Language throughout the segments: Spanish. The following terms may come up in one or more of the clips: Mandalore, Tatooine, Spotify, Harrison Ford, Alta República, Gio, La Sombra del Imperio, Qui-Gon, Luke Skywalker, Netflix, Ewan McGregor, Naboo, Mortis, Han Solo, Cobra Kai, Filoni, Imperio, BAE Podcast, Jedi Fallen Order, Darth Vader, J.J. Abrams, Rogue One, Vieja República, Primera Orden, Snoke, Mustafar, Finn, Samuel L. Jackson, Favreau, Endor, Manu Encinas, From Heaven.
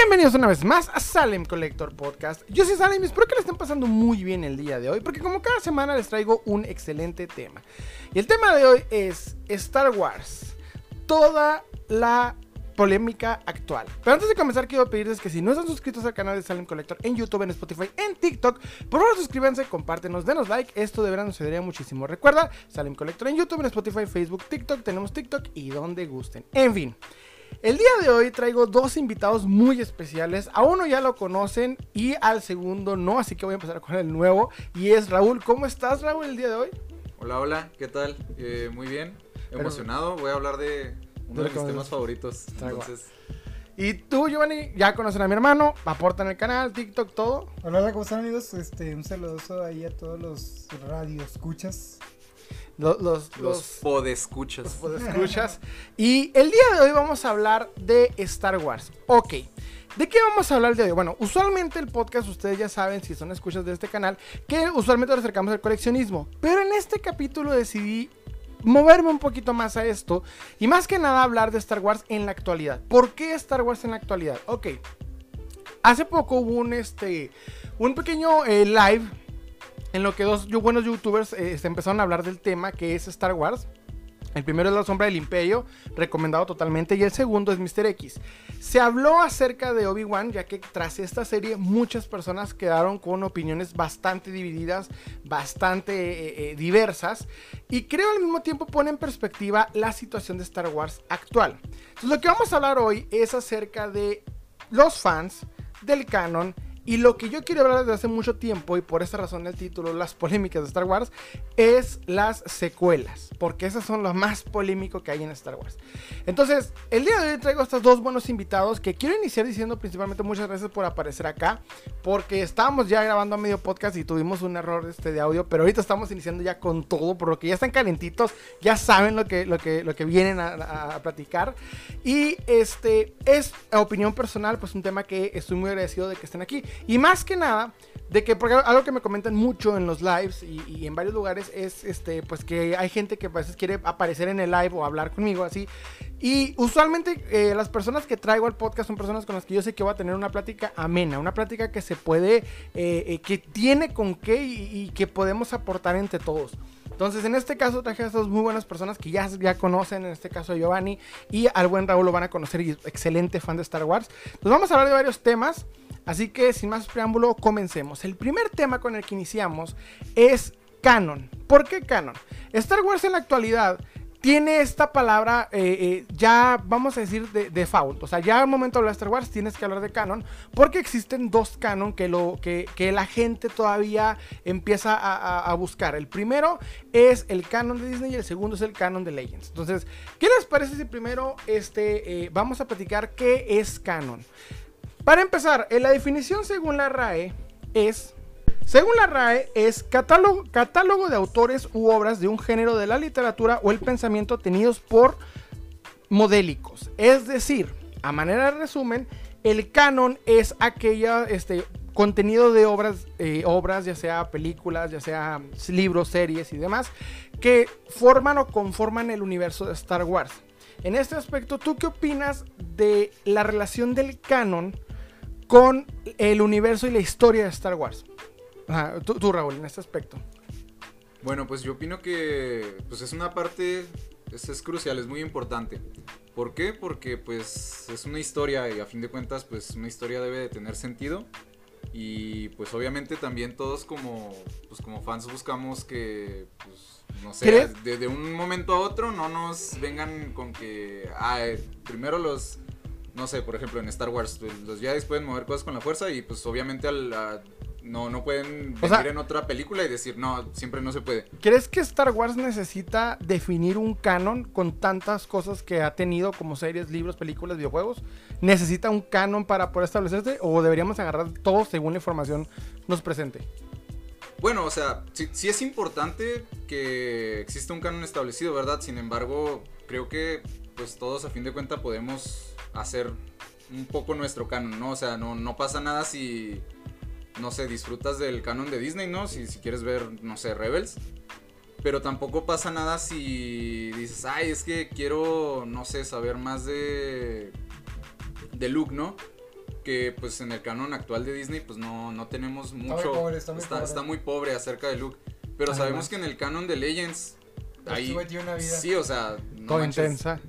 Bienvenidos una vez más a Salem Collector Podcast. Yo soy Salem y espero que le estén pasando muy bien el día de hoy, porque como cada semana les traigo un excelente tema. Y el tema de hoy es Star Wars, toda la polémica actual. Pero antes de comenzar quiero pedirles que si no están suscritos al canal de Salem Collector en YouTube, en Spotify, en TikTok, por favor suscríbanse, compártenos, denos like, esto de verdad nos ayudaría muchísimo. Recuerda, Salem Collector en YouTube, en Spotify, Facebook, TikTok, tenemos TikTok y donde gusten. En fin, el día de hoy traigo dos invitados muy especiales. A uno ya lo conocen y al segundo no, así que voy a empezar con el nuevo y es Raúl. ¿Cómo estás, Raúl, el día de hoy? Hola, ¿qué tal? Muy bien, emocionado, voy a hablar de uno de mis temas favoritos. Entonces... Y tú, Giovanni, ya conocen a mi hermano, aportan el canal, TikTok, todo. Hola, ¿cómo están, amigos? Un saludoso ahí a todos los radioescuchas. Los podescuchas. Los podescuchas. Y el día de hoy vamos a hablar de Star Wars. Ok, ¿de qué vamos a hablar el día de hoy? Bueno, usualmente el podcast, ustedes ya saben, si son escuchas de este canal, que usualmente nos acercamos al coleccionismo. Pero en este capítulo decidí moverme un poquito más a esto y más que nada hablar de Star Wars en la actualidad. ¿Por qué Star Wars en la actualidad? Ok, hace poco hubo un pequeño live en lo que dos buenos youtubers empezaron a hablar del tema que es Star Wars. El primero es La Sombra del Imperio, recomendado totalmente, y el segundo es Mr. X. Se habló acerca de Obi-Wan, ya que tras esta serie muchas personas quedaron con opiniones bastante divididas, bastante diversas, y creo al mismo tiempo pone en perspectiva la situación de Star Wars actual. Entonces lo que vamos a hablar hoy es acerca de los fans, del canon, y lo que yo quiero hablar desde hace mucho tiempo, y por esa razón el título, las polémicas de Star Wars, es las secuelas, porque esas son lo más polémico que hay en Star Wars. Entonces, el día de hoy traigo a estos dos buenos invitados, que quiero iniciar diciendo principalmente muchas gracias por aparecer acá, porque estábamos ya grabando a medio podcast y tuvimos un error de audio, pero ahorita estamos iniciando ya con todo, por lo que ya están calentitos, ya saben lo que vienen a platicar. Y es a opinión personal, pues un tema que estoy muy agradecido de que estén aquí. Y más que nada, de que, porque algo que me comentan mucho en los lives y en varios lugares es pues que hay gente que a veces quiere aparecer en el live o hablar conmigo así. Y usualmente las personas que traigo al podcast son personas con las que yo sé que voy a tener una plática amena, una plática que se puede, que tiene con qué y que podemos aportar entre todos. Entonces, en este caso traje a estas muy buenas personas que ya conocen, en este caso a Giovanni y al buen Raúl lo van a conocer, y excelente fan de Star Wars. Entonces vamos a hablar de varios temas, así que sin más preámbulo, comencemos. El primer tema con el que iniciamos es canon. ¿Por qué canon? Star Wars en la actualidad tiene esta palabra, ya vamos a decir de default, o sea, ya al momento de hablar de Star Wars tienes que hablar de canon, porque existen dos canon que la gente todavía empieza a buscar. El primero es el canon de Disney y el segundo es el canon de Legends. Entonces, ¿qué les parece si primero vamos a platicar qué es canon? Para empezar, la definición según la RAE es... Según la RAE, es catálogo de autores u obras de un género de la literatura o el pensamiento tenidos por modélicos. Es decir, a manera de resumen, el canon es aquella contenido de obras, ya sea películas, ya sea libros, series y demás, que forman o conforman el universo de Star Wars. En este aspecto, ¿tú qué opinas de la relación del canon con el universo y la historia de Star Wars? Ajá, tú, Raúl, en este aspecto. Bueno, pues yo opino que pues es una parte, es crucial, es muy importante. ¿Por qué? Porque pues es una historia y a fin de cuentas pues una historia debe de tener sentido. Y pues obviamente también todos como fans buscamos que pues, no sé, de un momento a otro no nos vengan con que primero los... No sé, por ejemplo en Star Wars los Jedi pueden mover cosas con la fuerza y pues obviamente no pueden venir en otra película y decir, no, siempre no se puede. ¿Crees que Star Wars necesita definir un canon con tantas cosas que ha tenido como series, libros, películas, videojuegos? ¿Necesita un canon para poder establecerse o deberíamos agarrar todo según la información nos presente? Bueno, o sea, sí es importante que exista un canon establecido, ¿verdad? Sin embargo, creo que pues todos a fin de cuentas podemos hacer un poco nuestro canon, ¿no? O sea, no pasa nada si... No sé, disfrutas del canon de Disney, ¿no? Si quieres ver, no sé, Rebels. Pero tampoco pasa nada si dices, ay, es que quiero, no sé, saber más de Luke, ¿no? que pues en el canon actual de Disney pues no tenemos mucho, está muy pobre acerca de Luke, pero además sabemos que en el canon de Legends ahí una vida sí, o sea, no intensa.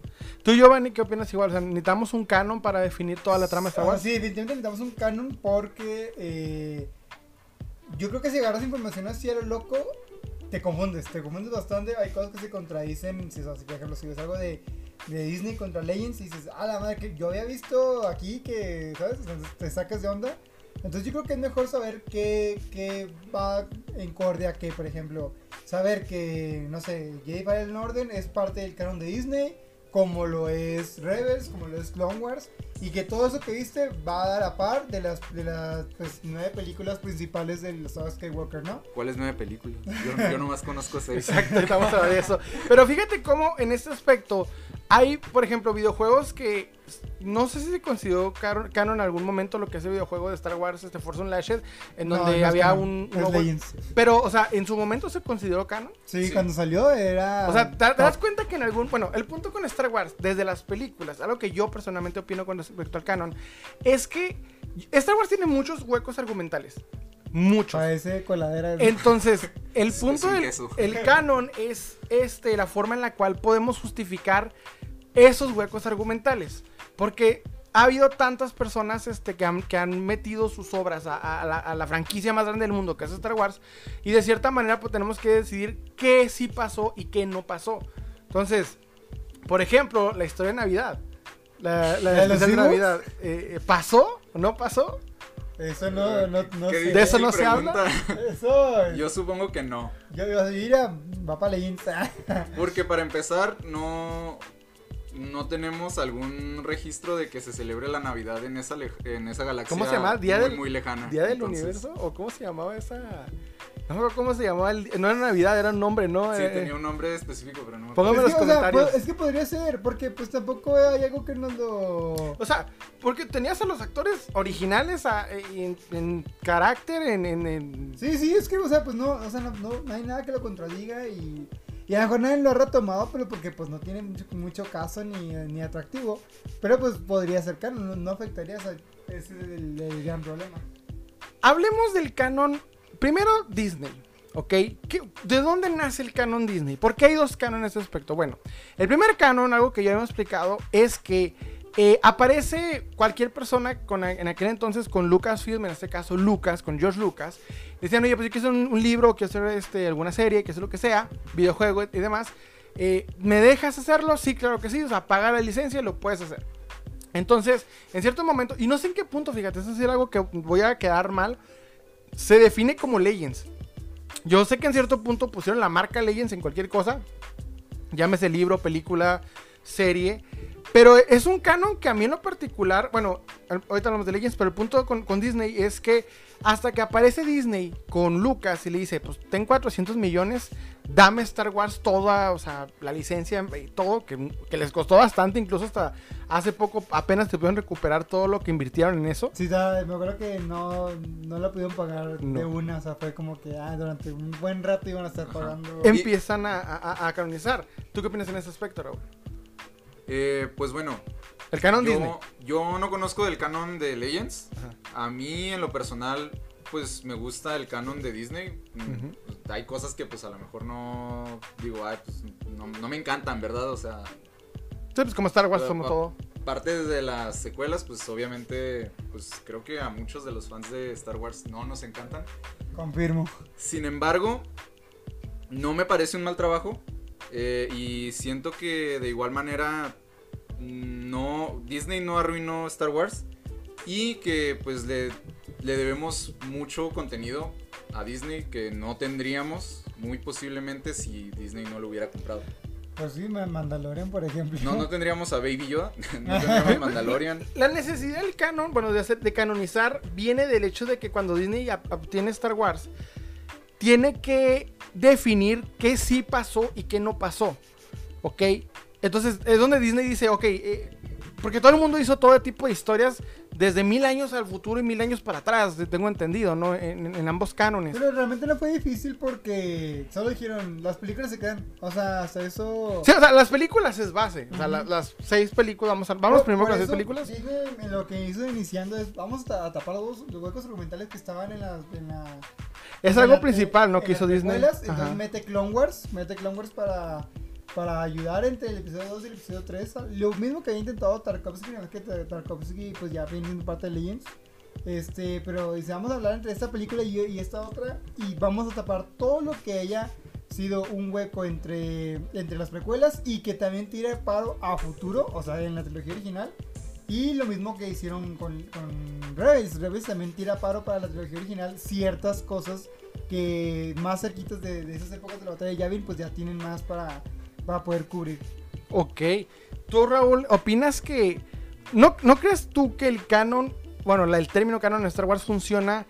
Tú, Giovanni, ¿qué opinas igual? O sea, ¿necesitamos un canon para definir toda la trama de Star Wars? Sí, definitivamente necesitamos un canon porque yo creo que si agarras información así a lo loco, te confundes bastante. Hay cosas que se contradicen, si, o sea, si por ejemplo si ves algo de Disney contra Legends y dices, ah, la madre, que yo había visto aquí que, ¿sabes? Te sacas de onda. Entonces yo creo que es mejor saber qué va en acorde a qué, por ejemplo, saber que, no sé, Jedi Fallen Order es parte del canon de Disney, como lo es Rebels, como lo es Clone Wars, y que todo eso que viste va a dar a par de las pues, 9 películas principales de los Star Skywalker, ¿no? ¿Cuáles 9 películas? Yo nomás conozco 6. Exacto, estamos hablando de eso. Pero fíjate cómo en este aspecto hay, por ejemplo, videojuegos que no sé si se consideró canon en algún momento lo que es el videojuego de Star Wars, Force Unleashed, en donde no había Legends. Pero, o sea, en su momento se consideró canon. Sí, cuando salió era... O sea, te das cuenta que en algún... Bueno, el punto con Star Wars, desde las películas, algo que yo personalmente opino con respecto al canon, es que Star Wars tiene muchos huecos argumentales. Muchos. Parece coladera. Entonces, el punto del canon es la forma en la cual podemos justificar esos huecos argumentales, porque ha habido tantas personas que han metido sus obras a la franquicia más grande del mundo, que es Star Wars, y de cierta manera pues tenemos que decidir qué sí pasó y qué no pasó. Entonces, por ejemplo, la historia de Navidad, la especial de Navidad, ¿pasó o no pasó? Eso no sé. ¿De eso no se habla? Eso. Yo supongo que no. Yo digo, mira, va para Legends. Porque para empezar, no tenemos algún registro de que se celebre la Navidad en esa galaxia. ¿Cómo se llama? Muy lejana. ¿Día del Universo? ¿O cómo se llamaba esa...? No me acuerdo cómo se llamaba. No era Navidad, era un nombre, ¿no? Sí, tenía un nombre específico, pero no me acuerdo. Póngame los comentarios. Es que podría ser, porque pues tampoco hay algo que nos lo... O sea, porque tenías a los actores originales en carácter, en... Sí, es que, o sea, pues no hay nada que lo contradiga y... Y a lo mejor nadie lo ha retomado, pero porque pues no tiene mucho caso ni atractivo. Pero pues podría ser canon, no afectaría, o sea, ese es el gran problema. Hablemos del canon, primero Disney, ¿ok? ¿De dónde nace el canon Disney? ¿Por qué hay dos canones en este aspecto? Bueno, el primer canon, algo que ya hemos explicado, es que aparece cualquier persona en aquel entonces con Lucasfilm, en este caso Lucas, con George Lucas. Decían, oye, pues yo quiero hacer un libro, quiero hacer alguna serie, quiero hacer lo que sea, videojuego y demás. ¿Me dejas hacerlo? Sí, claro que sí. O sea, paga la licencia y lo puedes hacer. Entonces, en cierto momento, y no sé en qué punto, fíjate, eso es algo que voy a quedar mal, se define como Legends. Yo sé que en cierto punto pusieron la marca Legends en cualquier cosa, llámese libro, película, serie... Pero es un canon que a mí en lo particular, bueno, ahorita hablamos de Legends, pero el punto con Disney es que hasta que aparece Disney con Lucas y le dice, pues ten 400 millones, dame Star Wars toda, o sea, la licencia y todo, que les costó bastante, incluso hasta hace poco apenas te pudieron recuperar todo lo que invirtieron en eso. Sí, me acuerdo que no la pudieron pagar de una, o sea, fue como que durante un buen rato iban a estar pagando. Empiezan a canonizar. ¿Tú qué opinas en ese aspecto, Raúl? Pues bueno, el canon Disney. Yo no conozco del canon de Legends. Ajá. A mí en lo personal pues me gusta el canon de Disney. Uh-huh. Pues, hay cosas que pues a lo mejor no digo, ay, pues no me encantan, ¿verdad? O sea, sí, pues como Star Wars, como todo. Parte de las secuelas, pues obviamente, pues creo que a muchos de los fans de Star Wars no nos encantan. Confirmo. Sin embargo, no me parece un mal trabajo. Y siento que de igual manera Disney no arruinó Star Wars y que pues le debemos mucho contenido a Disney que no tendríamos muy posiblemente si Disney no lo hubiera comprado. Pues sí, Mandalorian, por ejemplo. No tendríamos a Baby Yoda, no tendríamos Mandalorian. La necesidad del canon, bueno, de canonizar viene del hecho de que cuando Disney obtiene Star Wars tiene que definir qué sí pasó y qué no pasó, ¿ok? Entonces es donde Disney dice, ok, porque todo el mundo hizo todo tipo de historias desde 1000 años al futuro y 1000 años para atrás, tengo entendido, ¿no? En ambos cánones. Pero realmente no fue difícil porque solo dijeron, las películas se quedan, o sea, hasta eso... Sí, o sea, las películas es base, o sea, las 6 películas, vamos primero con las 6 películas. Sigue lo que hizo iniciando es, vamos a tapar los huecos argumentales que estaban en la es algo principal, ¿no? Que hizo Disney. Entonces mete Clone Wars para ayudar entre el episodio 2 y el episodio 3. Lo mismo que había intentado Tarkovsky, en el que Tarkovsky pues ya viene siendo parte de Legends. Pero dice, vamos a hablar entre esta película y esta otra, y vamos a tapar todo lo que haya sido un hueco entre las precuelas y que también tire paro a futuro, o sea, en la trilogía original. Y lo mismo que hicieron con Rebels. Rebels también tira paro para la trilogía original ciertas cosas que más cerquitas de esas épocas de la batalla de Yavin, pues ya tienen más para poder cubrir. Ok. Tú, Raúl, ¿opinas que... ¿No crees tú que el canon... Bueno, el término canon en Star Wars funciona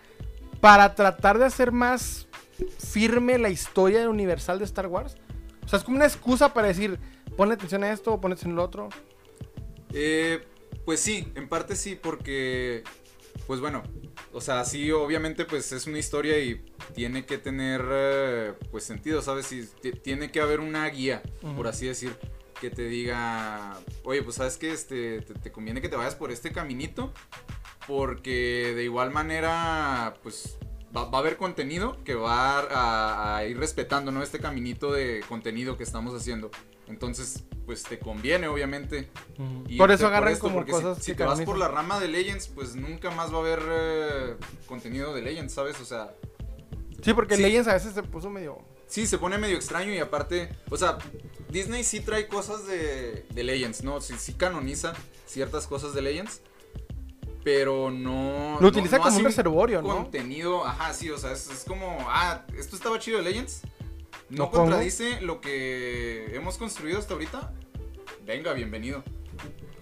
para tratar de hacer más firme la historia universal de Star Wars? O sea, es como una excusa para decir, ponle atención a esto, ponle atención a lo otro. Pues sí, en parte sí, porque, pues bueno, o sea, sí, obviamente, pues es una historia y tiene que tener, pues sentido, ¿sabes? Y tiene que haber una guía, por así decir, que te diga, oye, pues sabes que te conviene que te vayas por este caminito, porque de igual manera, pues va a haber contenido que va a ir respetando, ¿no? Este caminito de contenido que estamos haciendo. Entonces, pues te conviene, obviamente. Y por eso agarran como cosas. Si te vas por la rama de Legends, pues nunca más va a haber contenido de Legends, ¿sabes? O sea... Sí, porque sí. Legends a veces se puso medio... Sí, se pone medio extraño y aparte... O sea, Disney sí trae cosas de Legends, ¿no? Sí canoniza ciertas cosas de Legends, pero no... Lo utiliza no como un reservorio, ¿no? Contenido, ajá, sí, o sea, es como... Ah, esto estaba chido de Legends... No contradice lo que hemos construido hasta ahorita. Venga, bienvenido.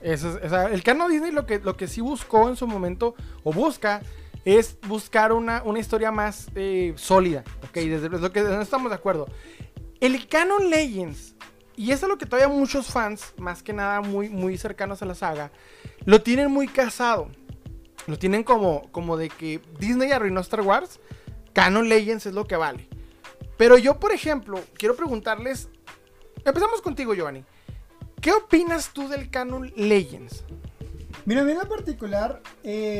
Eso es, o sea, el canon Disney lo que sí buscó en su momento, o busca, es buscar una historia más sólida. Ok, desde lo que no estamos de acuerdo. El canon Legends, y eso es lo que todavía muchos fans, más que nada muy, muy cercanos a la saga, lo tienen muy casado. Lo tienen como de que Disney arruinó Star Wars, canon Legends es lo que vale. Pero yo, por ejemplo, quiero preguntarles... Empezamos contigo, Giovanni. ¿Qué opinas tú del canon Legends? Mira, a mí en lo particular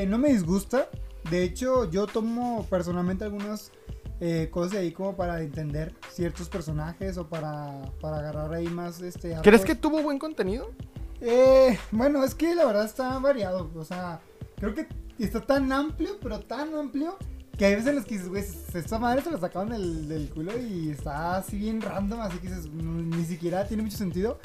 no me disgusta. De hecho, yo tomo personalmente algunas cosas de ahí como para entender ciertos personajes o para agarrar ahí más... ¿Crees que tuvo buen contenido? Bueno, es que la verdad está variado. O sea, creo que está tan amplio, pero tan amplio... Que hay veces en las que dices, güey, esta madre se la sacaron del culo y está así bien random, así que dices, ni siquiera tiene mucho sentido.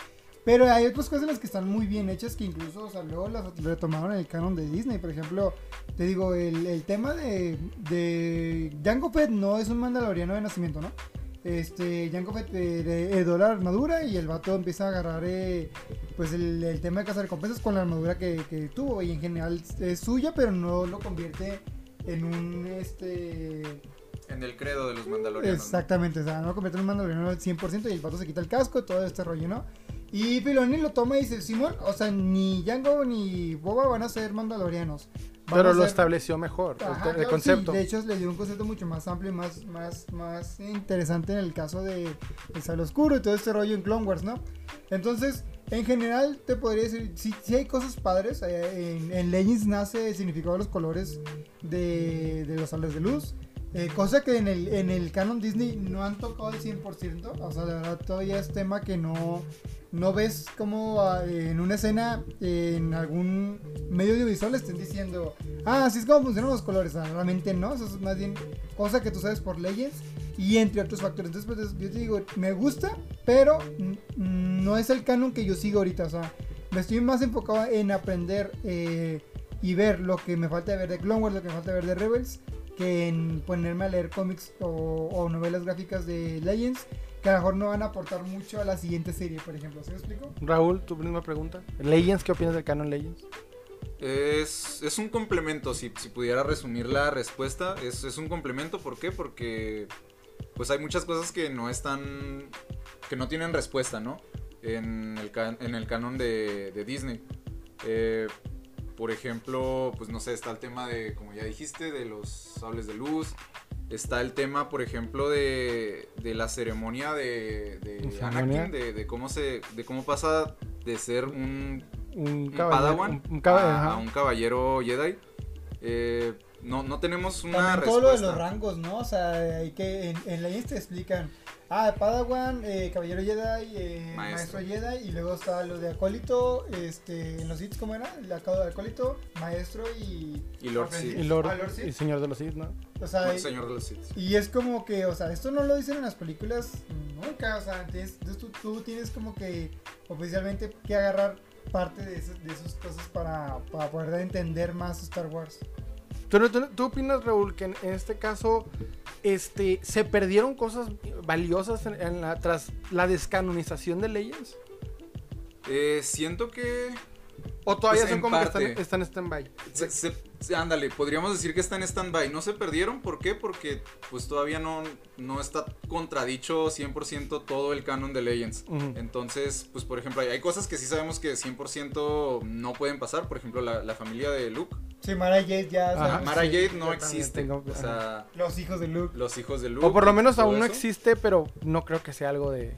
Pero hay otras cosas en las que están muy bien hechas que incluso, o sea, luego las retomaron en el canon de Disney. Por ejemplo, te digo, el tema de Jango Fett no es un mandaloriano de nacimiento, ¿no? Jango Fett heredó la armadura y el vato empieza a agarrar pues el tema de cazarrecompensas con la armadura que tuvo. Y en general es suya, pero no lo convierte... en un en el credo de los mandalorianos. Exactamente, ¿no? O sea, no convierte en un mandaloriano al 100% y el vato se quita el casco, todo este rollo, ¿no? Y Filoni lo toma y dice, Simón, o sea, ni Jango ni Boba van a ser mandalorianos. Pero lo estableció mejor, ajá, el concepto. Sí, de hecho, le dio un concepto mucho más amplio y más interesante en el caso de El Sable Oscuro y todo este rollo en Clone Wars, ¿no? Entonces, en general, te podría decir, sí hay cosas padres. En Legends nace el significado de los colores de los sables de luz. Cosa que en el canon Disney no han tocado al 100%. O sea, la verdad, todavía es tema que no ves como en una escena, en algún medio audiovisual estén diciendo, ah, así es como funcionan los colores. Realmente no, eso es más bien cosa que tú sabes por Legends y entre otros factores. Entonces, pues, yo te digo, me gusta, pero no es el canon que yo sigo ahorita. O sea, me estoy más enfocado en aprender y ver lo que me falta de ver de Clone Wars, lo que me falta de ver de Rebels, que en ponerme a leer cómics o novelas gráficas de Legends, que a lo mejor no van a aportar mucho a la siguiente serie, por ejemplo. ¿Se me explico? Raúl, tu misma pregunta. Legends, ¿qué opinas del canon Legends? Es un complemento, si pudiera resumir la respuesta. Es un complemento, ¿por qué? Porque pues hay muchas cosas que no están, que no tienen respuesta, ¿no? En el canon de Disney. Por ejemplo, pues no sé, está el tema de, como ya dijiste, de los sables de luz. Está el tema, por ejemplo, de la ceremonia de Anakin, de cómo pasa de ser un padawan a un caballero Jedi. No tenemos una también respuesta. Todo lo de los rangos, ¿no? O sea, hay que en la lista explican, padawan, caballero Jedi, maestro Jedi, y luego está lo de acólito, en los Sith, ¿cómo era? El de acólito, maestro y Lord Sith. Y señor de los Sith, ¿no? O sea, señor de los Sith. Y es como que, o sea, esto no lo dicen en las películas nunca, o sea, entonces tú tienes como que oficialmente que agarrar parte de esas cosas para poder entender más Star Wars. ¿Tú opinas, Raúl, que en este caso se perdieron cosas valiosas tras la descanonización de Legends? Siento que... ¿O todavía son como parte, que están en stand-by? Ándale, podríamos decir que están en stand-by. No se perdieron, ¿por qué? Porque pues todavía no está contradicho 100% todo el canon de Legends. Uh-huh. Entonces, pues por ejemplo, hay cosas que sí sabemos que 100% no pueden pasar. Por ejemplo, la familia de Luke. Sí, Mara Jade ya... Mara Jade no existe. O sea, los hijos de Luke. O por lo menos aún no existe, pero no creo que sea algo de...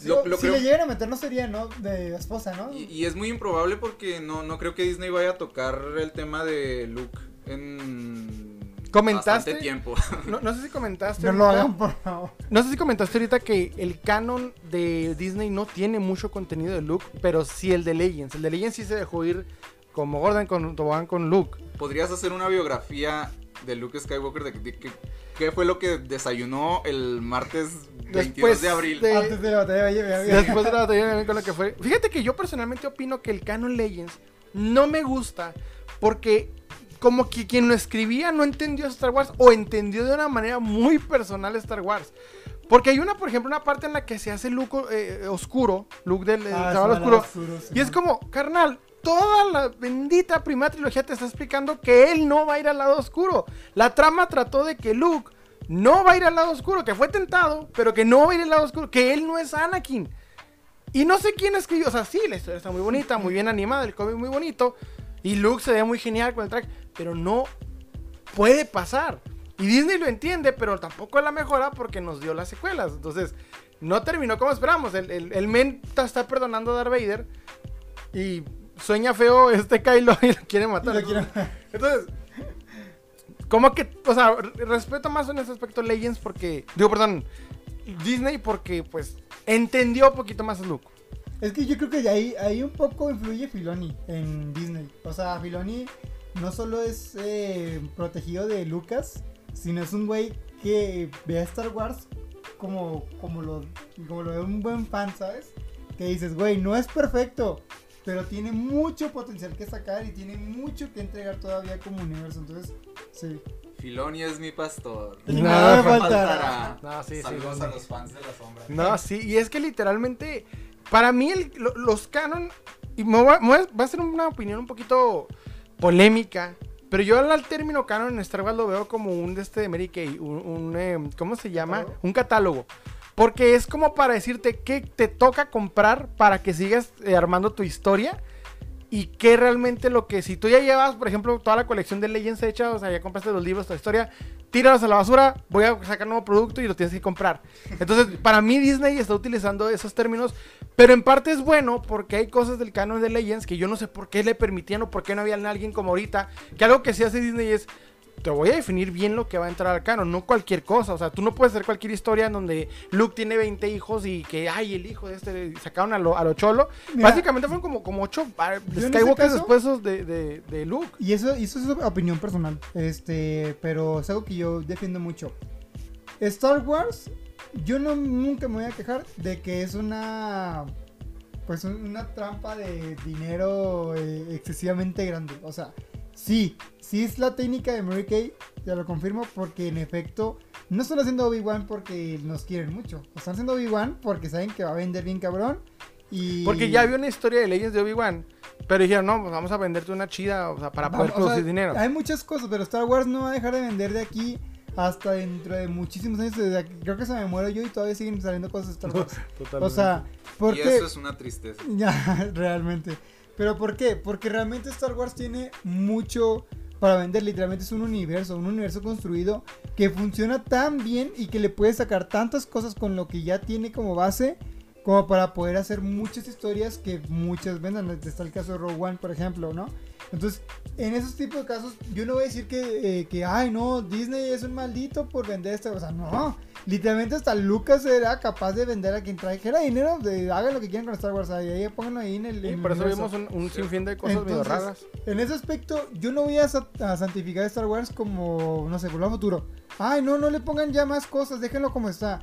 Si le llegan a meter, no sería, ¿no? De la esposa, ¿no? Y es muy improbable porque no creo que Disney vaya a tocar el tema de Luke en... ¿Comentaste? Bastante tiempo. No sé si comentaste. No lo hagan, por favor. No sé si comentaste ahorita que el canon de Disney no tiene mucho contenido de Luke, pero sí el de Legends. El de Legends sí se dejó ir como Gordon con Tobogán con Luke. ¿Podrías hacer una biografía de Luke Skywalker de qué fue lo que desayunó el martes 22 de abril? Antes de la batalla de Miami. Después de la batalla de Miami, con lo que fue. Fíjate que yo personalmente opino que el canon Legends no me gusta porque como que quien lo escribía no entendió Star Wars o entendió de una manera muy personal Star Wars. Porque hay una, por ejemplo, una parte en la que se hace Luke oscuro, Luke del chaval oscuro. Sí, y es como, carnal, toda la bendita primera trilogía te está explicando que él no va a ir al lado oscuro. La trama trató de que Luke no va a ir al lado oscuro, que fue tentado, pero que no va a ir al lado oscuro, que él no es Anakin. Y no sé quién escribió, o sea, sí, la historia está muy bonita, muy bien animada, el cómic muy bonito, y Luke se ve muy genial con el track, pero no puede pasar. Y Disney lo entiende, pero tampoco la mejora porque nos dio las secuelas. Entonces, no terminó como esperamos. El men está perdonando a Darth Vader y... sueña feo Kylo y lo quiere matar. Entonces, como que, o sea, respeto más en ese aspecto Legends porque, Disney porque, pues, entendió un poquito más a Luke. Es que yo creo que de ahí un poco influye Filoni en Disney. O sea, Filoni no solo es protegido de Lucas, sino es un güey que ve a Star Wars como lo ve un buen fan, ¿sabes? Que dices, güey, no es perfecto, pero tiene mucho potencial que sacar y tiene mucho que entregar todavía como universo. Entonces, sí. Filoni es mi pastor. Y nada me faltará. No, sí, saludos a los fans de la sombra. No, sí, y es que literalmente, para mí, los canon, y va a ser una opinión un poquito polémica, pero yo al término canon en Star Wars lo veo como un de Mary Kay, ¿cómo se llama? ¿Catálogo? Un catálogo. Porque es como para decirte qué te toca comprar para que sigas armando tu historia y qué realmente lo que... Si tú ya llevas, por ejemplo, toda la colección de Legends hecha, o sea, ya compraste los libros, tu historia, tíralos a la basura, voy a sacar nuevo producto y lo tienes que comprar. Entonces, para mí Disney está utilizando esos términos, pero en parte es bueno porque hay cosas del canon de Legends que yo no sé por qué le permitían o por qué no había alguien como ahorita, que algo que sí hace Disney es... te voy a definir bien lo que va a entrar al canon, no cualquier cosa. O sea, tú no puedes hacer cualquier historia en donde Luke tiene 20 hijos y que, ay, el hijo de este, sacaron a lo cholo. Mira, básicamente fueron como 8 Skywalkers después de Luke. Y eso es opinión personal, pero es algo que yo defiendo mucho. Star Wars, yo nunca me voy a quejar de que es una trampa de dinero excesivamente grande. O sea, sí es la técnica de Mary Kay, ya lo confirmo, porque en efecto no están haciendo Obi-Wan porque nos quieren mucho, están haciendo Obi-Wan porque saben que va a vender bien cabrón y... Porque ya había una historia de Legends de Obi-Wan, pero dijeron, no, pues vamos a venderte una chida, o sea, para poder producir dinero. Hay muchas cosas, pero Star Wars no va a dejar de vender de aquí hasta dentro de muchísimos años. Creo que se me muero yo y todavía siguen saliendo cosas de Star Wars. Totalmente. O sea, porque... Y eso es una tristeza. Ya, realmente. ¿Pero por qué? Porque realmente Star Wars tiene mucho para vender. Literalmente es un universo construido que funciona tan bien y que le puede sacar tantas cosas con lo que ya tiene como base, como para poder hacer muchas historias que muchas vendan. Está el caso de Rogue One, por ejemplo, ¿no? Entonces, en esos tipos de casos, yo no voy a decir que ay, no, Disney es un maldito por vender esta. O sea, no. Literalmente hasta Lucas era capaz de vender a quien trajera dinero. Hagan lo que quieran con Star Wars. Ahí pónganlo ahí en el... Sí, por eso vimos un sinfín de cosas medio raras. En ese aspecto, yo no voy a santificar a Star Wars como, no sé, por lo futuro. Ay, no, no le pongan ya más cosas, déjenlo como está.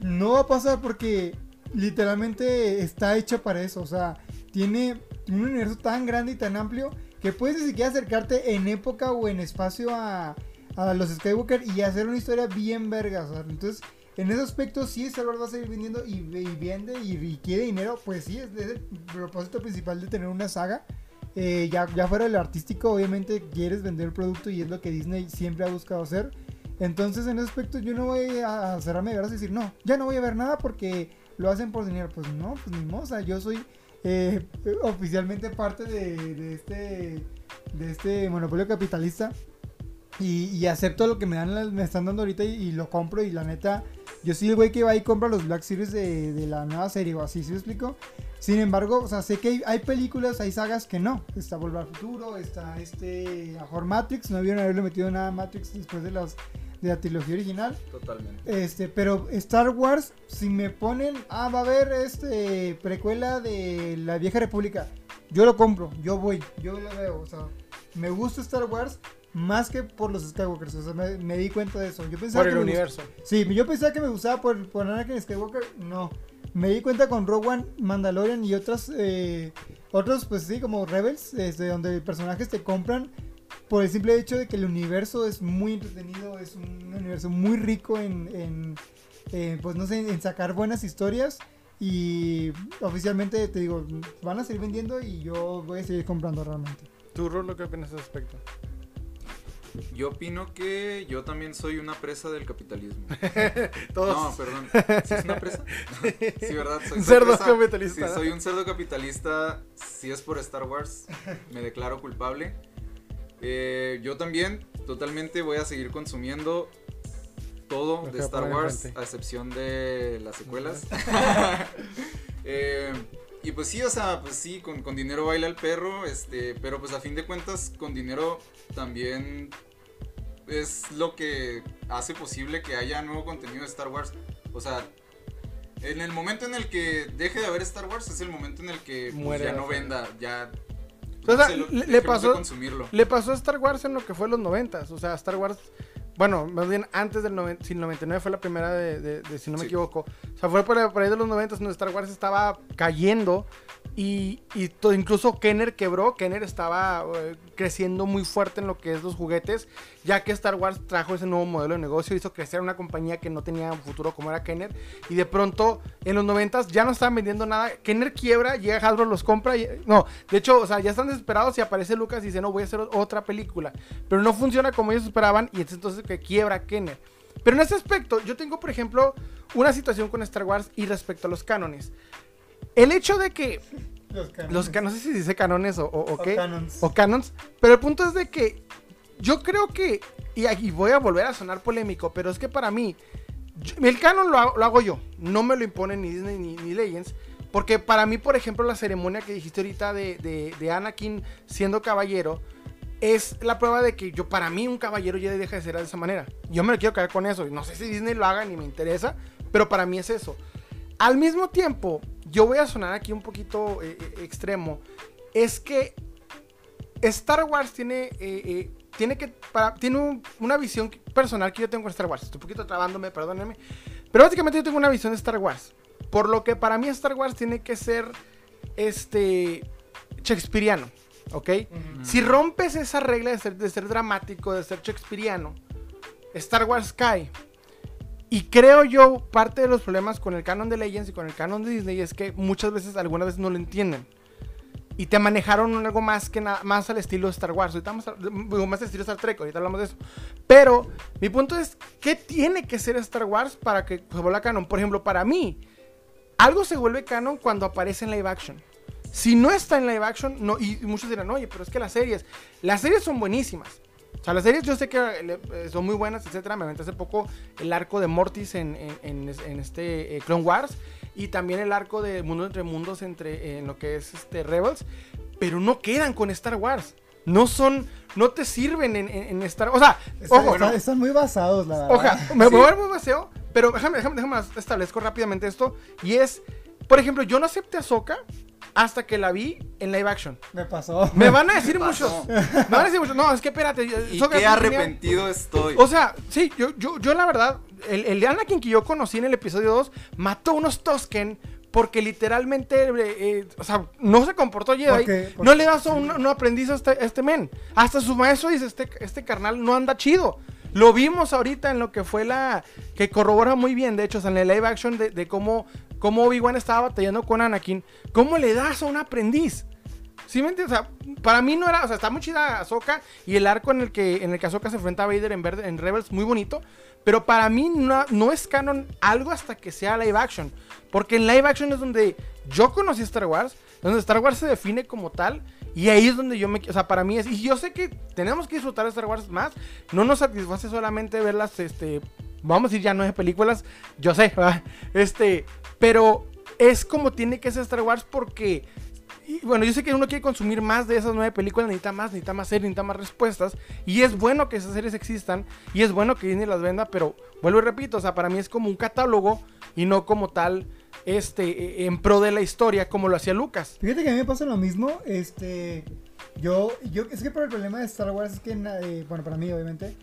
No va a pasar porque... literalmente está hecho para eso. O sea, tiene un universo tan grande y tan amplio que puedes ni siquiera acercarte en época o en espacio a los Skywalker y hacer una historia bien vergas. O sea, entonces, en ese aspecto sí Star Wars va a seguir vendiendo y vende y quiere dinero. Pues sí, es el propósito principal de tener una saga. Ya fuera de lo artístico, obviamente quieres vender el producto y es lo que Disney siempre ha buscado hacer. Entonces, en ese aspecto yo no voy a cerrarme de brazos y decir, no, ya no voy a ver nada porque... lo hacen por dinero. Pues no, pues ni moza. Yo soy oficialmente parte de este monopolio capitalista y acepto lo que me están dando ahorita y lo compro. Y la neta, yo soy el güey que va y compra los Black Series de la nueva serie o así, ¿sí me explico? Sin embargo, o sea, sé que hay películas, hay sagas que no. Está Volver al Futuro, está a Horror Matrix. No debieron haberle metido nada a Matrix después de la trilogía original. Totalmente. Pero Star Wars, si me ponen, va a haber precuela de la Vieja República, yo lo compro, yo voy, yo lo veo. O sea, me gusta Star Wars más que por los Skywalkers. O sea, me di cuenta de eso. Yo pensaba por el universo. Sí, yo pensaba que me gustaba por Anakin Skywalker, no. Me di cuenta con Rogue One, Mandalorian y otros, pues sí, como Rebels, donde personajes te compran por el simple hecho de que el universo es muy entretenido, es un universo muy rico pues no sé, en sacar buenas historias. Y oficialmente te digo, van a seguir vendiendo y yo voy a seguir comprando realmente. ¿Tú, Rulo, qué opinas al respecto? Yo opino que yo también soy una presa del capitalismo. ¿Todos? No, perdón. ¿Sí es una presa? Sí, ¿verdad? Soy un cerdo capitalista. Sí, soy un cerdo capitalista. Si es por Star Wars, me declaro culpable. Yo también totalmente voy a seguir consumiendo todo de Star Wars, a excepción de las secuelas. Y pues sí, o sea, pues sí, con dinero baila el perro, pero pues a fin de cuentas con dinero también es lo que hace posible que haya nuevo contenido de Star Wars. O sea, en el momento en el que deje de haber Star Wars es el momento en el que pues, ya no venda, ya... O sea, le pasó a Star Wars en lo que fue los 90s. O sea, Star Wars, bueno, más bien antes del 99 fue la primera de si no me equivoco. O sea, fue por ahí de los 90s donde Star Wars estaba cayendo y todo, incluso Kenner quebró. Kenner estaba creciendo muy fuerte en lo que es los juguetes, ya que Star Wars trajo ese nuevo modelo de negocio, hizo crecer una compañía que no tenía un futuro como era Kenner. Y de pronto, en los 90s ya no estaban vendiendo nada. Kenner quiebra, llega Hasbro, los compra. No, de hecho, o sea, ya están desesperados y aparece Lucas y dice, no, voy a hacer otra película. Pero no funciona como ellos esperaban y entonces que quiebra Kenner. Pero en ese aspecto, yo tengo, por ejemplo, una situación con Star Wars y respecto a los cánones. El hecho de que... no sé si dice cánones o qué. O canons. Pero el punto es de que yo creo que... Y aquí voy a volver a sonar polémico, pero es que para mí... el canon lo hago yo. No me lo imponen ni Disney ni Legends. Porque para mí, por ejemplo, la ceremonia que dijiste ahorita de Anakin siendo caballero... es la prueba de que yo, para mí, un caballero ya deja de ser de esa manera. Yo me lo quiero caer con eso. No sé si Disney lo haga ni me interesa, pero para mí es eso. Al mismo tiempo, yo voy a sonar aquí un poquito extremo. Es que Star Wars tiene una visión personal que yo tengo con Star Wars. Estoy un poquito trabándome, perdónenme. Pero básicamente yo tengo una visión de Star Wars. Por lo que para mí Star Wars tiene que ser shakespeariano. ¿Ok? Uh-huh. Si rompes esa regla de ser dramático, de ser shakespeariano, Star Wars cae. Y creo yo, parte de los problemas con el canon de Legends y con el canon de Disney es que muchas veces, algunas veces no lo entienden. Y te manejaron algo más que más al estilo Star Wars. Ahorita más al estilo Star Trek, ahorita hablamos de eso. Pero mi punto es, ¿qué tiene que ser Star Wars para que se vuelva canon? Por ejemplo, para mí, algo se vuelve canon cuando aparece en live action. Si no está en live action, no, y muchos dirán, oye, pero es que las series son buenísimas. O sea, las series yo sé que son muy buenas, etcétera. Me aventé hace poco el arco de Mortis en este Clone Wars, y también el arco de Mundo entre Mundos en lo que es Rebels, pero no quedan con Star Wars. No son, no te sirven en Star Wars. O sea, ojo, están muy basados, la verdad. Oja, me voy a ver muy baseo, pero déjame establezco rápidamente esto. Y es, por ejemplo, yo no acepté a Ahsoka hasta que la vi en live action. Me pasó. Me van a decir muchos. Me van a decir muchos. No, es que espérate. Y qué arrepentido estoy. O sea, sí, yo la verdad, el Anakin que yo conocí en el episodio 2 mató unos Tosken porque literalmente, o sea, no se comportó Jedi. Okay. No le das un aprendiz a este men. Hasta su maestro dice, este carnal no anda chido. Lo vimos ahorita en lo que fue la... Que corrobora muy bien, de hecho, o sea, en el live action de cómo Obi-Wan estaba batallando con Anakin. ¿Cómo le das a un aprendiz? ¿Sí me entiendes? O sea, para mí no era... O sea, está muy chida Ahsoka y el arco en el que Ahsoka se enfrenta a Vader en Rebels, muy bonito. Pero para mí no es canon algo hasta que sea live action. Porque en live action es donde yo conocí Star Wars, donde Star Wars se define como tal. Y ahí es donde yo me... O sea, para mí es... Y yo sé que tenemos que disfrutar de Star Wars más. No nos satisface solamente verlas, vamos a decir ya 9 películas. Yo sé, ¿verdad? Pero es como tiene que ser Star Wars porque... Y bueno, yo sé que uno quiere consumir más de esas 9 películas. Necesita más series, necesita más respuestas. Y es bueno que esas series existan. Y es bueno que Disney las venda. Pero vuelvo y repito, o sea, para mí es como un catálogo y no como tal... en pro de la historia, como lo hacía Lucas. Fíjate que a mí me pasa lo mismo. Yo es que por el problema de Star Wars es que, bueno, para mí obviamente,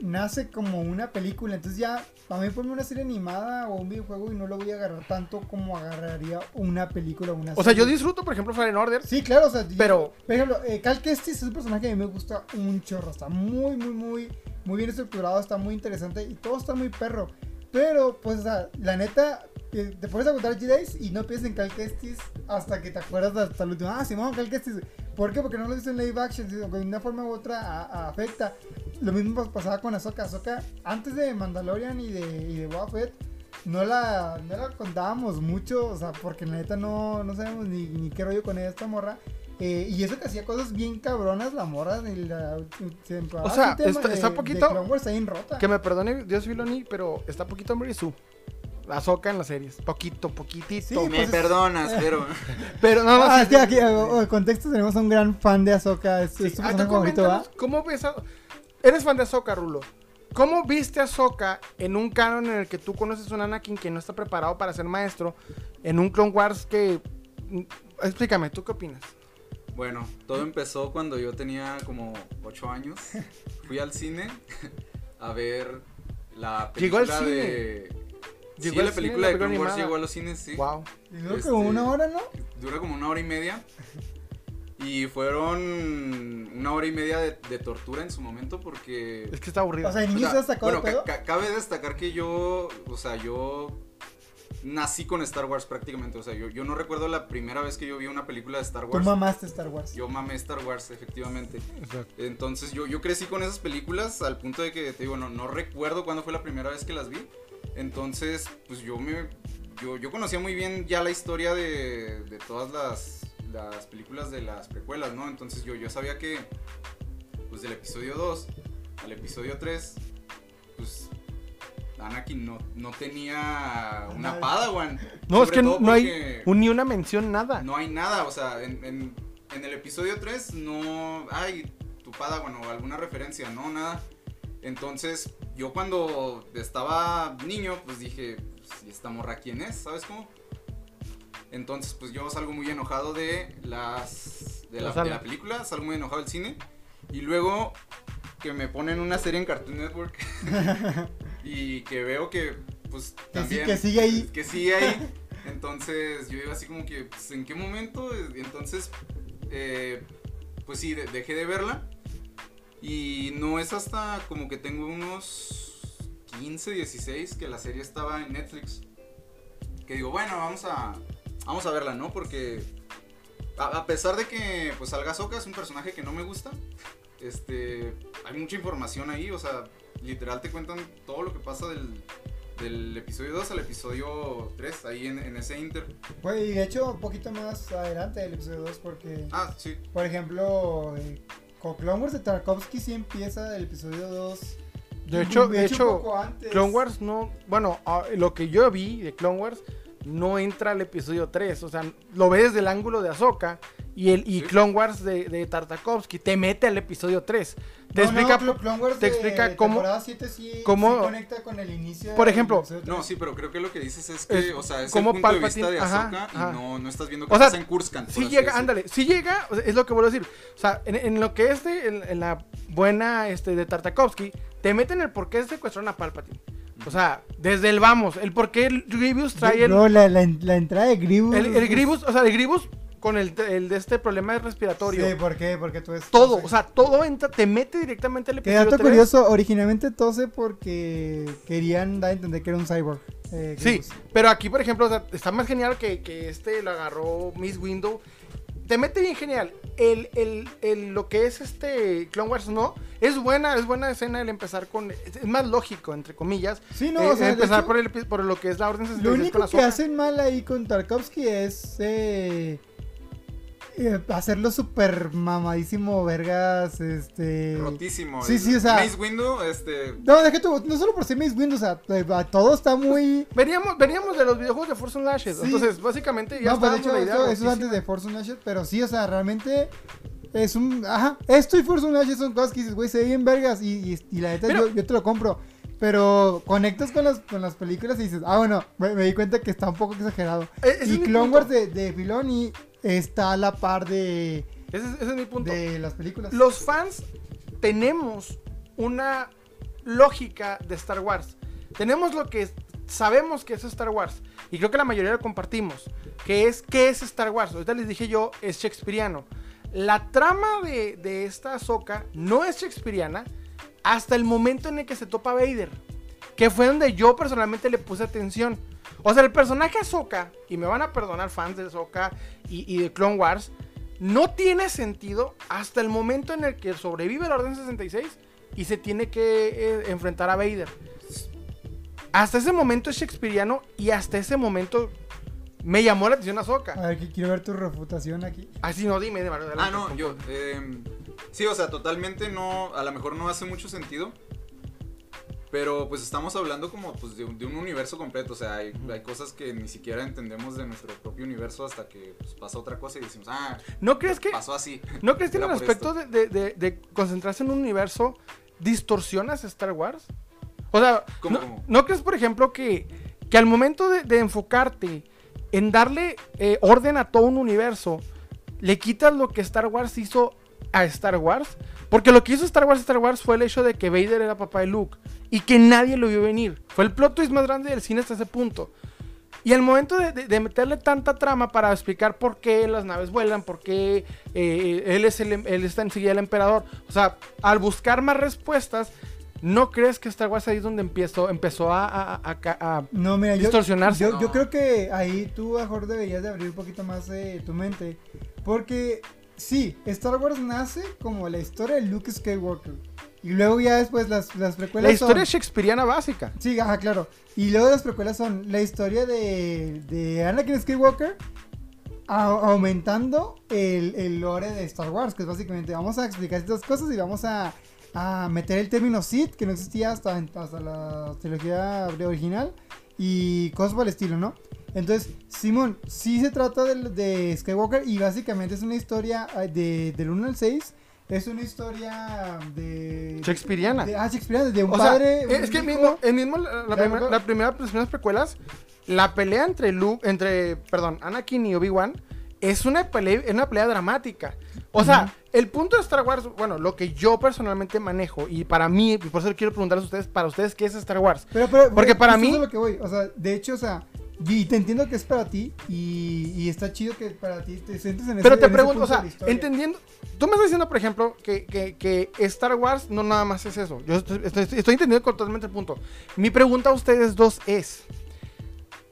nace como una película. Entonces ya, para mí ponme una serie animada o un videojuego y no lo voy a agarrar tanto como agarraría una película o una serie. O sea, yo disfruto, por ejemplo, Fallen Order. Sí, claro, o sea, pero... por ejemplo, Cal Kestis es un personaje que a mí me gusta un chorro. Está muy bien estructurado, está muy interesante y todo está muy perro. Pero, pues, o sea, la neta... Te pones a contar G-Days y no piensas en Cal Kestis hasta que te acuerdas hasta el último. Ah, Simón, Cal Kestis. ¿Por qué? Porque no lo hizo en live action, sino que de una forma u otra afecta. Lo mismo pasaba con Ahsoka. Ahsoka, antes de Mandalorian y de Boba Fett, no la contábamos mucho, o sea, porque en la neta no sabemos ni qué rollo con esta morra. Y eso que hacía cosas bien cabronas la morra de la... O sea, está poquito... Clone Wars, ahí en rota. Que me perdone Dios Filoni, pero está poquito hombre y su... Ahsoca en las series, poquitito. Sí, pues perdonas, pero... Pero no, sí, aquí, en contexto, tenemos a un gran fan de Ahsoca. Es tu personaje favorito, ¿va? ¿Cómo ves a... Eres fan de Ahsoca, Rulo. ¿Cómo viste a Ahsoca en un canon en el que tú conoces a un Anakin que no está preparado para ser maestro? En un Clone Wars que... Explícame, ¿tú qué opinas? Bueno, todo empezó cuando yo tenía como 8 años. Fui al cine a ver la película Llegó sí, la película de Clone Wars llegó a los cines, sí. Wow. Duró como una hora, ¿no? Dura como una hora y media. Y fueron una hora y media de tortura en su momento porque... Es que está aburrido. O sea, inicio hasta acabó. Bueno, cabe destacar que yo, o sea, yo nací con Star Wars prácticamente. O sea, yo no recuerdo la primera vez que yo vi una película de Star Wars. Tú mamaste Star Wars. Yo mamé Star Wars, efectivamente. Exacto. Entonces yo crecí con esas películas al punto de que, te digo, no recuerdo cuándo fue la primera vez que las vi. Entonces, pues yo conocía muy bien ya la historia de todas las películas de las precuelas, ¿no? Entonces yo sabía que, pues del episodio 2 al episodio 3, pues Anakin no tenía una Padawan. No, es que no hay ni una mención, nada. No hay nada, o sea, en el episodio 3 no hay tu Padawan o alguna referencia, no, nada. Entonces... Yo cuando estaba niño, pues dije, pues, ¿y esta morra quién es? ¿Sabes cómo? Entonces, pues yo salgo muy enojado de la película, salgo muy enojado del cine. Y luego que me ponen una serie en Cartoon Network y que veo que, pues, también... Que sigue ahí. Entonces, yo iba así como que, pues, ¿en qué momento? Entonces, pues sí, dejé de verla. Y no es hasta como que tengo unos 15, 16 que la serie estaba en Netflix. Que digo, bueno, vamos a verla, ¿no? Porque a pesar de que pues Alga Soka es un personaje que no me gusta, hay mucha información ahí, o sea, literal te cuentan todo lo que pasa del del episodio 2 al episodio 3, ahí en ese inter. Pues, y de hecho, un poquito más adelante del episodio 2, porque... Ah, sí. Por ejemplo, con Clone Wars de Tarkovsky sí empieza el episodio 2. De hecho Clone Wars no... Bueno, lo que yo vi de Clone Wars no entra al episodio 3. O sea, lo ves del ángulo de Ahsoka y Clone Wars de Tarkovsky te mete al episodio 3. Te explica cómo... La temporada 7 sí conecta con el inicio. Por ejemplo... No, sí, pero creo que lo que dices es que... o sea, es el punto de vista de Ahsoka, ajá. Y no estás viendo que pasa en Kurskan. Sí llega, ándale. Sí llega, es lo que vuelvo a decir. O sea, en lo que es en la buena de Tarkovsky... Te meten el por qué secuestraron a Palpatine. O sea, desde el vamos, el por qué Grievous trae el... No, la entrada de Grievous. El Grievous, o sea, el Grievous con el de este problema respiratorio. Sí, ¿por qué? Porque tú es... Todo, o sea, todo entra, te mete directamente al episodio 3. Qué dato curioso, originalmente tose porque querían dar a entender que era un cyborg. Sí, pero aquí, por ejemplo, o sea, está más genial que lo agarró Miss Window. Te mete bien genial, lo que es Clone Wars, ¿no? Es buena escena el empezar con... Es más lógico, entre comillas. Sí, no, o sea, empezar hecho, por lo que es la Orden 66 con Ahsoka. Lo único que hacen mal ahí con Tarkovsky es... hacerlo súper mamadísimo, vergas, rotísimo. Sí, sí, o sea... Mace Windu, No, deja tú, no solo por ser Mace Windu, o sea, todo está muy... Veníamos de los videojuegos de Force Unleashed, sí. Entonces, básicamente ya está hecho la idea. Eso es antes de Force Unleashed, pero sí, o sea, realmente... Es un... Ajá, esto y Force Unleashed son cosas que dices, güey, se ven vergas, y la neta, yo te lo compro. Pero conectas con las películas y dices, ah, bueno, me di cuenta que está un poco exagerado. Y Clone Wars de Filoni... Está a la par de... Ese es mi punto. De las películas. Los fans tenemos una lógica de Star Wars. Tenemos lo que sabemos que es Star Wars. Y creo que la mayoría lo compartimos. ¿Qué es Star Wars? Ahorita les dije yo, es shakespeariano. La trama de esta Ahsoka no es shakespeariana hasta el momento en el que se topa Vader. Que fue donde yo personalmente le puse atención. O sea, el personaje Ahsoka, y me van a perdonar fans de Ahsoka y de Clone Wars, no tiene sentido hasta el momento en el que sobrevive la Orden 66 y se tiene que enfrentar a Vader. Hasta ese momento es shakespeariano y hasta ese momento me llamó la atención Ahsoka. A ver, que quiero ver tu refutación aquí. Ah, sí, no, dime. Adelante, no, yo... sí, o sea, totalmente no... A lo mejor no hace mucho sentido. Pero pues estamos hablando como pues, de un universo completo, o sea, hay cosas que ni siquiera entendemos de nuestro propio universo hasta que pues, pasa otra cosa y decimos, ¿no crees que pasó así? ¿No crees que en el aspecto de concentrarse en un universo distorsionas Star Wars? O sea, ¿no crees, por ejemplo, que al momento de enfocarte en darle orden a todo un universo, le quitas lo que Star Wars hizo a Star Wars? Porque lo que hizo Star Wars fue el hecho de que Vader era papá de Luke y que nadie lo vio venir. Fue el plot twist más grande del cine hasta ese punto. Y al momento de meterle tanta trama para explicar por qué las naves vuelan, por qué él está enseguida el emperador, o sea, al buscar más respuestas, ¿no crees que Star Wars ahí es donde empezó a no, mira, distorsionarse? Yo creo que ahí tú, mejor, deberías de abrir un poquito más tu mente, porque... Sí, Star Wars nace como la historia de Luke Skywalker. Y luego ya después las precuelas son... La historia shakespeariana básica. Sí, ajá, claro. Y luego las precuelas son la historia de Anakin Skywalker aumentando el lore de Star Wars, que es básicamente vamos a explicar estas cosas y vamos a meter el término Sith, que no existía hasta la trilogía original, y cosas por el estilo, ¿no? Entonces, Simón, sí se trata de Skywalker y básicamente es una historia del 1 al 6, es una historia de... Shakespeariana. Shakespeariana, de un padre... Es que mismo las primeras precuelas, la pelea entre Anakin y Obi-Wan es una pelea dramática. O sea, el punto de Star Wars, bueno, lo que yo personalmente manejo, y para mí, por eso quiero preguntarles a ustedes, para ustedes, ¿qué es Star Wars? Pero porque para mí... Eso es lo que voy, o sea, de hecho, o sea... Y te entiendo que es para ti y está chido que para ti te sientes en ese... Pero te pregunto, o sea, entendiendo... Tú me estás diciendo, por ejemplo, que Star Wars no nada más es eso. Yo estoy entendiendo totalmente el punto. Mi pregunta a ustedes dos es...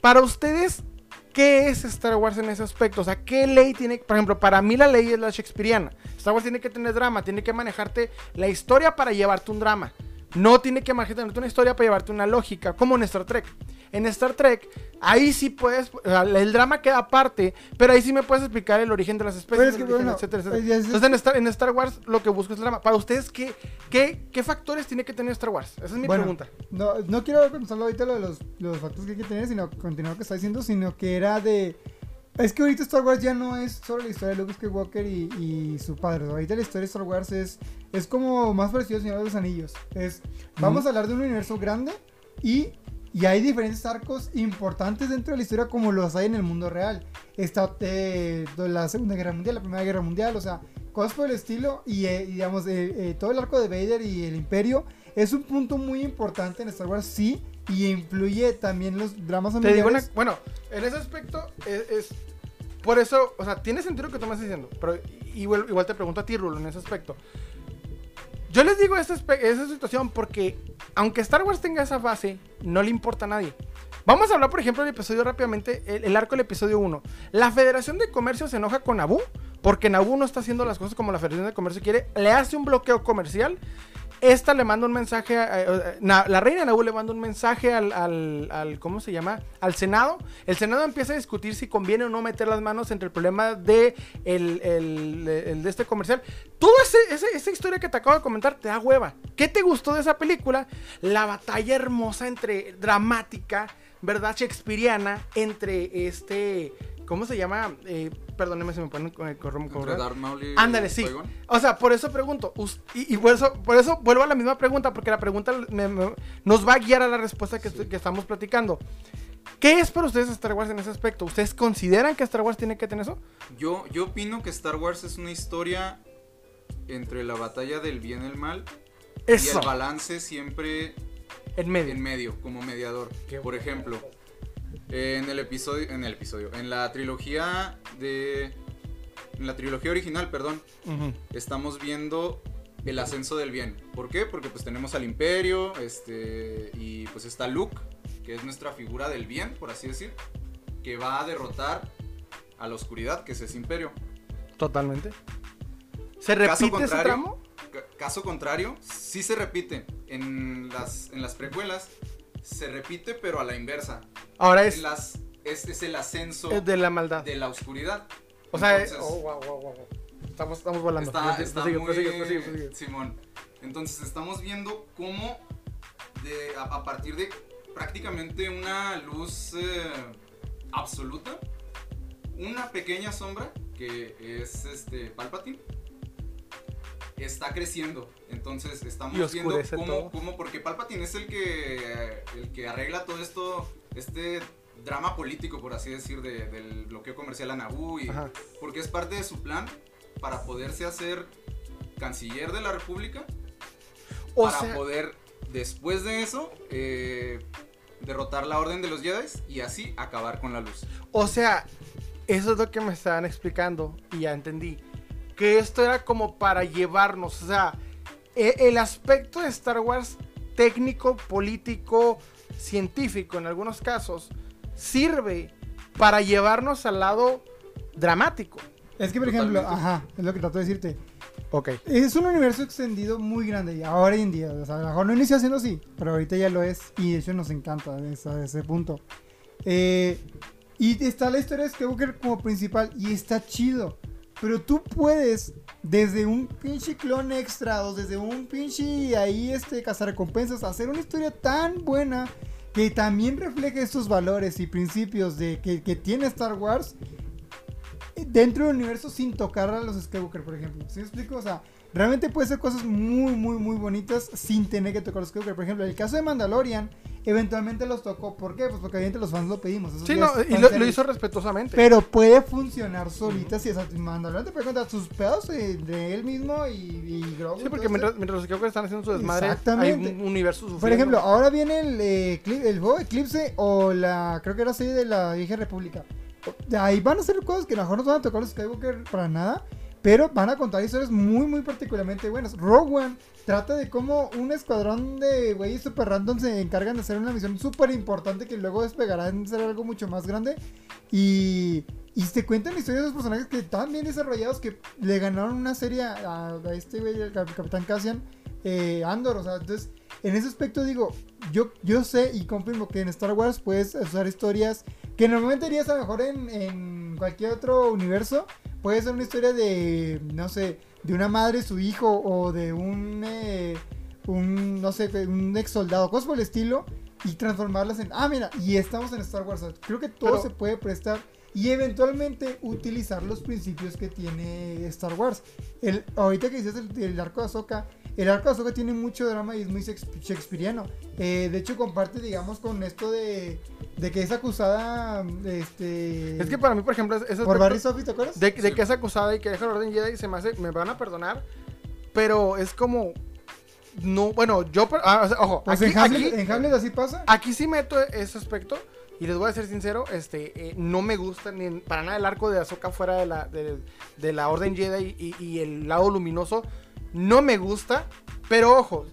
Para ustedes, ¿qué es Star Wars en ese aspecto? O sea, ¿qué ley tiene...? Por ejemplo, para mí la ley es la shakespeariana. Star Wars tiene que tener drama, tiene que manejarte la historia para llevarte un drama. No tiene que imaginarte una historia para llevarte una lógica, como en Star Trek. En Star Trek, ahí sí puedes, o sea, el drama queda aparte, pero ahí sí me puedes explicar el origen de las especies, es que, bueno, etcétera, etcétera. Entonces en Star Wars lo que busco es el drama. Para ustedes, ¿qué factores tiene que tener Star Wars? Esa es mi pregunta. No quiero pensarlo ahorita lo de los factores que hay que tener, sino continuar lo que está diciendo, sino que era de... Es que ahorita Star Wars ya no es solo la historia de Luke Skywalker y su padre. Ahorita la historia de Star Wars es como más parecido al Señor de los Anillos. Vamos a hablar de un universo grande y hay diferentes arcos importantes dentro de la historia como los hay en el mundo real. Está la Segunda Guerra Mundial, la Primera Guerra Mundial, o sea, cosas por el estilo. Y digamos, todo el arco de Vader y el Imperio es un punto muy importante en Star Wars, sí. Y influye también los dramas familiares. Te digo bueno, en ese aspecto es... Por eso, o sea, tiene sentido lo que tú me estás diciendo, pero igual te pregunto a ti, Rulo, en ese aspecto. Yo les digo esa situación porque, aunque Star Wars tenga esa base, no le importa a nadie. Vamos a hablar, por ejemplo, del episodio rápidamente, el arco del episodio 1. La Federación de Comercio se enoja con Naboo, porque Naboo no está haciendo las cosas como la Federación de Comercio quiere, le hace un bloqueo comercial. Esta le manda un mensaje, la reina Naboo le manda un mensaje al ¿cómo se llama? Al Senado. El Senado empieza a discutir si conviene o no meter las manos entre el problema de de este comercial. Toda esa historia que te acabo de comentar te da hueva. ¿Qué te gustó de esa película? La batalla hermosa entre, dramática, ¿verdad? Shakespeareana, entre ¿cómo se llama? Perdónenme si me ponen correr. Darth Maul y... Ándale, sí. O sea, por eso pregunto. Por eso vuelvo a la misma pregunta, porque la pregunta nos va a guiar a la respuesta que estamos platicando. ¿Qué es para ustedes Star Wars en ese aspecto? ¿Ustedes consideran que Star Wars tiene que tener eso? Yo opino que Star Wars es una historia entre la batalla del bien y el mal. Eso. Y el balance siempre... En medio, como mediador. Por ejemplo... En la trilogía original, perdón, estamos viendo el ascenso del bien. ¿Por qué? Porque pues tenemos al Imperio, y pues está Luke, que es nuestra figura del bien, por así decir, que va a derrotar a la oscuridad, que es ese Imperio. Totalmente. ¿Se repite ese tramo? Caso contrario, sí se repite en las precuelas. Se repite, pero a la inversa. Ahora es el ascenso de la maldad, de la oscuridad. O sea, wow. Estamos volando. Prosigue. Simón. Entonces estamos viendo cómo a partir de prácticamente una luz absoluta, una pequeña sombra que es Palpatine está creciendo. Entonces estamos viendo cómo porque Palpatine es el que arregla todo esto, drama político, por así decir, del bloqueo comercial a Naboo, porque es parte de su plan para poderse hacer canciller de la República, poder después de eso derrotar la Orden de los Jedi y así acabar con la luz. O sea, eso es lo que me estaban explicando y ya entendí. Que esto era como para llevarnos, o sea, el aspecto de Star Wars técnico, político, científico en algunos casos, sirve para llevarnos al lado dramático. Es que, por ejemplo, es lo que trato de decirte. Ok. Es un universo extendido muy grande, y ahora en día, o sea, a lo mejor no inició siendo así, pero ahorita ya lo es, y de hecho nos encanta ese punto. Y está la historia de Skywalker como principal, y está chido. Pero tú puedes, desde un pinche clon extra, o desde un pinche ahí cazarrecompensas, hacer una historia tan buena que también refleje estos valores y principios que tiene Star Wars dentro del universo sin tocar a los Skywalker, por ejemplo. ¿Sí me explico? O sea, realmente puede ser cosas muy, muy, muy bonitas sin tener que tocar a los Skywalker. Por ejemplo, en el caso de Mandalorian, eventualmente los tocó. ¿Por qué? Pues porque evidentemente los fans lo pedimos. Sí, y lo hizo respetuosamente. Pero puede funcionar solita si es Mandalorian. Te puede contar sus pedos de él mismo y Grogu. Sí, porque mientras los Skywalker están haciendo su desmadre, hay un universo sufriendo. Por ejemplo, ahora viene el juego Eclipse o creo que era serie de la Vieja República. Ahí van a ser cosas que a lo mejor no van a tocar los Skywalker para nada, pero van a contar historias muy, muy particularmente buenas. Rogue One trata de cómo un escuadrón de güeyes super random se encargan de hacer una misión súper importante que luego despegará en ser algo mucho más grande. Y se cuentan historias de los personajes que están bien desarrollados, que le ganaron una serie a este güey, al Capitán Cassian, Andor. O sea, entonces en ese aspecto digo, yo sé y confirmo que en Star Wars puedes usar historias que normalmente harías a lo mejor en cualquier otro universo. Puede ser una historia de, no sé, de una madre, su hijo, o de un no sé, un ex soldado, cosas por el estilo, y transformarlas en, ah, mira, y estamos en Star Wars. Creo que todo se puede prestar y eventualmente utilizar los principios que tiene Star Wars. Ahorita que dices el arco de Ahsoka, el arco de Ahsoka tiene mucho drama y es muy shakespeariano. De hecho, comparte, digamos, con esto de que es acusada, Es que para mí, por ejemplo, eso por Barry Sophie, ¿te acuerdas? De que es acusada y que deja el orden Jedi, se me hace, me van a perdonar, pero es como... No, bueno, yo... o sea, ojo, pues en Hamlet así pasa. Aquí sí meto ese aspecto, y les voy a ser sincero, no me gusta ni para nada el arco de Ahsoka fuera de la Orden Jedi y el lado luminoso. No me gusta, pero ojo,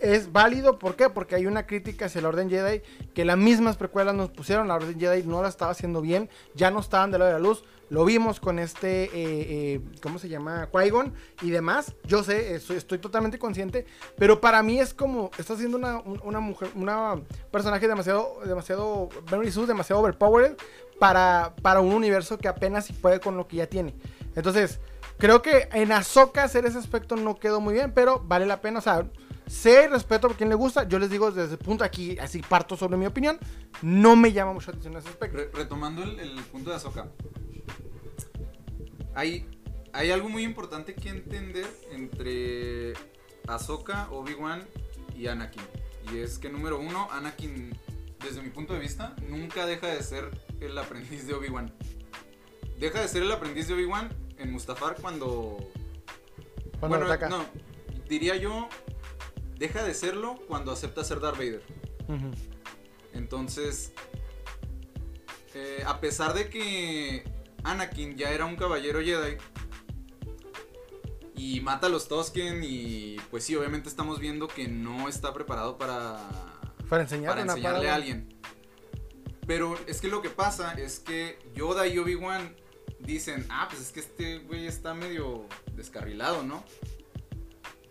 es válido, ¿por qué? Porque hay una crítica hacia la Orden Jedi, que las mismas precuelas nos pusieron, la Orden Jedi no la estaba haciendo bien, ya no estaban del lado de la luz, lo vimos con ¿cómo se llama? Qui-Gon y demás, yo sé, estoy totalmente consciente, pero para mí es como, está siendo una mujer, una personaje demasiado, demasiado overpowered para un universo que apenas puede con lo que ya tiene. Entonces, creo que en Ahsoka hacer ese aspecto no quedó muy bien, pero vale la pena, o sea... Sé, respeto a quien le gusta, yo les digo desde el punto aquí, así parto sobre mi opinión, no me llama mucho la atención ese aspecto. Retomando el punto de Ahsoka, hay algo muy importante que entender entre Ahsoka, Obi-Wan y Anakin. Y es que, número uno, Anakin, desde mi punto de vista, nunca deja de ser el aprendiz de Obi-Wan. Deja de ser el aprendiz de Obi-Wan en Mustafar cuando bueno, ataca. No, diría yo... Deja de serlo cuando acepta ser Darth Vader. Uh-huh. Entonces, a pesar de que Anakin ya era un caballero Jedi y mata a los Tusken, y pues sí, obviamente estamos viendo que no está preparado para enseñarle a alguien. Pero es que lo que pasa es que Yoda y Obi-Wan dicen, ah, pues es que este güey está medio descarrilado, ¿no?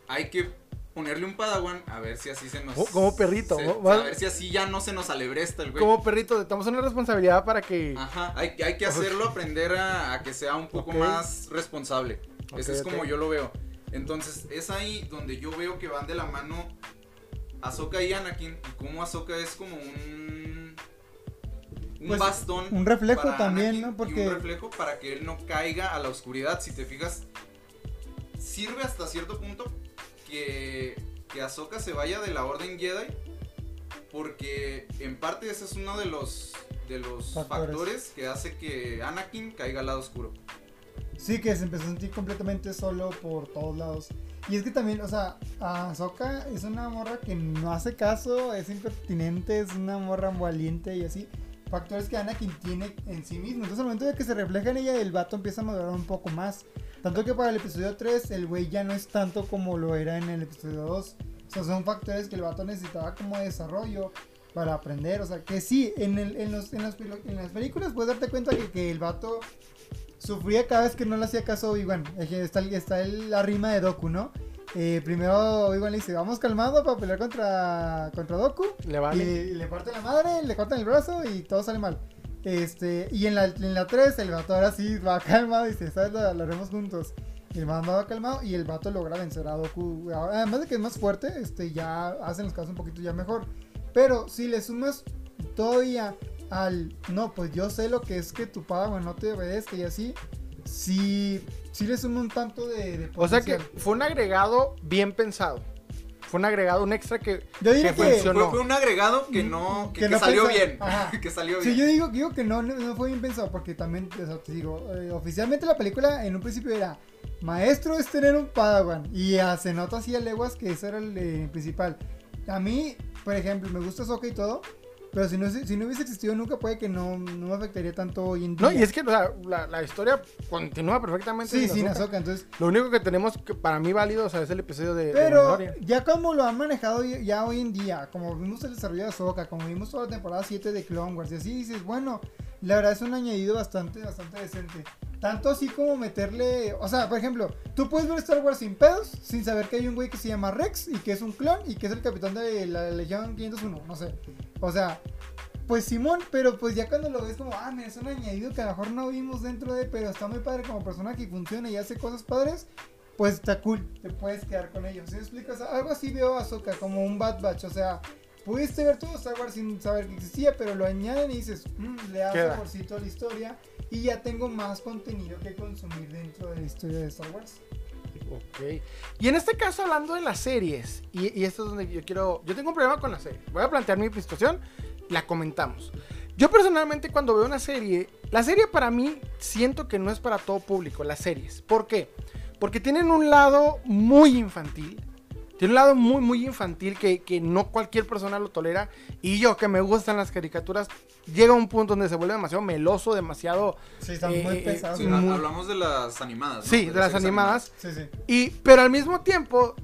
Hay que... ponerle un padawan, a ver si así se nos... Como perrito. A ver si así ya no se nos alebresta el güey. Como perrito, estamos en una responsabilidad para que... Ajá, hay que hacerlo aprender a que sea un poco más responsable. Okay, eso es como yo lo veo. Entonces, es ahí donde yo veo que van de la mano Ahsoka y Anakin. Y como Ahsoka es como un bastón. Un reflejo para también, Anakin, ¿no? Porque... un reflejo para que él no caiga a la oscuridad. Si te fijas, sirve hasta cierto punto... Que Ahsoka se vaya de la Orden Jedi, porque en parte ese es uno de los factores que hace que Anakin caiga al lado oscuro. Sí, que se empezó a sentir completamente solo por todos lados. Y es que también, o sea, Ahsoka es una morra que no hace caso, es impertinente, es una morra valiente y así. Factores que Anakin tiene en sí mismo. Entonces, al momento de que se refleja en ella, el vato empieza a madurar un poco más. Tanto que para el episodio 3, el güey ya no es tanto como lo era en el episodio 2. O sea, son factores que el vato necesitaba como desarrollo para aprender. O sea, que sí, en las películas puedes darte cuenta que el vato sufría cada vez que no le hacía caso a Obi-Wan. Está la rima de Doku, ¿no? Primero Obi-Wan le dice, vamos calmado para pelear contra Doku. Le vale. Y le parte la madre, le cortan el brazo y todo sale mal. Y en la 3 el vato ahora sí va calmado y dice, ¿sabes? Lo haremos juntos. El man va calmado y el vato logra vencer a Doku. Además de que es más fuerte, ya hacen los casos un poquito ya mejor. Pero si le sumas todavía al, no, pues yo sé lo que es que tu padawan no te obedezca y así, sí le suma un tanto de potencial. O sea que fue un agregado bien pensado. Fue un agregado, un extra que funcionó. Fue un agregado que no salió bien. Que salió bien. Sí, yo digo que no fue bien pensado, porque también, o sea, te digo, oficialmente la película en un principio era, maestro es tener un padawan, y se nota así a leguas que ese era el principal. A mí, por ejemplo, me gusta Ahsoka y todo, pero si no hubiese existido nunca, puede que no me afectaría tanto hoy en día. No, y es que la historia continúa perfectamente. Sí, sin Ahsoka, entonces... Lo único que tenemos, que para mí válido, o sea, es el episodio de Mandalorian. Pero ya como lo han manejado ya hoy en día, como vimos el desarrollo de Ahsoka, como vimos toda la temporada 7 de Clone Wars, y así dices, bueno, la verdad es un añadido bastante decente. Tanto así como meterle... O sea, por ejemplo, tú puedes ver Star Wars sin pedos, sin saber que hay un güey que se llama Rex y que es un clon y que es el capitán de la Legión 501, no sé. O sea, pues simón, pero pues ya cuando lo ves como, ah, me es un añadido que a lo mejor no vimos dentro de, pero está muy padre como persona que funciona y hace cosas padres, pues está cool, te puedes quedar con ellos. ¿Sí me explico? O sea, algo así veo a Ahsoka, como un Bad Batch, o sea... Pudiste ver todo Star Wars sin saber que existía, pero lo añaden y dices, le da un saborcito a la historia y ya tengo más contenido que consumir dentro de la historia de Star Wars. Ok. Y en este caso, hablando de las series, y esto es donde yo quiero... Yo tengo un problema con la serie. Voy a plantear mi situación, la comentamos. Yo personalmente cuando veo una serie, la serie para mí siento que no es para todo público, las series. ¿Por qué? Porque tienen un lado muy infantil. Tiene un lado muy, muy infantil que no cualquier persona lo tolera. Y yo, que me gustan las caricaturas, llega a un punto donde se vuelve demasiado meloso, demasiado... Sí, están muy pesados. Sí, muy... Hablamos de las animadas, ¿no? Sí, de las animadas. Sí, sí. Y, pero al mismo tiempo,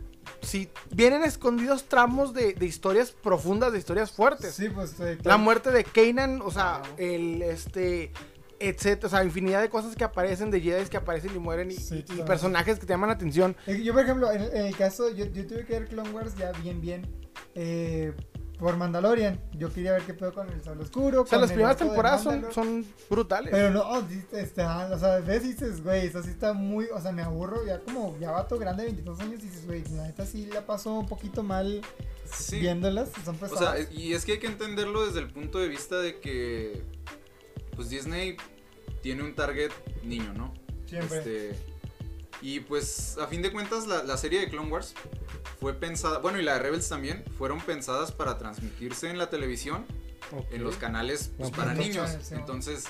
si vienen escondidos tramos de historias profundas, de historias fuertes. Sí, pues... Claro. La muerte de Kanan, o sea, etcétera, o sea, infinidad de cosas que aparecen, de Jedi que aparecen y mueren, sí, y personajes que te llaman la atención. Yo, por ejemplo, en el caso, yo tuve que ver Clone Wars ya bien, por Mandalorian. Yo quería ver qué pedo con el Sable Oscuro. O sea, las primeras temporadas son brutales. Pero no, o sea, ves y dices, güey, eso sí está muy, o sea, me aburro, ya como, ya vato grande de 22 años y dices, güey, la neta sí la pasó un poquito mal, sí, viéndolas, son pesadas. O sea, y es que hay que entenderlo desde el punto de vista de que, pues Disney tiene un target niño, ¿no? Siempre. Y pues a fin de cuentas la serie de Clone Wars fue pensada, bueno, y la de Rebels también, fueron pensadas para transmitirse en la televisión, okay, en los canales, pues, para niños. Entonces,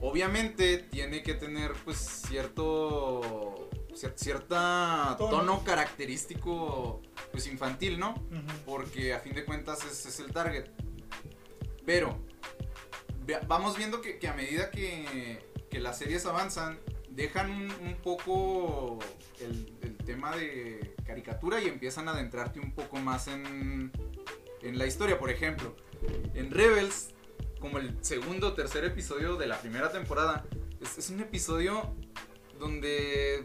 obviamente tiene que tener pues cierta tono característico, pues infantil, ¿no? Uh-huh. Porque a fin de cuentas es el target. Pero vamos viendo que a medida que las series avanzan, dejan un poco el tema de caricatura y empiezan a adentrarte un poco más en la historia. Por ejemplo, en Rebels, como el segundo o tercer episodio de la primera temporada, es un episodio donde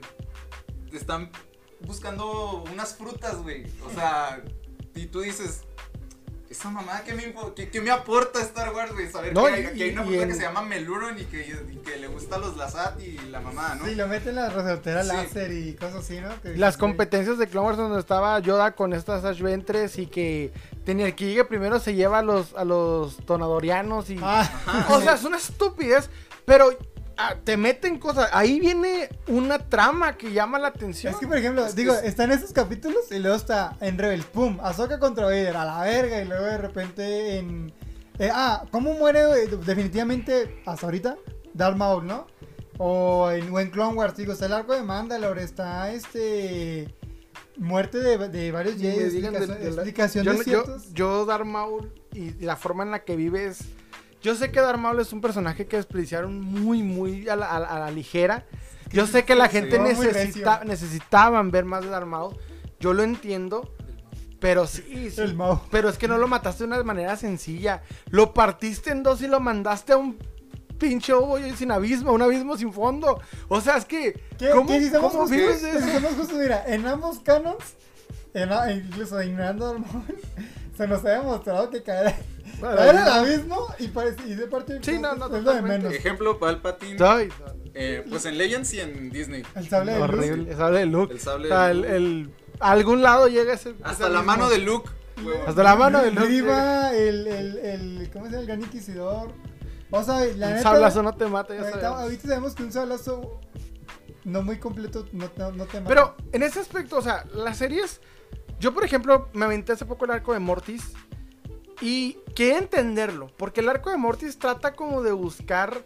están buscando unas frutas, güey. O sea, y tú dices... Esa mamada que me aporta Star Wars, güey, saber que hay una puta que se llama Meluron y que le gusta los Lazat y la mamada, ¿no? Sí, lo meten la resortera, sí, láser y cosas así, ¿no? Que, las competencias de Clone Wars donde estaba Yoda con estas Ashventres y que tenía que llegue primero se lleva a los tonadorianos y... Ajá, o sea, es una estupidez, pero... te meten cosas, ahí viene una trama que llama la atención. Es que, por ejemplo, están esos capítulos y luego está en Rebels, pum, Ahsoka contra Vader, a la verga, y luego de repente en... ¿cómo muere definitivamente hasta ahorita Darth Maul, no? O en Clone Wars, está el arco de Mandalore, está muerte de varios Jedi, explicación de ciertos... Yo Darth Maul y la forma en la que vive es... Yo sé que Darth Maul es un personaje que despreciaron muy, muy a la ligera. Yo sé que la gente necesitaban ver más de Darth Maul. Yo lo entiendo, pero sí. Pero es que no lo mataste de una manera sencilla. Lo partiste en dos y lo mandaste a un pinche hoyo sin abismo, un abismo sin fondo. O sea, es que... ¿Cómo vives eso? Si somos justos, mira, en ambos canons, incluso ignorando a Darth Maul, se nos ha demostrado que caerá... Bueno, era el abismo y de parte de... Sí, no, es lo de menos. Ejemplo, Palpatine. Pues en Legends y en Disney. El sable de Luke. El sable de Luke. A algún lado llega ese... Hasta la mano de Luke. Hasta la mano de Luke. Riva, ¿cómo se llama? El gran inquisidor. O sea, la neta... Un sablazo no te mata, ya sabes. Ahorita sabemos que un sablazo no muy completo no te mata. Pero en ese aspecto, o sea, las series... Yo, por ejemplo, me aventé hace poco el arco de Mortis. Y quería entenderlo, porque el arco de Mortis trata como de buscar...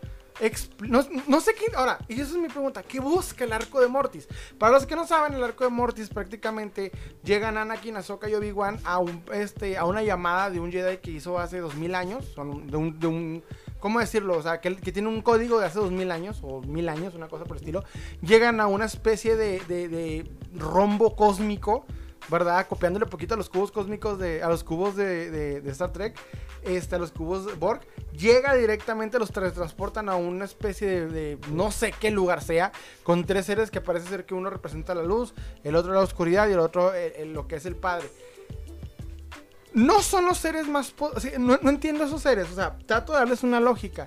No sé qué... Ahora, y esa es mi pregunta, ¿qué busca el arco de Mortis? Para los que no saben, el arco de Mortis prácticamente llegan Anakin, Ahsoka y Obi-Wan a una llamada de un Jedi que hizo hace 2000 años, ¿cómo decirlo? O sea, que tiene un código de hace 2000 años, o 1000 años, una cosa por el estilo. Llegan a una especie de rombo cósmico ¿verdad? Copiándole poquito a los cubos cósmicos de, a los cubos de Star Trek, a los cubos Borg, llega directamente, los transportan a una especie de no sé qué lugar sea, con tres seres que parece ser que uno representa la luz, el otro la oscuridad y el otro lo que es el padre. No son los seres más... no entiendo esos seres, o sea, trato de darles una lógica.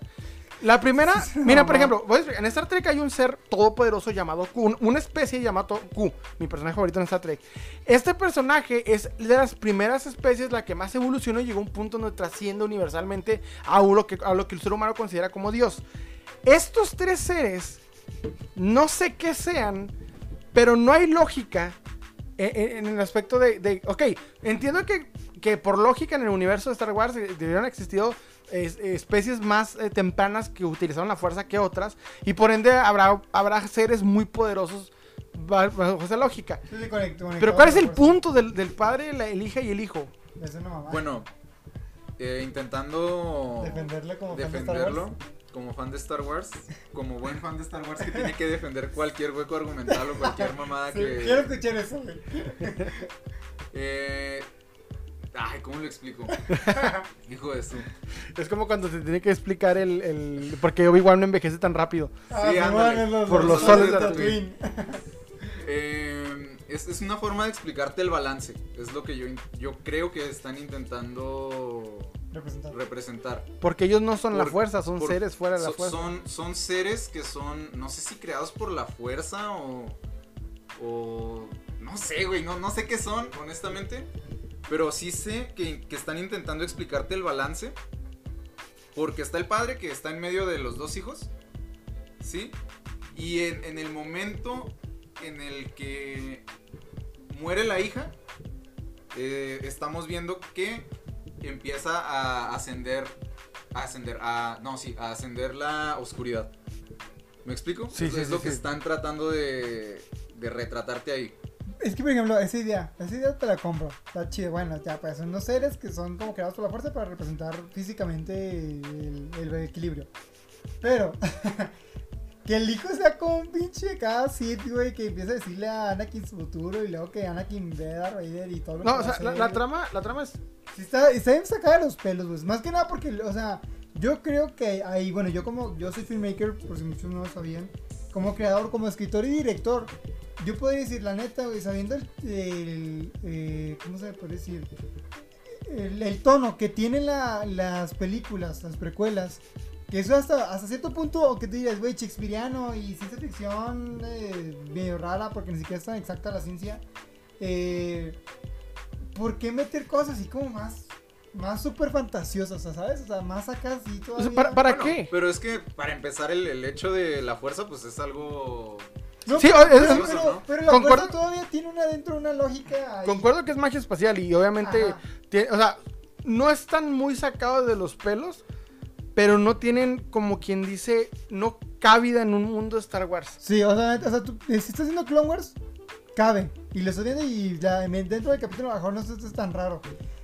La primera, mira, por ejemplo, en Star Trek hay un ser todopoderoso llamado Q, una especie llamada Q, mi personaje favorito en Star Trek. Este personaje es de las primeras especies, la que más evolucionó y llegó a un punto donde trasciende universalmente a lo que el ser humano considera como Dios. Estos tres seres, no sé qué sean, pero no hay lógica en el aspecto de ok, entiendo que por lógica en el universo de Star Wars debieron existido especies más tempranas que utilizaron la fuerza que otras, y por ende habrá seres muy poderosos bajo esa lógica. Sí, sí, correcto. Pero ¿cuál es el punto del padre, la hija y el hijo? Eso no, mamá. Bueno, intentando defenderlo como fan de Star Wars, como buen fan de Star Wars que tiene que defender cualquier hueco argumental o cualquier mamada que... Quiero escuchar eso, güey. Ay, ¿cómo lo explico? Hijo de su... Es como cuando se tiene que explicar el... Porque Obi-Wan no envejece tan rápido. Sí, ándale. Por los soles de Tatooine. Es una forma de explicarte el balance. Es lo que yo creo que están intentando... Representar. Porque ellos no son la fuerza, son seres fuera de la fuerza. Son seres que son, no sé si creados por la fuerza o no sé, güey, no sé qué son, honestamente. Pero sí sé que están intentando explicarte el balance. Porque está el padre que está en medio de los dos hijos, ¿sí? Y en el momento en el que muere la hija, estamos viendo que empieza a ascender la oscuridad. ¿Me explico? Sí, es lo que están tratando de retratarte ahí. Es que, por ejemplo, esa idea te la compro. Está chido, bueno, ya, pues son unos seres que son como creados por la fuerza para representar físicamente el equilibrio. Pero que el hijo sea como un pinche cada sitio, güey, que empieza a decirle a Anakin su futuro y luego que Anakin ve a Darth Vader y todo lo que... No, o sea, la trama es... Sí, está bien sacada de los pelos, güey. Más que nada porque, o sea, yo creo que ahí, bueno, yo soy filmmaker, por si muchos no lo sabían, como creador, como escritor y director, yo podría decir, la neta, güey, sabiendo ¿cómo se puede decir? El tono que tienen las películas, las precuelas, que eso hasta cierto punto, o que te digas, güey, shakespeariano y ciencia ficción medio rara, porque ni siquiera es tan exacta la ciencia, ¿por qué meter cosas así como más súper fantasiosas, ¿sabes? O sea, más acá así todavía. ¿Para bueno, qué? Pero es que para empezar el hecho de la fuerza, pues es algo... No, sí, pero la fuerza todavía tiene adentro una lógica ahí. Concuerdo que es magia espacial y obviamente tiene, o sea, no están muy sacados de los pelos, pero no tienen, como quien dice, no cabida en un mundo de Star Wars. Sí, o sea tú, si estás haciendo Clone Wars, cabe. Y lo estoy viendo y dentro del capítulo a lo mejor no es tan raro.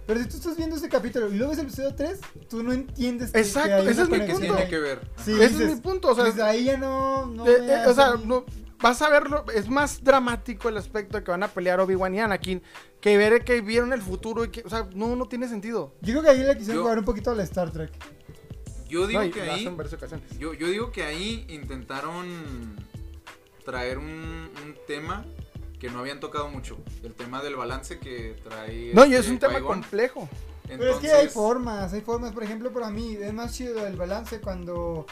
Pero si tú estás viendo ese capítulo y luego ves el episodio 3, tú no entiendes. Exacto, ese es mi punto. Tiene que ver. Sí, ese es mi punto. O sea, pues ahí ya no o sea, no, vas a verlo, es más dramático el aspecto de que van a pelear Obi-Wan y Anakin que ver que vieron el futuro y que, o sea, no tiene sentido. Yo creo que ahí le quisieron jugar un poquito a la Star Trek. Yo digo que ahí yo digo que ahí intentaron traer un tema que no habían tocado mucho, el tema del balance que trae... No, y es un tema complejo. Entonces... Pero es que hay formas, por ejemplo, para mí es más chido el balance cuando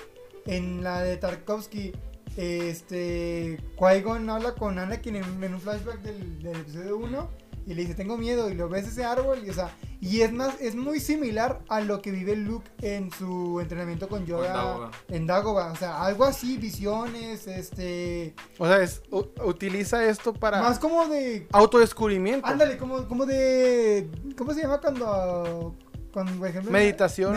en la de Tarkovsky, Qui-Gon habla con Anakin en un flashback del episodio 1 y le dice, tengo miedo, y lo ves ese árbol, y o sea, y es más, es muy similar a lo que vive Luke en su entrenamiento con Yoda en Dagobah, o sea, algo así, visiones, o sea, utiliza esto para... Más como de... autodescubrimiento. Ándale, como de... ¿Cómo se llama cuando...? Con, por ejemplo, meditación,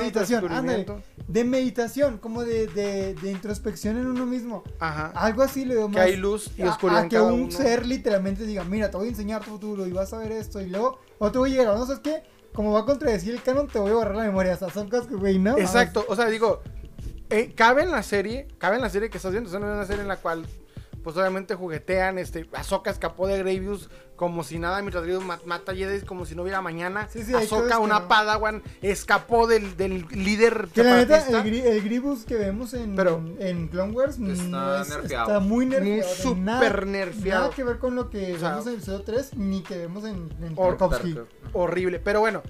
ándale, de meditación, como de introspección en uno mismo. Ajá. Algo así le digo más. Que hay luz y oscuridad. A que un uno. Ser literalmente diga, mira, te voy a enseñar tu futuro y vas a ver esto y luego, o te voy a llegar, ¿no? ¿Sabes qué? Como va a contradecir el canon, te voy a borrar la memoria. O sea, son cosas que, güey, no. Exacto, o sea, digo, cabe en la serie que estás viendo, o sea, no es una serie en la cual pues obviamente juguetean, Ahsoka escapó de Grievous como si nada, mientras Grievous mata a Jedi como si no hubiera mañana. Sí, sí, Ahsoka, una padawan, escapó del líder separatista. La neta, el Grievous que vemos en Clone Wars está muy nerfeado. Súper nerfeado. Nada que ver con lo que vemos en el episodio 3, ni que vemos en Tarkovsky. Horrible, pero bueno.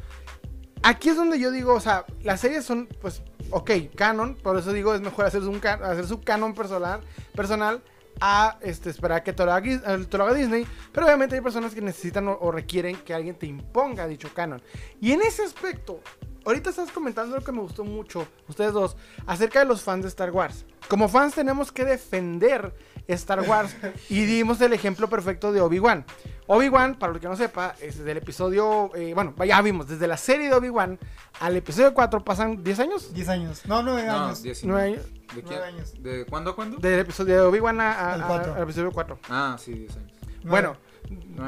Aquí es donde yo digo, o sea, las series son, pues, ok, canon, por eso digo, es mejor hacer su canon personal a esperar que te lo haga Disney, pero obviamente hay personas que necesitan o requieren que alguien te imponga dicho canon. Y en ese aspecto, ahorita estás comentando lo que me gustó mucho, ustedes dos, acerca de los fans de Star Wars. Como fans tenemos que defender Star Wars y dimos el ejemplo perfecto de Obi-Wan. Obi-Wan, para los que no sepa, es desde el episodio... bueno, ya vimos, desde la serie de Obi-Wan al episodio 4 pasan 10 años. 10 años. No, 9 años. 9 años. ¿De qué años? ¿De cuándo a cuándo? Del episodio de Obi-Wan al episodio 4. Ah, sí, 10 años. Bueno,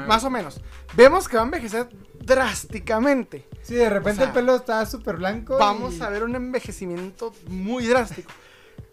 más o menos. Vemos que va a envejecer drásticamente. Sí, de repente, o sea, el pelo está súper blanco. Vamos a ver un envejecimiento muy drástico.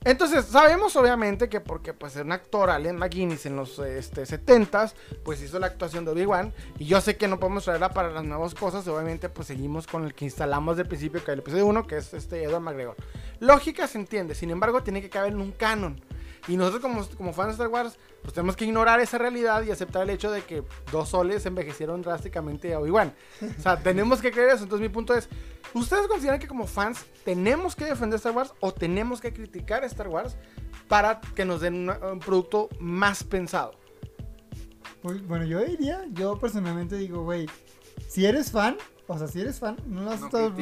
Entonces, sabemos obviamente que porque pues era un actor, Alec Guinness, en los 70s, pues hizo la actuación de Obi-Wan, y yo sé que no podemos traerla para las nuevas cosas, obviamente pues seguimos con el que instalamos del principio, que es el episodio 1, que es Ewan McGregor. Lógica se entiende, sin embargo tiene que caber en un canon, y nosotros como fans de Star Wars, pues tenemos que ignorar esa realidad y aceptar el hecho de que 2 soles envejecieron drásticamente a Obi-Wan. O sea, tenemos que creer eso, entonces mi punto es... ¿Ustedes consideran que como fans tenemos que defender Star Wars o tenemos que criticar a Star Wars para que nos den un producto más pensado? Pues, bueno, yo personalmente digo, güey, si eres fan, no estás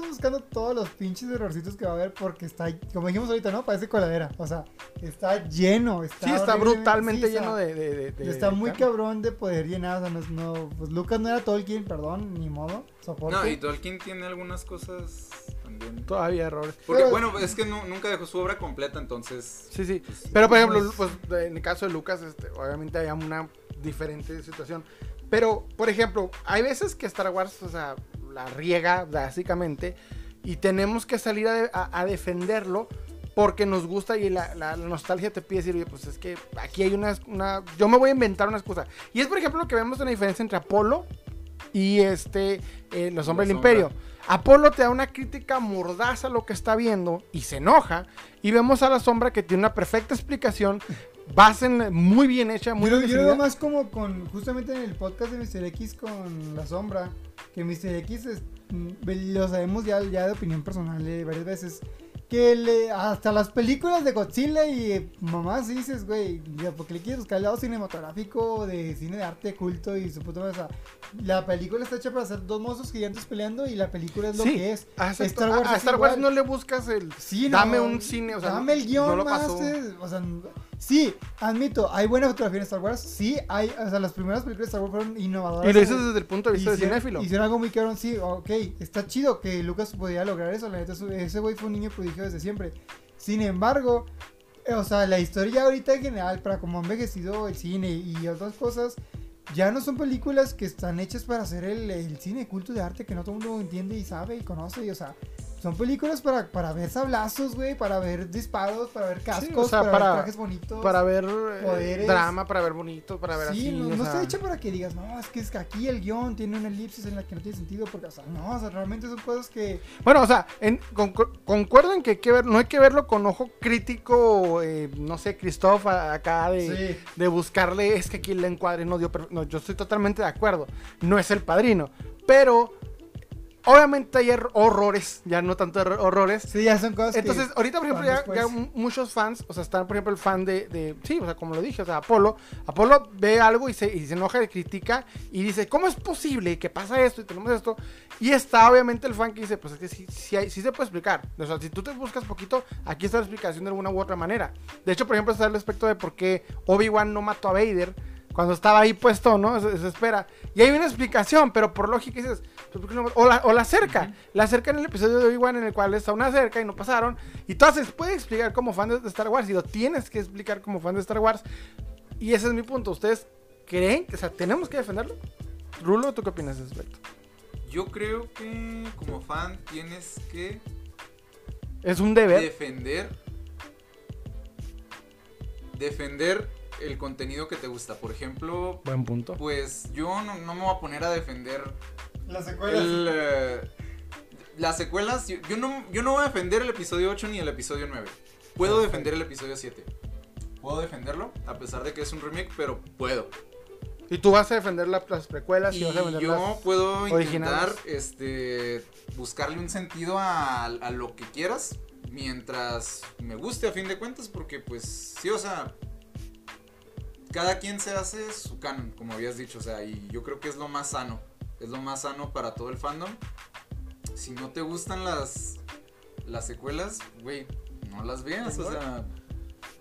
buscando todos los pinches errorcitos que va a haber porque está, como dijimos ahorita, ¿no? Parece coladera, o sea, está lleno. Está brutalmente lleno de... Está muy cabrón de poder llenar, o sea, pues Lucas no era Tolkien, perdón, ni modo, soporte. No, y Tolkien tiene algunas cosas también. Todavía errores. Porque, bueno, es que nunca dejó su obra completa, entonces... Sí, sí, pues, pero por ejemplo, pues en el caso de Lucas, obviamente había una diferente situación. Pero, por ejemplo, hay veces que Star Wars, o sea, la riega básicamente y tenemos que salir a defenderlo porque nos gusta y la nostalgia te pide decir, oye, pues es que aquí hay una... Yo me voy a inventar una excusa. Y es, por ejemplo, lo que vemos en la diferencia entre Apolo y los hombres del Imperio. Apolo te da una crítica mordaz a lo que está viendo y se enoja. Y vemos a la Sombra que tiene una perfecta explicación... Basen muy bien hecha, muy bien. Yo lo veo más como justamente en el podcast de Mr. X con La Sombra, que Mr. X lo sabemos ya de opinión personal varias veces, que hasta las películas de Godzilla y mamás dices, güey, porque le quieres buscar el lado cinematográfico de cine de arte culto y su puta mesa. La película está hecha para hacer 2 mozos gigantes peleando y la película es lo que es. Star Wars a Star Wars no le buscas el cine, dame un cine, o sea, dame el guión, no más, o sea, sí, admito, hay buena fotografía en Star Wars, sí, o sea, las primeras películas de Star Wars fueron innovadoras. Y lo dices desde el punto de vista de cinéfilo. Hicieron algo muy cabrón, sí, ok, está chido que Lucas podía lograr eso, la neta, ese güey fue un niño prodigio desde siempre. Sin embargo, o sea, la historia ahorita en general, para como ha envejecido el cine y otras cosas, ya no son películas que están hechas para hacer el cine culto de arte que no todo el mundo entiende y sabe y conoce, y o sea... Son películas para ver sablazos, güey, para ver disparos, para ver cascos, sí, o sea, para ver trajes bonitos. Para ver drama, para ver bonito, para ver así. Sí, no está hecha para que digas, no, es que aquí el guión tiene una elipsis en la que no tiene sentido, porque, o sea, no, o sea, realmente son cosas que... Bueno, o sea, concuerdan que no hay que verlo con ojo crítico, no sé, Christoph acá de buscarle, es que aquí el encuadre no dio... No, yo estoy totalmente de acuerdo, no es El Padrino, pero... Obviamente hay horrores, ya no tanto horrores. Sí, ya son cosas. Entonces, que ahorita, por ejemplo, ya muchos fans, o sea, están, por ejemplo, el fan de. Sí, o sea, como lo dije, o sea, Apolo ve algo y se enoja, y critica y dice, ¿cómo es posible que pasa esto y tenemos esto? Y está, obviamente, el fan que dice, pues es que sí se puede explicar. O sea, si tú te buscas poquito, aquí está la explicación de alguna u otra manera. De hecho, por ejemplo, está el aspecto de por qué Obi-Wan no mató a Vader. Cuando estaba ahí puesto, ¿no? Se espera. Y hay una explicación, pero por lógica dices... O la cerca. Uh-huh. La cerca en el episodio de Obi-Wan en el cual está una cerca y no pasaron. Y entonces puede explicar como fan de Star Wars. Y lo tienes que explicar como fan de Star Wars. Y ese es mi punto. ¿Ustedes creen? O sea, ¿tenemos que defenderlo? Rulo, ¿tú qué opinas de respecto? Yo creo que como fan tienes que... Es un deber. Defender defender el contenido que te gusta. Por ejemplo, buen punto. Pues yo no me voy a poner a defender las secuelas. Las secuelas, yo no voy a defender el episodio 8 ni el episodio 9. Puedo defender el episodio 7. Puedo defenderlo, a pesar de que es un remake, pero puedo. Y tú vas a defender las precuelas y vas a defender las originales. Yo puedo intentar buscarle un sentido a lo que quieras, mientras me guste a fin de cuentas, porque pues sí, o sea, cada quien se hace su canon, como habías dicho, o sea, y yo creo que es lo más sano. Es lo más sano para todo el fandom. Si no te gustan las secuelas, güey, no las veas, o sea...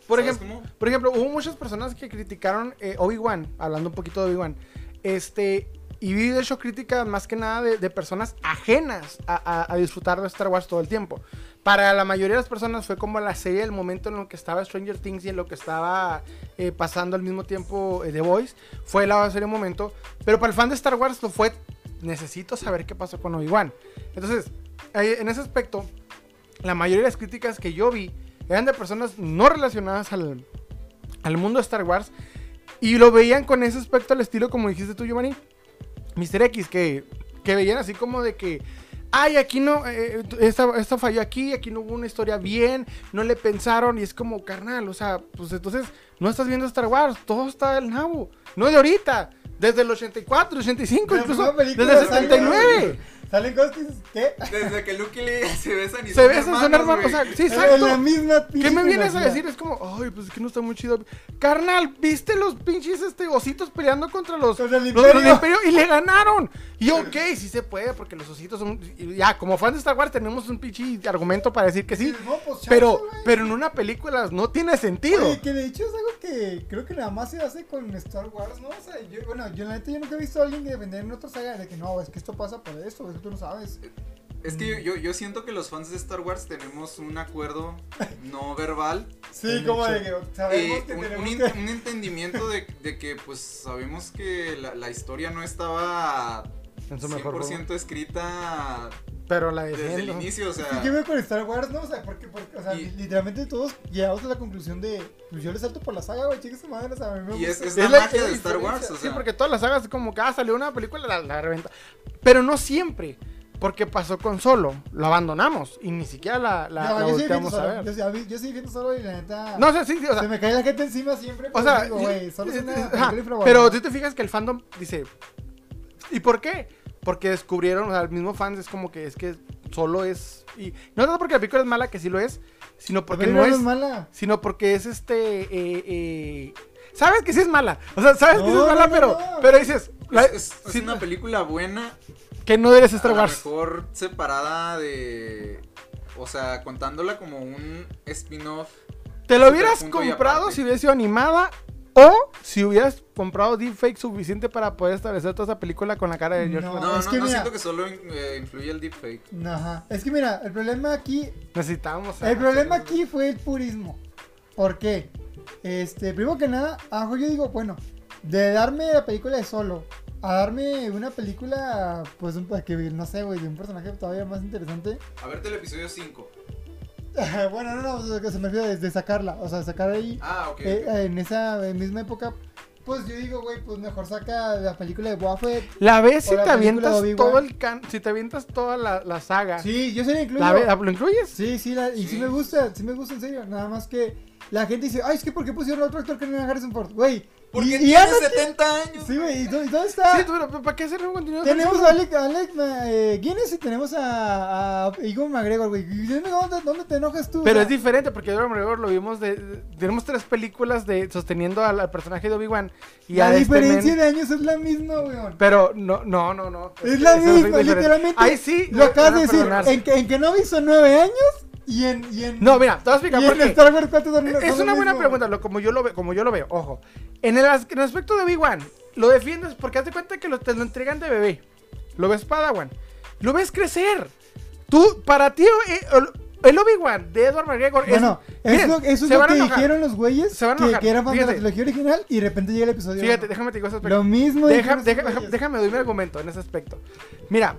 Por ejemplo, hubo muchas personas que criticaron Obi-Wan, hablando un poquito de Obi-Wan, y vi de hecho críticas más que nada de personas ajenas a disfrutar de Star Wars todo el tiempo. Para la mayoría de las personas fue como la serie del momento en lo que estaba Stranger Things y en lo que estaba pasando al mismo tiempo The Voice, fue la serie del momento, pero para el fan de Star Wars lo fue, necesito saber qué pasó con Obi-Wan. Entonces, en ese aspecto, la mayoría de las críticas que yo vi eran de personas no relacionadas al mundo de Star Wars, y lo veían con ese aspecto al estilo, como dijiste tú, Giovanni, Mr. X, que veían así como de que, ay, aquí no, esta falló aquí no hubo una historia bien, no le pensaron, y es como, carnal, o sea, pues entonces no estás viendo Star Wars, todo está del nabo, no de ahorita, desde el 84, 85, incluso desde el 79. Salen cosas que... Desde que Luke y Leia se besan y son hermanos, o sea, sí, exacto. En la misma pinche... ¿Qué me vienes a decir? Es como, ay, pues es que no está muy chido. Carnal, ¿viste los pinches ositos peleando contra los del Imperio? Y le ganaron. Y ok, sí se puede, porque los ositos son... Ya, como fans de Star Wars tenemos un pinche argumento para decir que sí. Pero en una película no tiene sentido. Oye, que de hecho es algo que creo que nada más se hace con Star Wars, ¿no? O sea, yo la neta yo nunca he visto a alguien que defender en otra saga de que no, es que esto pasa por esto, tú no sabes. Es que yo siento que los fans de Star Wars tenemos un acuerdo no verbal. Sí, como de que sabemos que tenemos un entendimiento de que pues sabemos que la historia no estaba 100% escrita, pero la desde el inicio, o sea... ¿Qué veo con Star Wars, no? O sea, porque o sea, literalmente todos llegamos a la conclusión de... Pues yo le salto por la saga, güey, chingue su madre, o sea, a mí me gusta. Y es la magia de Star Wars, o sea... Sí, porque todas las sagas, como cada salió una película, la reventa. Pero no siempre... Porque pasó con Solo, lo abandonamos y ni siquiera la volteamos a ver. Yo sí viendo Solo y la neta... No, o sea, sí, o sea... Se me cae la gente encima siempre, o sea, digo, güey, Solo es una... Pero tú te fijas que el fandom dice... ¿Y por qué? Porque descubrieron, o sea, el mismo fans es como que es que Solo es... Y no tanto porque la película es mala, que sí lo es, sino porque no es... mala. Sino porque es sabes que sí es mala, o sea, sabes que sí es mala, pero dices... Es una película buena... Que no debes Star Wars. A lo mejor separada de... O sea, contándola como un spin-off. ¿Te lo hubieras comprado si hubiera sido animada? ¿O si hubieras comprado deepfake suficiente para poder establecer toda esa película con la cara de George Lucas? No, es que no, mira, siento que solo influye el deepfake. Ajá. Es que mira, el problema aquí... Necesitamos... El problema aquí fue el purismo. ¿Por qué? Primero que nada, yo digo, bueno, de darme la película de Solo... A darme una película, pues, que no sé, güey, de un personaje todavía más interesante. A verte el episodio 5. Bueno, no, se me refiero de sacarla, o sea, sacar ahí. Ah, ok. En esa misma época, pues yo digo, güey, pues mejor saca la película de Boba Fett. La ves si te avientas todo el si te avientas toda la saga. Sí, yo sí la incluyo. ¿Lo incluyes? Sí, y sí me gusta, en serio. Nada más que la gente dice, ay, es que ¿por qué pusieron a otro actor que no era Harrison Ford? Güey. Porque tiene 70 años. Sí, güey, ¿y dónde está? Sí, pero ¿para qué hacer un contenido? Tenemos a Alec Guinness y tenemos a Ewan McGregor, güey. ¿Dónde te enojas tú? Pero es diferente, porque Ewan McGregor lo vimos tenemos 3 películas sosteniendo al personaje de Obi-Wan. La diferencia de años es la misma, güey. Pero no. Es la misma, literalmente. Ahí sí. Lo acabas de decir, en que no hizo 9 años. No, mira, te voy a explicar por qué. Es una buena pregunta, como yo lo veo, ojo. En el aspecto de Obi-Wan, lo defiendes porque haz de cuenta que te lo entregan de bebé. Lo ves Padawan, lo ves crecer. Tú, para ti, el Obi-Wan de Edward McGregor eso es lo que dijeron los güeyes. Se van a enojar. Que era fan de la trilogía original y de repente llega el episodio. Fíjate, déjame te digo ese aspecto. Lo mismo. Déjame doy mi argumento en ese aspecto. Mira,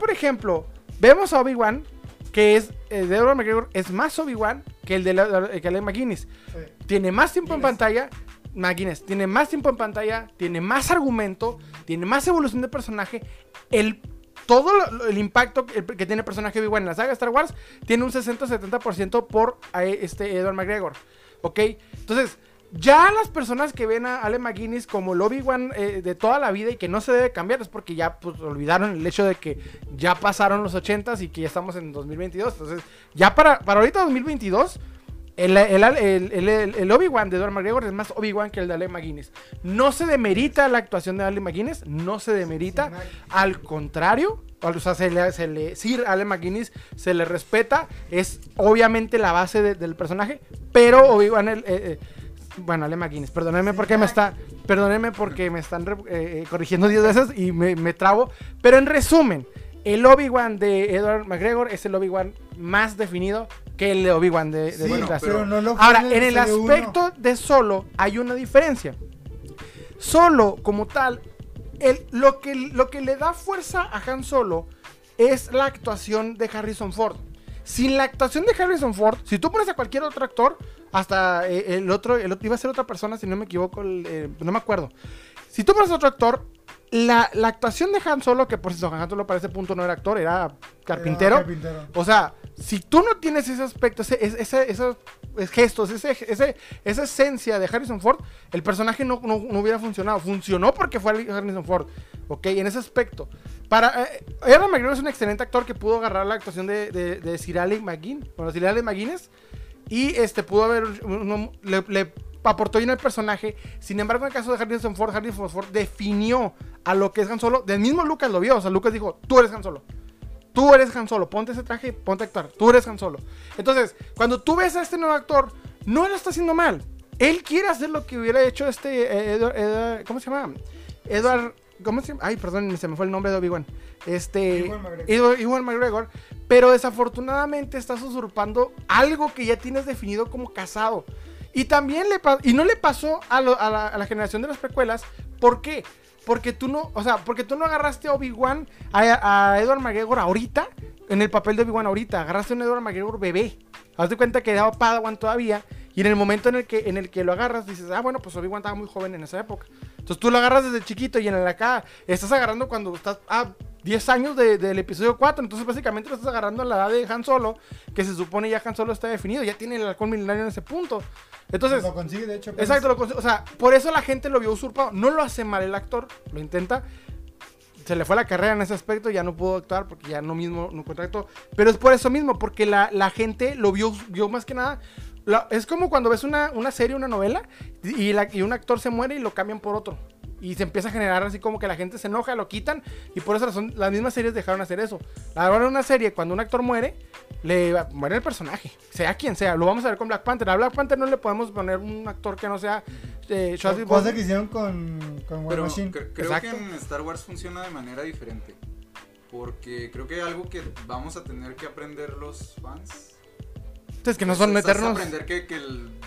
por ejemplo, vemos a Obi-Wan que es el de Ewan McGregor es más Obi-Wan que el de Alec McGuinness. Tiene más tiempo en pantalla. McGuinness tiene más tiempo en pantalla, tiene más argumento, tiene más evolución de personaje. Todo el impacto que tiene el personaje Obi-Wan en la saga Star Wars tiene un 60-70% por Ewan McGregor. ¿Ok? Entonces, ya las personas que ven a Alec McGuinness como el Obi-Wan de toda la vida y que no se debe cambiar es porque ya pues, olvidaron el hecho de que ya pasaron los 80s y que ya estamos en 2022. Entonces, ya para ahorita 2022... El Obi-Wan de Darth McGregor es más Obi-Wan que el de Alec McGuinness. No se demerita la actuación de Alec McGuinness, no se demerita, al contrario, o sea, Sir Alec McGuinness se le respeta, es obviamente la base del personaje, pero Obi-Wan, Alec McGuinness, perdónenme porque me están corrigiendo 10 veces y me trabo, pero en resumen, el Obi-Wan de Darth McGregor es el Obi-Wan más definido que el de Obi-Wan de pero no lo fue. Ahora, en el aspecto de Solo hay una diferencia. Solo, como tal, lo que le da fuerza a Han Solo es la actuación de Harrison Ford. Sin la actuación de Harrison Ford, si tú pones a cualquier otro actor, hasta el otro iba a ser otra persona, si no me equivoco, no me acuerdo. Si tú pones a otro actor, la actuación de Han Solo, que por cierto, Han Solo para ese punto no era actor, era carpintero. O sea, si tú no tienes ese aspecto, esos gestos, esa esencia de Harrison Ford, el personaje no hubiera funcionado. Funcionó porque fue Harrison Ford, ¿ok? En ese aspecto. Ewan McGregor es un excelente actor que pudo agarrar la actuación de Sir Alec McGuinness y pudo haber... le aportó bien al personaje. Sin embargo, en el caso de Harrison Ford definió a lo que es Han Solo. Del mismo Lucas lo vio, o sea, Lucas dijo, tú eres Han Solo, ponte ese traje, ponte a actuar, tú eres Han Solo. Entonces, cuando tú ves a este nuevo actor, no lo está haciendo mal, él quiere hacer lo que hubiera hecho ¿cómo se llama? Ay, perdón, se me fue el nombre de Obi-Wan. Ewan McGregor. Pero desafortunadamente estás usurpando algo que ya tienes definido como casado. Y también no le pasó a la generación de las precuelas. ¿Por qué? Porque tú no agarraste a Obi-Wan, a Ewan McGregor ahorita, en el papel de Obi-Wan ahorita. Agarraste a un Ewan McGregor bebé. Haz de cuenta que era Padawan todavía. Y en el momento en el que lo agarras, dices, bueno, pues Obi-Wan estaba muy joven en esa época. Entonces tú lo agarras desde chiquito y en el acá estás agarrando cuando estás a 10 años del episodio 4. Entonces básicamente lo estás agarrando a la edad de Han Solo, que se supone ya Han Solo está definido, ya tiene el halcón milenario en ese punto. Entonces, lo consigue, de hecho. Exacto, lo consigue. O sea, por eso la gente lo vio usurpado. No lo hace mal el actor, lo intenta. Se le fue la carrera en ese aspecto, ya no pudo actuar porque ya no contractó. Pero es por eso mismo, porque la gente lo vio más que nada. Es como cuando ves una serie, una novela, y un actor se muere y lo cambian por otro. Y se empieza a generar así como que la gente se enoja, lo quitan. Y por esa razón las mismas series dejaron hacer eso. Ahora una serie, cuando un actor muere, muere el personaje, sea quien sea. Lo vamos a ver con Black Panther. A Black Panther no le podemos poner un actor que no sea cosa que hicieron con War Machine. Creo que en Star Wars funciona de manera diferente, porque creo que algo que vamos a tener que aprender los fans es que no son eternos. Vamos a aprender que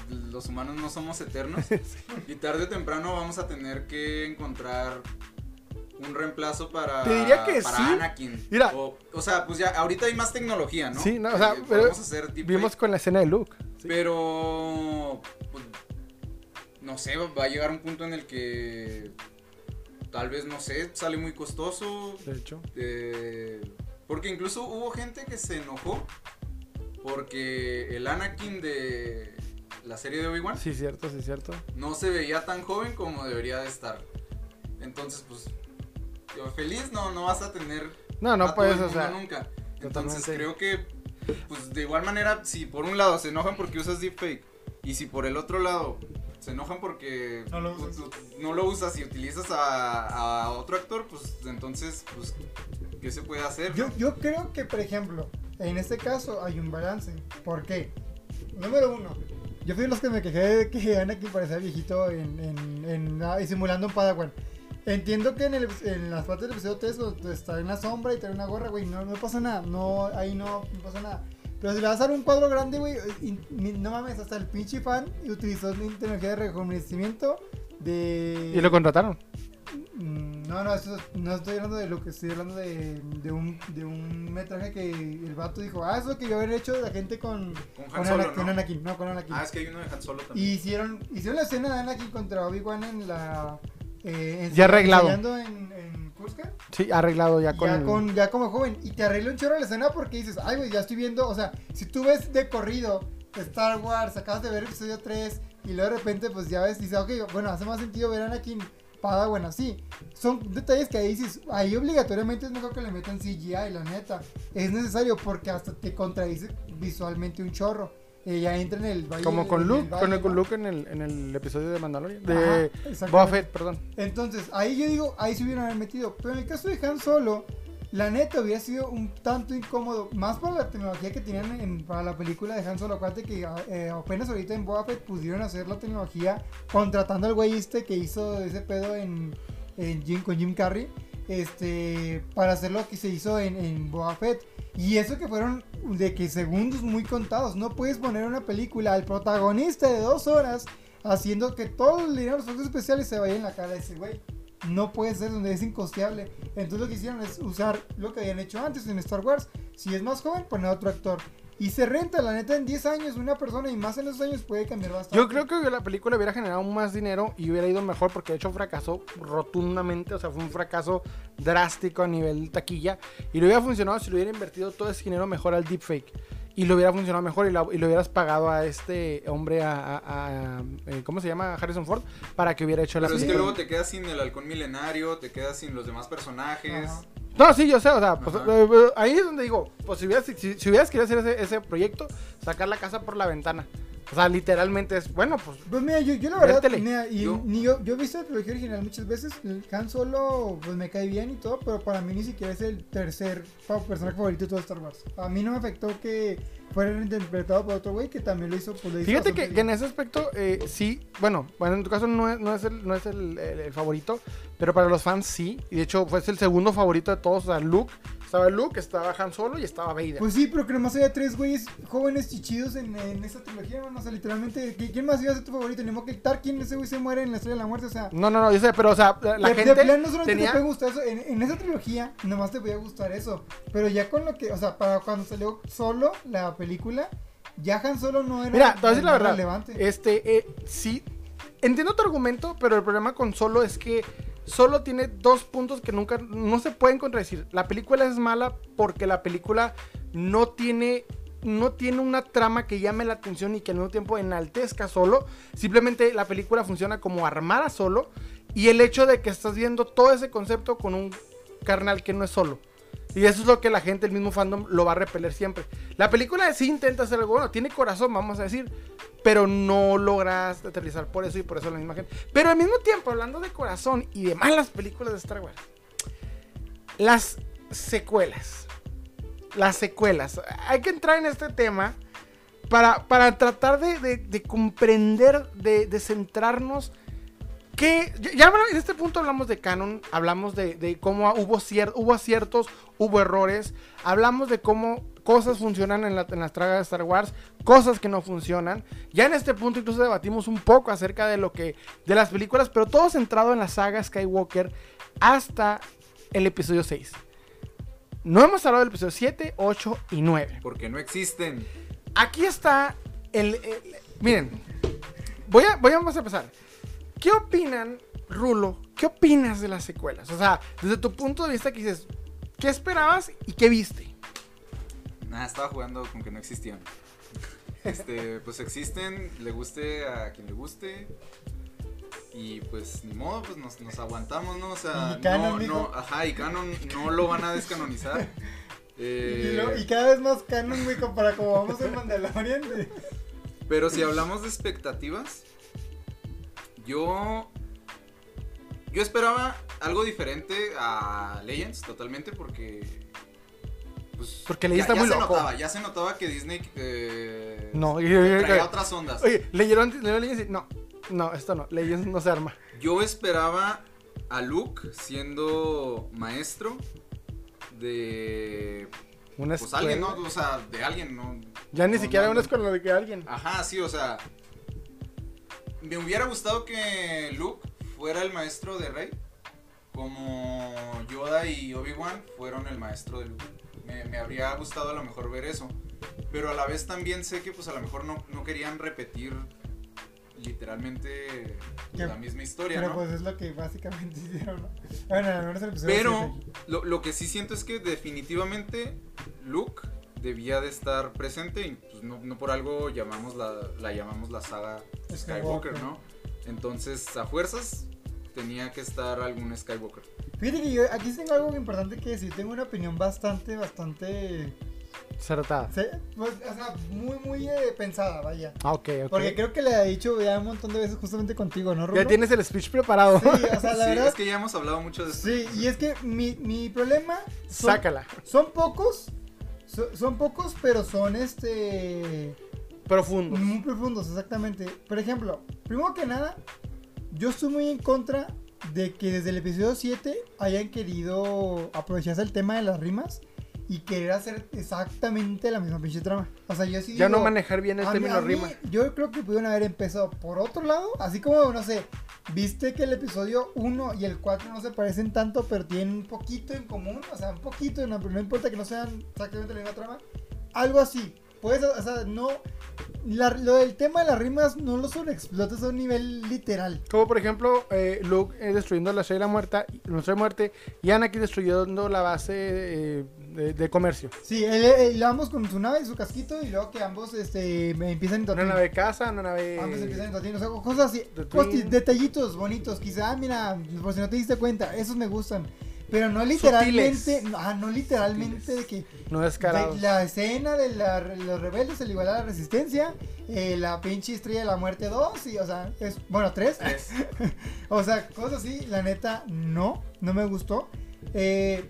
los humanos no somos eternos. Sí. Y tarde o temprano vamos a tener que encontrar un reemplazo para, te diría que para sí. Anakin. Mira. O sea, pues ya ahorita hay más tecnología, ¿no? Sí, no, o sea, podemos hacer vimos con la escena de Luke. Sí. Pero pues, no sé, va a llegar un punto en el que tal vez, no sé, sale muy costoso. De hecho. Porque incluso hubo gente que se enojó porque el Anakin de la serie de Obi-Wan, sí, cierto, no se veía tan joven como debería de estar. Entonces, pues, yo feliz no vas a tener a todo el mundo, o sea, nunca. Entonces creo que, pues, de igual manera, si por un lado se enojan porque usas deepfake, y si por el otro lado se enojan porque no lo usas y utilizas a otro actor, pues entonces, pues, ¿qué se puede hacer? Yo creo que, por ejemplo, en este caso hay un balance. ¿Por qué? Número uno, yo fui de los que me quejé de que Anakin parecía viejito simulando un Padawan. Entiendo que en las partes del episodio 3 está en la sombra y trae una gorra, güey, no pasa nada, ahí no pasa nada. Pero si le vas a dar un cuadro grande, güey, no mames, hasta el pinche fan utilizó tecnología de rejuvenecimiento. ¿Y lo contrataron? No, No, eso, no estoy hablando de lo que estoy hablando de un metraje que el vato dijo, ah, eso es lo que yo había hecho de la gente con Anakin, no, con Anakin. Ah, es que hay uno de Han Solo también. Hicieron la escena de Anakin contra Obi-Wan en la... ya arreglado. En Cusca. Sí, arreglado ya con... Ya como joven, y te arregla un chorro la escena porque dices, ay, güey, ya estoy viendo, o sea, si tú ves de corrido Star Wars, acabas de ver episodio 3 y luego de repente, pues ya ves, dices, ok, bueno, hace más sentido ver a Anakin... Bueno, sí, son detalles que ahí dices, ahí obligatoriamente es mejor que le metan CGI, la neta, es necesario porque hasta te contradice visualmente un chorro, ya entra en el valle. Como con Luke, en el episodio de Mandalorian, de Boba Fett, perdón. Entonces, ahí yo digo, ahí se hubieran metido, pero en el caso de Han Solo, la neta hubiera sido un tanto incómodo, más para la tecnología que tenían para la película de Han Solo, acuérdate que apenas ahorita en Boba Fett pudieron hacer la tecnología contratando al güey que hizo ese pedo con Jim Carrey, para hacer lo que se hizo en Boba Fett, y eso que fueron de que segundos muy contados. No puedes poner una película al protagonista de 2 horas haciendo que todo el dinero de los efectos especiales se vaya en la cara de ese güey. No puede ser, donde es incosteable. Entonces lo que hicieron es usar lo que habían hecho antes en Star Wars. Si es más joven, poner otro actor. Y se renta, la neta, en 10 años una persona, y más en esos años puede cambiar bastante. Yo creo que la película hubiera generado más dinero y hubiera ido mejor, porque de hecho fracasó rotundamente. O sea, fue un fracaso drástico a nivel taquilla. Y lo hubiera funcionado si lo hubiera invertido todo ese dinero mejor al deepfake. Y lo hubiera funcionado mejor y lo hubieras pagado a este hombre, ¿cómo se llama? Harrison Ford, para que hubiera hecho la película. Pero es que luego te quedas sin el halcón milenario, te quedas sin los demás personajes. Ajá. No, sí, yo sé, o sea, pues, ahí es donde digo, pues si hubieras querido hacer ese proyecto, sacar la casa por la ventana. O sea, literalmente es, bueno, pues... Pues mira, yo la verdad, yo he visto la trilogía original muchas veces, Han Solo, pues me cae bien y todo, pero para mí ni siquiera es el tercer personaje favorito de todo Star Wars. A mí no me afectó que fuera interpretado por otro güey que también lo hizo... Pues, fíjate que en ese aspecto, sí, bueno, en tu caso no es el favorito, pero para los fans sí, y de hecho fue el segundo favorito de todos, o sea, Luke, estaba Han Solo y estaba Vader. Pues sí, pero que nomás había 3 güeyes jóvenes chichidos en esta trilogía, hermano. O sea, literalmente, ¿quién más iba a ser tu favorito? Ni modo que Tarkin, ese güey se muere en la Estrella de la Muerte, o sea. No, yo sé, pero o sea, la gente. De plan, no solamente te puede gustar eso. En esa trilogía, nomás te podía gustar eso. Pero ya con lo que, o sea, para cuando salió Solo la película, ya Han Solo no era. Mira, te voy a decir la verdad. Relevante. Sí. Entiendo tu argumento, pero el problema con Solo es que. Solo tiene 2 puntos que nunca, no se pueden contradecir. La película es mala porque la película no tiene una trama que llame la atención y que al mismo tiempo enaltezca Solo. Simplemente la película funciona como armada Solo, y el hecho de que estás viendo todo ese concepto con un carnal que no es Solo. Y eso es lo que la gente, el mismo fandom, lo va a repeler siempre. La película sí intenta hacer algo bueno, tiene corazón, vamos a decir, pero no logras aterrizar por eso, y por eso la misma gente. Pero al mismo tiempo, hablando de corazón y de malas películas de Star Wars, las secuelas, hay que entrar en este tema para tratar de comprender, de centrarnos. Que ya en este punto hablamos de canon, hablamos de cómo hubo aciertos, hubo errores, hablamos de cómo cosas funcionan en las tragas de Star Wars, cosas que no funcionan. Ya en este punto incluso debatimos un poco acerca de las películas, pero todo centrado en la saga Skywalker hasta el episodio 6. No hemos hablado del episodio 7, 8 y 9. Porque no existen. Aquí está miren, vamos a empezar. ¿Qué opinan, Rulo? ¿Qué opinas de las secuelas? O sea, desde tu punto de vista, que dices, ¿qué esperabas y qué viste? Nada, estaba jugando con que no existían. Pues existen, le guste a quien le guste. Y pues ni modo, pues nos aguantamos, ¿no? O sea, y Canon no lo van a descanonizar. Y cada vez más Canon, güey, para como vamos en Mandalorian. Pero si hablamos de expectativas. Yo esperaba algo diferente a Legends totalmente, porque Legends está muy loco. Ya se notaba que Disney traía otras ondas. Oye, ¿leyeron Legends? No, esto no, Legends no se arma. Yo esperaba a Luke siendo maestro de... Una escuela. Pues alguien, ¿no? O sea, de alguien, ¿no? Ya ni siquiera una escuela de que alguien. Ajá, sí, o sea... Me hubiera gustado que Luke fuera el maestro de Rey, como Yoda y Obi-Wan fueron el maestro de Luke. Me habría gustado a lo mejor ver eso, pero a la vez también sé que pues a lo mejor no querían repetir literalmente la misma historia, pero ¿no? Pues es lo que básicamente hicieron, ¿no? Bueno, al menos el episodio, pero lo que sí siento es que definitivamente Luke debía de estar presente y pues no por algo llamamos la saga Skywalker, ¿no? Entonces a fuerzas tenía que estar algún Skywalker. Fíjate que yo aquí tengo algo importante que decir. Tengo una opinión bastante acertada. Pues, o sea, muy pensada, vaya. Ok. Porque creo que le he dicho ya un montón de veces justamente contigo, ¿no, Rulo? Ya tienes el speech preparado. Sí, o sea, la verdad es que ya hemos hablado mucho de esto. Sí, y es que mi problema son, sácala. Son pocos, pero son profundos. Muy profundos, exactamente. Por ejemplo, primero que nada, yo estoy muy en contra de que desde el episodio 7 hayan querido aprovecharse el tema de las rimas y querer hacer exactamente la misma pinche trama. O sea, yo sí ya digo, no manejar bien el término rima. Yo creo que pudieron haber empezado por otro lado, así como, no sé, viste que el episodio 1 y el 4 no se parecen tanto, pero tienen un poquito en común, o sea, un poquito, no importa que no sean exactamente la misma trama, algo así. Pues, o sea, no, lo del tema de las rimas no lo sobreexplotas a un nivel literal. Como por ejemplo, Luke destruyendo la Estrella de Muerte y Anakin destruyendo la base de comercio. Sí, él, ambos con su nave y su casquito, y luego que ambos empiezan a entotir. Una nave casa, una nave... Ambos empiezan a entotir, o sea, cosas así, detallitos bonitos, quizá, mira, por si no te diste cuenta, esos me gustan. Pero no literalmente, no literalmente de que no de la escena de los rebeldes, el igualar a la resistencia, la pinche estrella de la muerte 2 y, o sea, 3. O sea, cosas así, la neta, no me gustó. Es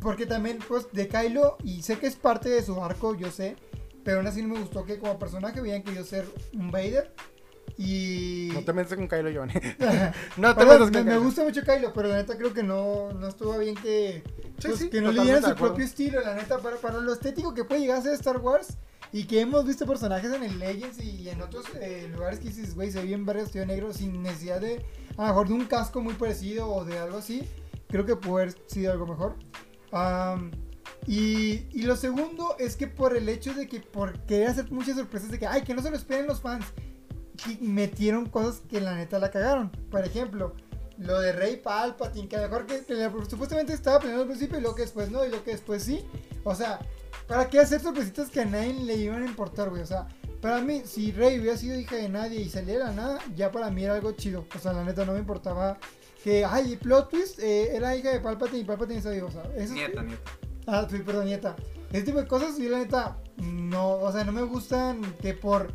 porque también, pues, de Kylo, y sé que es parte de su arco, yo sé, pero aún así no me gustó que como personaje habían querido ser un Vader. Y... No te metas con Kylo, Giovanni. No te metas con Kylo. Me gusta mucho Kylo, pero la neta creo que no estuvo bien que, pues, sí, que no le dieran su propio estilo. La neta, para lo estético que puede llegar a ser Star Wars, y que hemos visto personajes en el Legends y en otros lugares que dices, güey, se ve bien verde, vestido negro, sin necesidad de, a lo mejor, de un casco muy parecido o de algo así. Creo que puede haber sido algo mejor. Y lo segundo es que por el hecho de que, por querer hacer muchas sorpresas de que, ay, que no se lo esperen los fans, metieron cosas que la neta la cagaron. Por ejemplo, lo de Rey Palpatine, que a lo mejor que supuestamente estaba planeado al principio y luego que después no, y luego que después sí. O sea, ¿para qué hacer sorpresitas que a nadie le iban a importar, güey? O sea, para mí, si Rey hubiera sido hija de nadie y saliera de la nada, ya para mí era algo chido. O sea, la neta no me importaba que, ay, plot twist, era hija de Palpatine y Palpatine se dijo, o sea, eso nieta. Ah, perdón, nieta. Ese tipo de cosas, yo la neta, no, o sea, no me gustan que por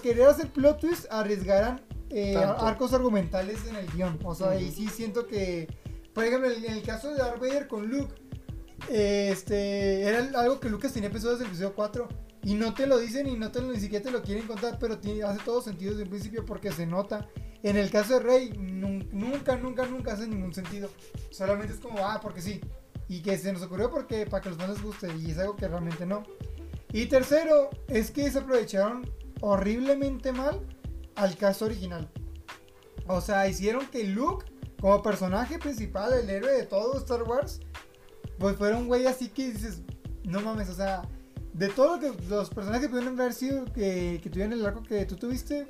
querer hacer plot twist arriesgaran arcos argumentales en el guión. O sea, y sí siento que, por ejemplo, en el caso de Darth Vader con Luke, era algo que Lucas tenía pensado desde el episodio 4 y no te lo dicen y ni siquiera te lo quieren contar, pero hace todo sentido desde el principio porque se nota. En el caso de Rey, nunca hace ningún sentido. Solamente es como, porque sí. Y que se nos ocurrió porque para que los fans les guste, y es algo que realmente no. Y tercero, es que se aprovecharon horriblemente mal al caso original. O sea, hicieron que Luke, como personaje principal, el héroe de todo Star Wars, pues fuera un güey así que dices, no mames, o sea, de todos los personajes que pudieron haber sido que tuvieron el arco que tú tuviste,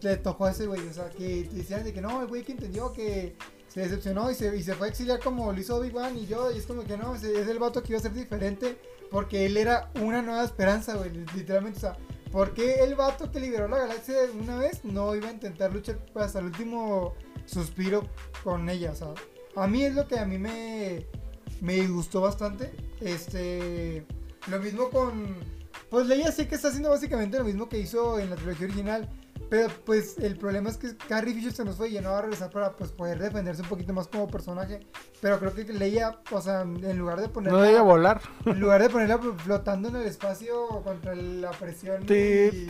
le tocó a ese güey. O sea, que te decían de que no, el güey que entendió, que se decepcionó y se fue a exiliar como lo hizo Obi-Wan y Yoda, y es como que no, es el vato que iba a ser diferente porque él era una nueva esperanza, güey, literalmente. O sea, ¿por qué el vato que liberó la galaxia una vez no iba a intentar luchar hasta el último suspiro con ella? O sea, a mí es lo que a mí me gustó bastante. Lo mismo con... Pues Leia sé que está haciendo básicamente lo mismo que hizo en la trilogía original, pero pues el problema es que Carrie Fisher se nos fue y no va a regresar para pues poder defenderse un poquito más como personaje. Pero creo que Leia, o sea, en lugar de ponerla... No debía volar. En lugar de ponerla flotando en el espacio contra la presión... Sí.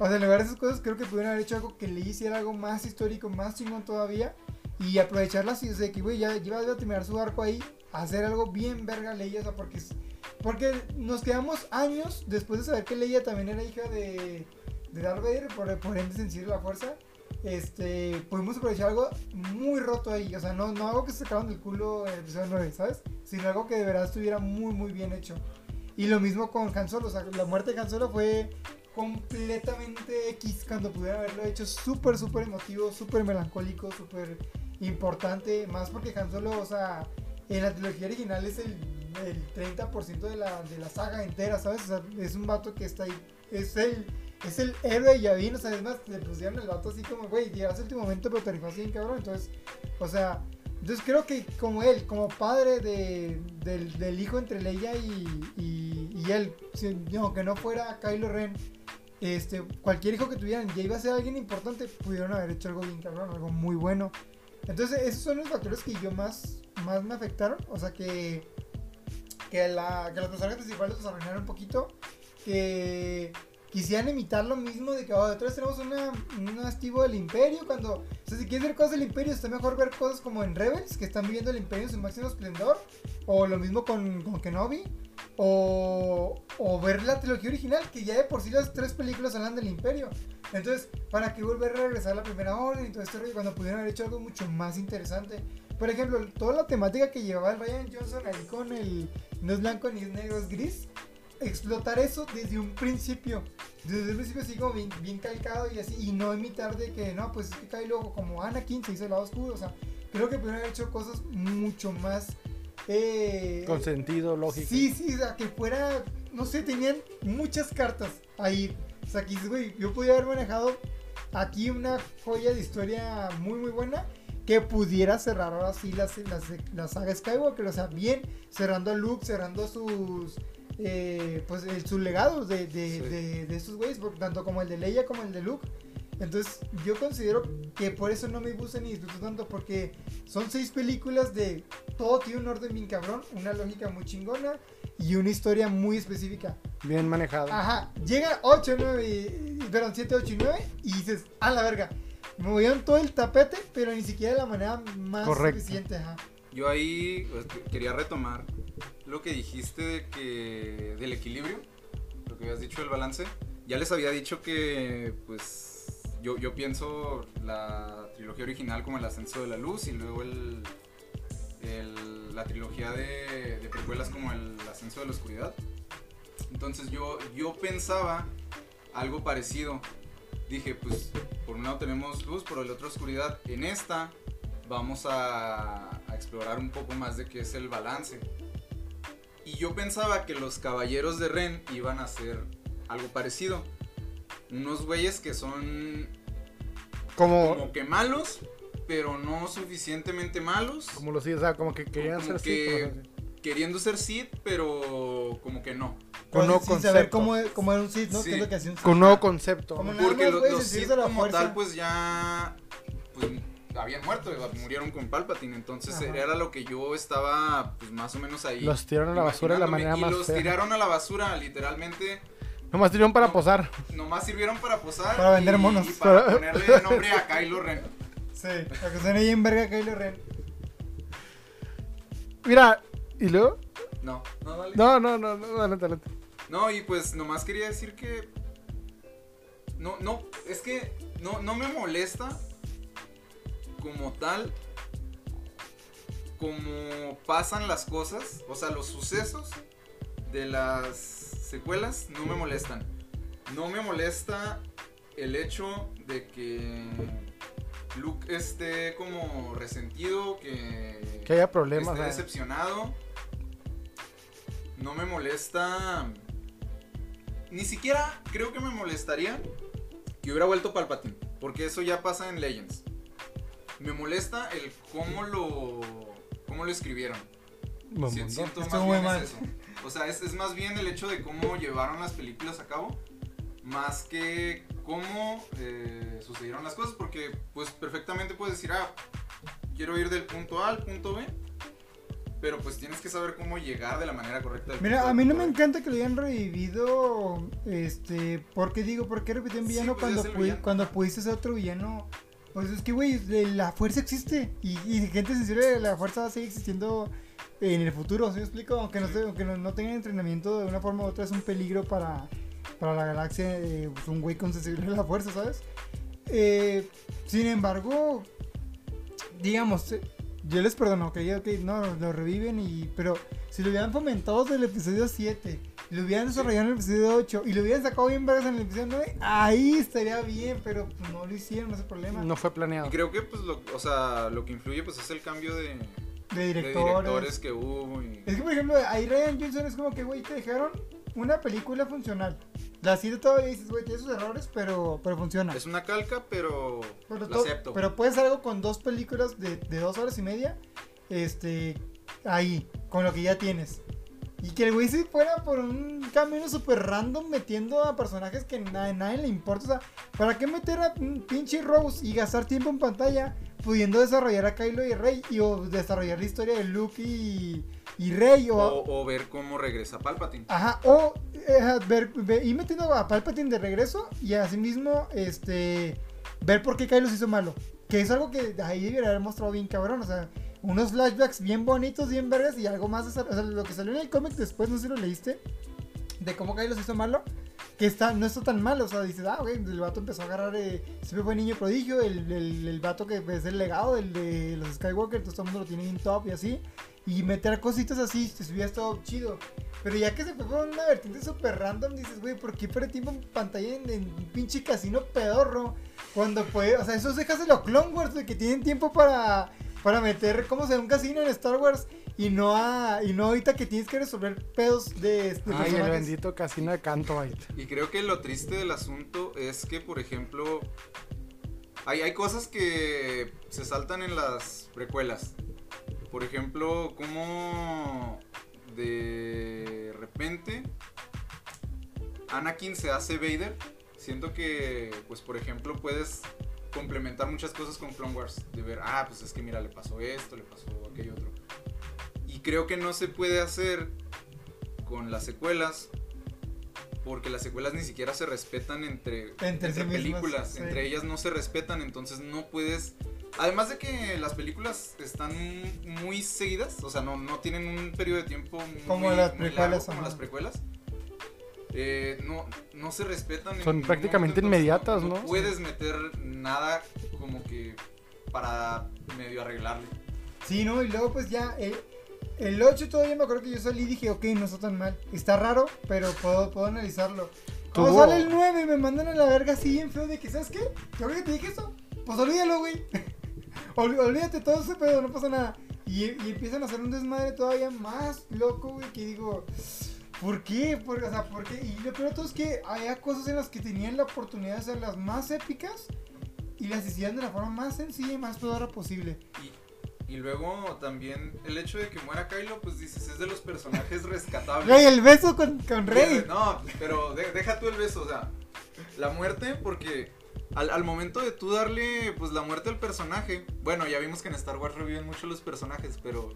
O sea, en lugar de esas cosas, creo que pudieron haber hecho algo que le hiciera algo más histórico, más chingón todavía. Y aprovecharla así, o sea, que güey, ya iba a terminar su arco ahí, hacer algo bien verga Leia, o sea, porque nos quedamos años después de saber que Leia también era hija de Darth Vader, por ende sentir la fuerza, pudimos aprovechar algo muy roto ahí, o sea, no algo que se sacaron del culo en el episodio 9, ¿sabes? Sino algo que de verdad estuviera muy, muy bien hecho. Y lo mismo con Han Solo, o sea, la muerte de Han Solo fue completamente X cuando pudieron haberlo hecho súper, súper emotivo, súper melancólico, súper importante, más porque Han Solo, o sea, en la trilogía original es el 30% de la saga entera, ¿sabes? O sea, es un vato que está ahí, es el héroe de Yavin, o sea, es más, le pusieron el vato así como, güey, llegaste el último momento, pero te rifaste bien cabrón, entonces, o sea, entonces creo que como él, como padre del hijo entre Leia y él, aunque no fuera Kylo Ren, cualquier hijo que tuvieran, ya iba a ser alguien importante, pudieron haber hecho algo bien cabrón, algo muy bueno. Entonces, esos son los factores que yo más me afectaron, o sea, que los personajes principales los arruinaron un poquito, que quisieran imitar lo mismo de que otra vez tenemos un activo del Imperio, cuando, o sea, si quieres ver cosas del Imperio, está mejor ver cosas como en Rebels, que están viviendo el Imperio en su máximo esplendor, o lo mismo con Kenobi, o ver la trilogía original, que ya de por sí las tres películas hablan del Imperio. Entonces, ¿para qué volver a regresar a la primera orden y todo esto? Cuando pudieron haber hecho algo mucho más interesante. Por ejemplo, toda la temática que llevaba el Ryan Johnson ahí con el no es blanco ni es negro, es gris, explotar eso desde un principio así como bien calcado y así, y no imitar de que no, pues es que cae luego como Anakin se hizo el lado oscuro. O sea, creo que pudieron haber hecho cosas mucho más con sentido lógico. Sí, o sea, que fuera, no sé, tenían muchas cartas ahí. O sea, que güey, yo pudiera haber manejado aquí una joya de historia muy muy buena que pudiera cerrar ahora sí la saga Skywalker, o sea, bien, cerrando a Luke, cerrando sus pues sus legados de estos güeyes, tanto como el de Leia como el de Luke. Entonces yo considero que por eso no me gusta ni disfruto tanto, porque son 6 películas de todo tiene un orden bien cabrón, una lógica muy chingona y una historia muy específica, bien manejada. Ajá, llega 7, 8 y 9 y dices, a la verga, me movieron todo el tapete, pero ni siquiera de la manera más eficiente. Ajá. Yo ahí pues, quería retomar lo que dijiste del equilibrio, lo que habías dicho del balance. Ya les había dicho que pues yo pienso la trilogía original como el ascenso de la luz, y luego la trilogía de precuelas como el ascenso de la oscuridad. Entonces yo pensaba algo parecido. Dije, pues por un lado tenemos luz, por el otro oscuridad. En esta vamos a explorar un poco más de qué es el balance. Y yo pensaba que los caballeros de Ren iban a hacer algo parecido. Unos güeyes que son como que malos, pero no suficientemente malos. Como los Sith, o sea, como que querían como ser Sith. Queriendo ser Sith, pero como que no. Con nuevo concepto. Sin saber cómo era un Sith, ¿no? Sí. ¿Qué es lo que hacía un Sith? Con nuevo concepto. Como porque los Sith como tal, pues ya habían muerto, murieron con Palpatine, entonces ajá, era lo que yo estaba pues más o menos ahí. Los tiraron a la basura de la manera más fea. Los tiraron a la basura, literalmente. Nomás sirvieron para posar. Nomás sirvieron para posar. Para vender monos. Y para ponerle nombre a Kylo Ren. Sí, para que suene bien verga Kylo Ren. Mira, ¿y luego? No, dale. No, adelante. No, y pues nomás quería decir que no, es que no me molesta como tal, como pasan las cosas, o sea, los sucesos de las secuelas no me molestan. No me molesta el hecho de que Luke esté como resentido, que haya problemas, esté decepcionado. No me molesta, ni siquiera creo que me molestaría que hubiera vuelto Palpatine, porque eso ya pasa en Legends. Me molesta el cómo lo escribieron. Siento más bien es eso. O sea, es más bien el hecho de cómo llevaron las películas a cabo, más que cómo sucedieron las cosas, porque pues perfectamente puedes decir, quiero ir del punto A al punto B, pero pues tienes que saber cómo llegar de la manera correcta. Mira, a mí no me encanta que lo hayan revivido, ¿por qué repitió un villano, sí, pues cuando pudiste ser otro villano? Pues es que, güey, la fuerza existe y gente sensible de la fuerza va a seguir existiendo en el futuro, ¿sí me explico? Aunque no tengan entrenamiento de una forma u otra, es un peligro para la galaxia, un güey con sensibilidad de la fuerza, ¿sabes? Sin embargo, digamos, yo les perdono, ok, no, lo reviven y... Pero si lo hubieran fomentado desde el episodio 7, lo hubieran desarrollado en el episodio 8 y lo hubieran sacado bien vergas en el episodio 9, ahí estaría bien, pero pues, no lo hicieron, no es el problema. No fue planeado. Y creo que pues lo que influye pues es el cambio de directores que hubo. Y... Es que por ejemplo, ahí Ryan Johnson es como que, güey, te dejaron una película funcional. La serie todavía dices, güey, tiene sus errores, pero funciona. Es una calca, pero lo acepto. Pero puedes hacer algo con dos películas de 2 horas y media, ahí, con lo que ya tienes. Y que el güey se fuera por un camino súper random metiendo a personajes que a nadie le importa. O sea, ¿para qué meter a pinche Rose y gastar tiempo en pantalla pudiendo desarrollar a Kylo y Rey? O desarrollar la historia de Luke y Rey. O ver cómo regresa Palpatine. Ajá, o ir metiendo a Palpatine de regreso y asimismo ver por qué Kylo se hizo malo. Que es algo que ahí debería haber mostrado bien cabrón, o sea... Unos flashbacks bien bonitos, bien vergas y algo más. O sea, lo que salió en el cómic después, no sé si lo leíste, de cómo Kylo se hizo malo, que no está tan malo. O sea, dices, ah, güey, el vato empezó a agarrar, siempre fue niño prodigio, el vato que es el legado del de los Skywalker, todo el mundo lo tiene en top y así. Y meter cositas así, te subías todo chido. Pero ya que se fue con una vertiente súper random, dices, güey, ¿por qué perdí tiempo en pantalla en un pinche casino pedorro? Cuando puede, o sea, eso déjaselo a Clone Wars, de que tienen tiempo para meter, como sea, un casino en Star Wars y no ahorita que tienes que resolver pedos de personajes. Ay, el bendito casino de canto ahí. Y creo que lo triste del asunto es que, por ejemplo, hay cosas que se saltan en las precuelas. Por ejemplo, como de repente Anakin se hace Vader. Siento que, pues, por ejemplo, puedes complementar muchas cosas con Clone Wars, de ver, ah, pues es que mira, le pasó esto, le pasó aquello otro, y creo que no se puede hacer con las secuelas, porque las secuelas ni siquiera se respetan entre sí películas, mismas, sí. Entre ellas no se respetan, entonces no puedes, además de que las películas están muy seguidas, o sea, no tienen un periodo de tiempo como las precuelas. No se respetan. Son prácticamente inmediatas, ¿no? No puedes meter nada como que para medio arreglarle. Sí, ¿no? Y luego pues ya el 8 todavía me acuerdo que yo salí y dije, ok, no está tan mal. Está raro, pero puedo analizarlo. Como sale el 9 y me mandan a la verga así bien feo de que, ¿sabes qué? Yo creo que te dije eso. Pues olvídalo, güey. Olvídate todo ese pedo, no pasa nada. Y empiezan a hacer un desmadre todavía más loco, güey, que digo... ¿Por qué? ¿Por qué? Y lo peor de todo es que había cosas en las que tenían la oportunidad de hacerlas más épicas y las hicieron de la forma más sencilla y más toda posible. Y luego también el hecho de que muera Kylo, pues dices, es de los personajes rescatables. Rey, el beso con Rey. No, pero deja tú el beso, o sea, la muerte, porque al momento de tú darle pues la muerte al personaje, bueno, ya vimos que en Star Wars reviven mucho los personajes, pero,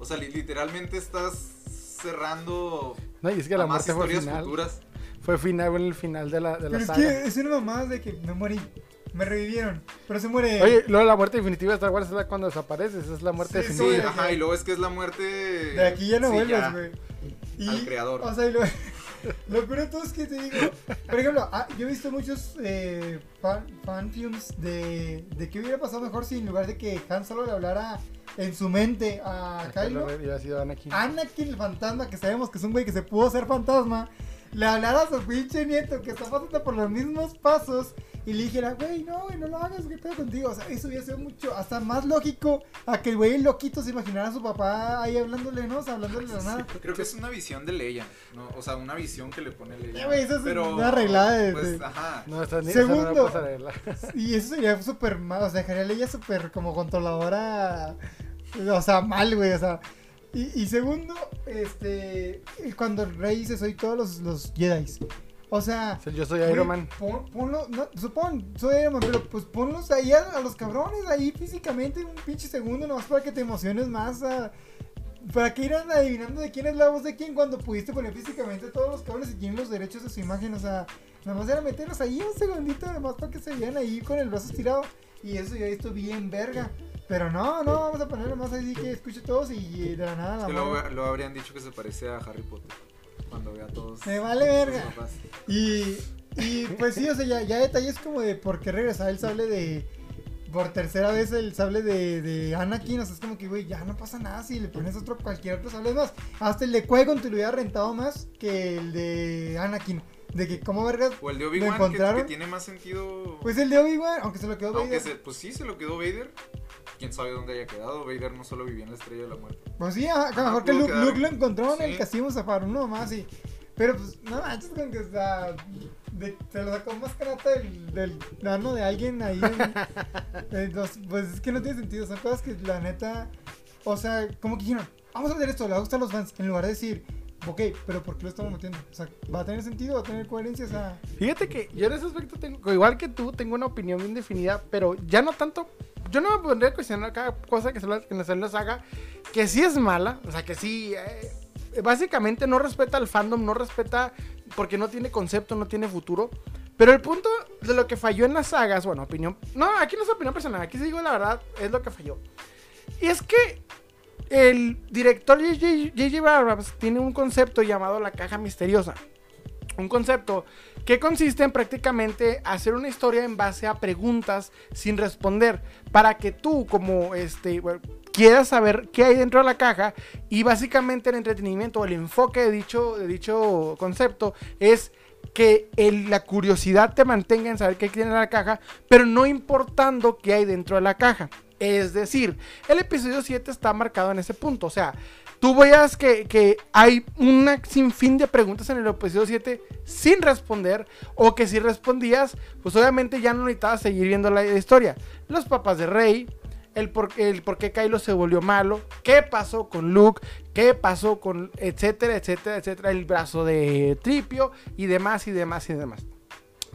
o sea, literalmente estás... cerrando. No, y es que la muerte fue final. Futuras. Fue final en el final de la saga. Pero es que es una mamada de que me morí, me revivieron, pero se muere. Oye, luego la muerte definitiva de Star Wars es la cuando desapareces, es la muerte definitiva. Sí, ajá, y luego es que es la muerte. De aquí ya no vuelves, güey. Al creador. O sea, y lo peor de todo es que te digo, por ejemplo, yo he visto muchos fan films de qué hubiera pasado mejor si en lugar de que Han Solo le hablara en su mente a Kylo, Anakin el fantasma, que sabemos que es un güey que se pudo hacer fantasma, le hablara a su pinche nieto que está pasando por los mismos pasos y le dijera, güey, no lo hagas, ¿qué pedo contigo? O sea, eso hubiera sido mucho, hasta más lógico a que el güey loquito se imaginara a su papá ahí hablándole, ¿no? O sea, hablándole de la nada. Creo que es una visión de Leia, ¿no? O sea, una visión que le pone Leia. Sí, güey, eso es una arreglada de... Pues, ajá. No, esa no la puedes arreglar. Y eso sería súper mal, o sea, dejaría a Leia súper como controladora, o sea, mal, güey, o sea. Y segundo, cuando Rey dice, soy todos los Jedis. O sea, yo soy Iron Man. Ponlo, no, supongo, soy Iron Man, pero pues ponlos ahí a los cabrones, ahí físicamente, un pinche segundo, nomás para que te emociones más. Para que irán adivinando de quién es la voz de quién cuando pudiste poner físicamente todos los cabrones y tienen los derechos de su imagen. O sea, nomás era meterlos ahí un segundito, nomás para que se vean ahí con el brazo estirado. Y eso ya esto bien verga. Pero no, vamos a ponerlo más así que escuche todos y de la nada. Lo habrían dicho que se parece a Harry Potter. Cuando vea a todos. Me vale verga. Y Y pues sí, o sea, ya detalles como de por qué regresaba el sable de... Por tercera vez el sable de Anakin. O sea, es como que, güey, ya no pasa nada si le pones otro, cualquier otro sable más. Hasta el de Qui-Gon te lo hubiera rentado más que el de Anakin. De que, ¿cómo vergas? O el de Obi-Wan, que tiene más sentido. Pues el de Obi-Wan, aunque se lo quedó Vader. Pues sí, se lo quedó Vader. Quién sabe dónde haya quedado. Vader no solo vivía en la Estrella de la Muerte. Pues sí, mejor que Luke lo encontró en el Castillo Mustafar, uno más y... Pero pues, no manches, con que está... Se lo sacó más carata del plano de alguien ahí. Pues es que no tiene sentido. Son cosas que la neta... O sea, como que dijeron, vamos a hacer esto, le va a gustar a los fans. En lugar de decir, ok, pero ¿por qué lo estamos metiendo? O sea, ¿va a tener sentido? ¿Va a tener coherencia? O sea... Fíjate que yo en ese aspecto tengo... Igual que tú, tengo una opinión bien definida. Pero ya no tanto... Yo no me pondría a cuestionar cada cosa que se nos haga. Que sí es mala. O sea, que sí... Básicamente no respeta al fandom, no respeta porque no tiene concepto, no tiene futuro. Pero el punto de lo que falló en las sagas, bueno, opinión... No, aquí no es opinión personal, aquí sí digo la verdad, es lo que falló. Y es que el director J.J. Abrams tiene un concepto llamado la caja misteriosa. Un concepto que consiste en prácticamente hacer una historia en base a preguntas sin responder. Para que tú, como quieras saber qué hay dentro de la caja. Y básicamente el entretenimiento o el enfoque de dicho concepto es que la curiosidad te mantenga en saber qué tiene en la caja, pero no importando qué hay dentro de la caja. Es decir, el episodio 7 está marcado en ese punto. O sea, tú veas que hay un sinfín de preguntas en el episodio 7 sin responder, o que si respondías, pues obviamente ya no necesitabas seguir viendo la historia. Los papás de Rey, el por qué Kylo se volvió malo, qué pasó con Luke, qué pasó con etcétera, etcétera, etcétera, el brazo de Tripio y demás y demás y demás.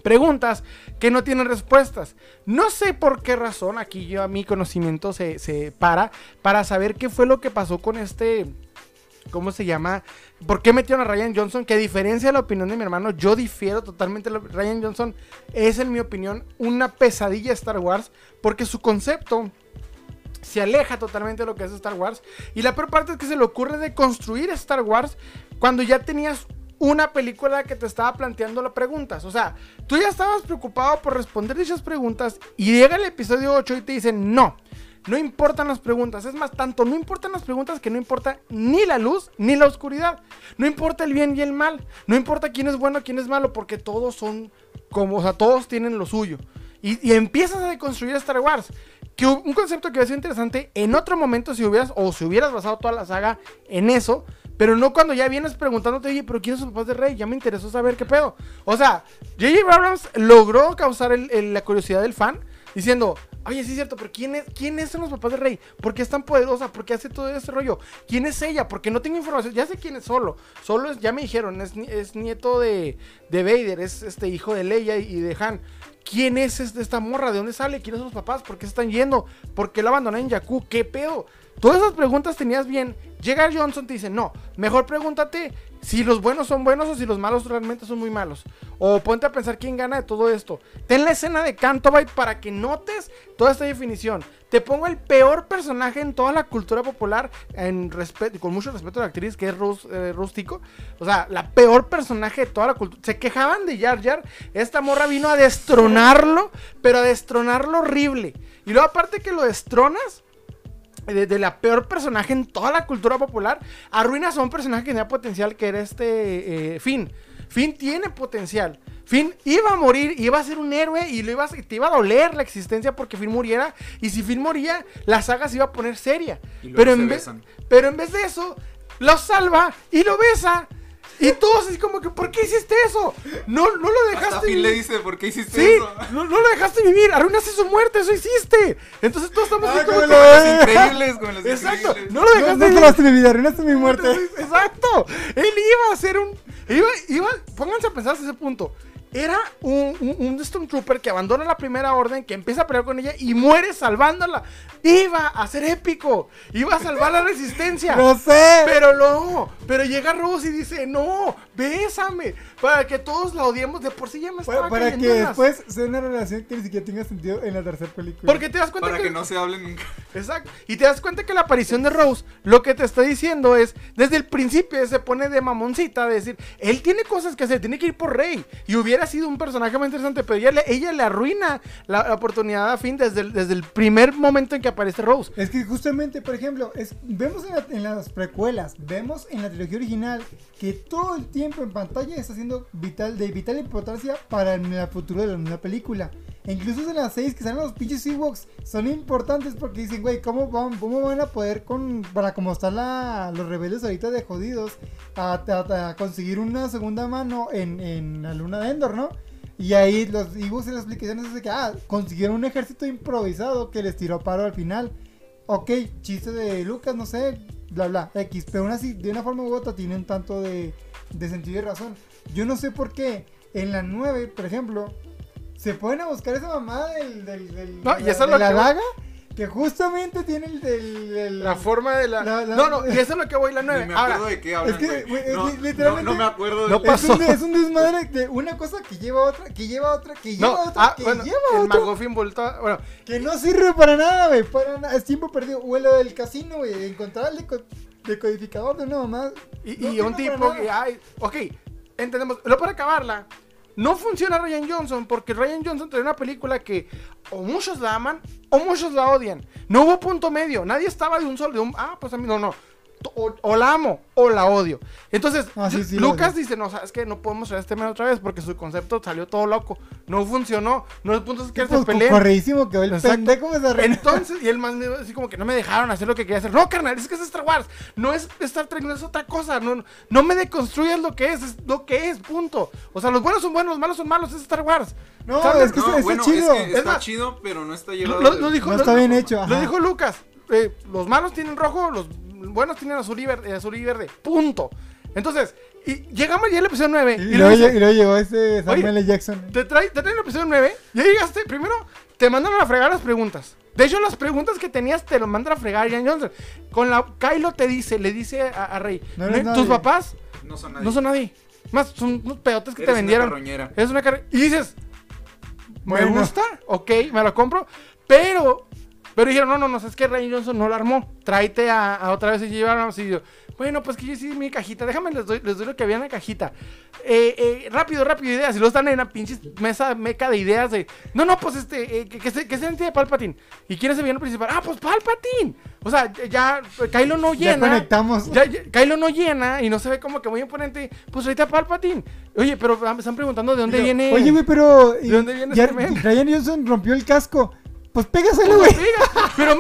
Preguntas que no tienen respuestas. No sé por qué razón, aquí yo a mi conocimiento se para saber qué fue lo que pasó con ¿cómo se llama? ¿Por qué metieron a Ryan Johnson? Que a diferencia de la opinión de mi hermano, yo difiero totalmente. Ryan Johnson es, en mi opinión, una pesadilla Star Wars, porque su concepto se aleja totalmente de lo que es Star Wars. Y la peor parte es que se le ocurre de construir Star Wars cuando ya tenías una película que te estaba planteando las preguntas. O sea, tú ya estabas preocupado por responder dichas preguntas y llega el episodio 8 y te dicen, no importan las preguntas. Es más, tanto no importan las preguntas que no importa ni la luz ni la oscuridad. No importa el bien y el mal. No importa quién es bueno, quién es malo, porque todos son como, o sea, todos tienen lo suyo. Y empiezas a deconstruir Star Wars. Que un concepto que hubiera sido interesante en otro momento si hubieras basado toda la saga en eso. Pero no cuando ya vienes preguntándote, oye, ¿pero quién es su papá de Rey? Ya me interesó saber qué pedo. O sea, J.J. Abrams logró causar la curiosidad del fan diciendo, oye, sí es cierto, pero ¿quiénes son los papás de Rey? ¿Por qué es tan poderosa? ¿Por qué hace todo ese rollo? ¿Quién es ella? Porque no tengo información. Ya sé quién es Solo. Solo es, ya me dijeron, es nieto de Vader, es hijo de Leia y de Han. ¿Quién es esta morra? ¿De dónde sale? ¿Quiénes son los papás? ¿Por qué se están yendo? ¿Por qué la abandonan en Jakku? ¿Qué pedo? Todas esas preguntas tenías bien. Llega Johnson, te dice, no, mejor pregúntate si los buenos son buenos o si los malos realmente son muy malos. O ponte a pensar quién gana de todo esto. Ten la escena de Cantobite para que notes toda esta definición. Te pongo el peor personaje en toda la cultura popular, con mucho respeto a la actriz, que es Rústico. O sea, la peor personaje de toda la cultura. Se quejaban de Jar Jar. Esta morra vino a destronarlo, pero a destronarlo horrible. Y luego aparte que lo destronas, de la peor personaje en toda la cultura popular, arruinas a un personaje que tenía potencial, que era Finn. Finn tiene potencial. Finn iba a morir, iba a ser un héroe y te iba a doler la existencia porque Finn muriera. Y si Finn moría, la saga se iba a poner seria. Pero en vez de eso, lo salva y lo besa. Y todos así como que, ¿por qué hiciste eso? No lo dejaste hasta vivir. Fin le dice, ¿por qué hiciste eso? No lo dejaste vivir, arruinaste su muerte, eso hiciste. Entonces todos estamos así como los increíbles, como los exacto, increíbles. No lo dejaste vivir. No dejaste mi vida, arruinaste mi muerte. Entonces, exacto, él iba a ser pónganse a pensar hasta ese punto. Era un Stormtrooper que abandona la primera orden, que empieza a pelear con ella y muere salvándola. Iba a ser épico, iba a salvar la resistencia. No sé. Pero llega Rose y dice, no, bésame, para que todos la odiemos. De por sí ya me estaba para que después sea una relación que ni siquiera tenga sentido en la tercera película. Porque te das cuenta para que no se hable nunca. Exacto. Y te das cuenta que la aparición de Rose, lo que te está diciendo es, desde el principio se pone de mamoncita, de decir, él tiene cosas que hacer, tiene que ir por Rey. Y hubiera hubiera sido un personaje más interesante, pero ella le arruina la oportunidad a Finn desde el primer momento en que aparece Rose. Es que justamente, por ejemplo, vemos en las precuelas, vemos en la trilogía original que todo el tiempo en pantalla está siendo de vital importancia para el futuro de la nueva película. E incluso en las 6 que salen los pinches Ewoks son importantes porque dicen, güey, ¿cómo van a poder para como están los rebeldes ahorita de jodidos a conseguir una segunda mano en la luna de Endor, ¿no? Y ahí los Ewoks en las explicaciones es de que consiguieron un ejército improvisado que les tiró paro al final. Ok, chiste de Lucas, no sé, bla bla, X, pero aún así de una forma u otra tienen tanto de sentido y razón. Yo no sé por qué en la 9, por ejemplo, se ponen a buscar esa mamada de la daga que justamente tiene la forma de la... No, y eso es lo que voy, la 9. Me acuerdo de qué hablan, literalmente... No me acuerdo de qué. Es un desmadre de una cosa que lleva a otra, que lleva a otra, que lleva a otra, que lleva a otra. El McGuffin volta... Bueno, que no sirve para nada, güey. Para nada. Es tiempo perdido. O lo del casino, güey. Encontrar el codificador de una mamada. Y un tipo que... Ok, entendemos. Lo para acabarla... No funciona Ryan Johnson, porque Ryan Johnson trae una película que o muchos la aman o muchos la odian. No hubo punto medio, nadie estaba de un solo, pues a mí no. O la amo o la odio. Entonces, sí, Lucas dice, no, sabes que no podemos traer este tema otra vez porque su concepto salió todo loco. No funcionó, no es punto que se peleen. Corridísimo quedó el pendejo. Entonces, y él más así como que no me dejaron hacer lo que quería hacer. No, carnal, es que es Star Wars, no es Star Trek, no es otra cosa. No me deconstruyas lo que es lo que es, punto. O sea, los buenos son buenos, los malos son malos, es Star Wars. No, ¿sabes? Es que no, bueno, chido. Es que está chido, pero no está llevado. No está bien hecho. Lo dijo Lucas, los malos tienen rojo, los buenos tienen azul y verde, punto. Entonces, y llegamos ya al episodio 9. Y luego llegó ese Samuel L. Jackson. Te traen el episodio 9. Ya llegaste, primero te mandan a fregar las preguntas. De hecho, las preguntas que tenías te las mandan a fregar Ryan Johnson. Kylo le dice a Rey, no, tus papás no son nadie. Más, son unos pedotes que te vendieron. Es una carroñera. Y dices, me gusta, ok, me lo compro, pero dijeron, no, es que Ryan Johnson no la armó, tráete a otra vez y llevaron. Y yo, bueno, pues que yo hice mi cajita, déjame, les doy lo que había en la cajita. Rápido, ideas, y luego están en una pinche meca de ideas de, que se entiende Palpatine, y quién es el villano principal, pues Palpatine. O sea, ya Kylo no llena. Ya conectamos. Ya, Kylo no llena y no se ve como que muy imponente, pues ahorita Palpatine. Oye, pero me están preguntando de dónde viene. Oye, güey, pero ¿de dónde viene ya, Ryan Johnson rompió el casco? Pues pégaselo, güey. Pero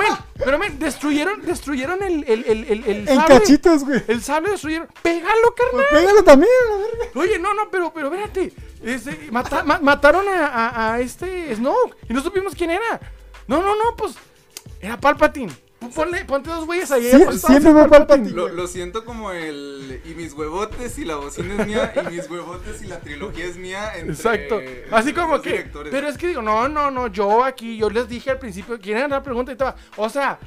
men, destruyeron el sable. En cachitos, güey. El sable destruyeron. Pégalo, carnal. Pues pégalo también, a ver. Oye, no, pero espérate. Mataron a este Snoke y no supimos quién era. No, pues era Palpatine. Ponte dos güeyes ahí. Siempre va Palpatine. Lo siento como el. Y mis huevotes y la bocina es mía. Y mis huevotes y la trilogía es mía. Exacto. Así como que. Directores. Pero es que digo, no. Yo les dije al principio. ¿Quién era la pregunta? Y estaba. O sea,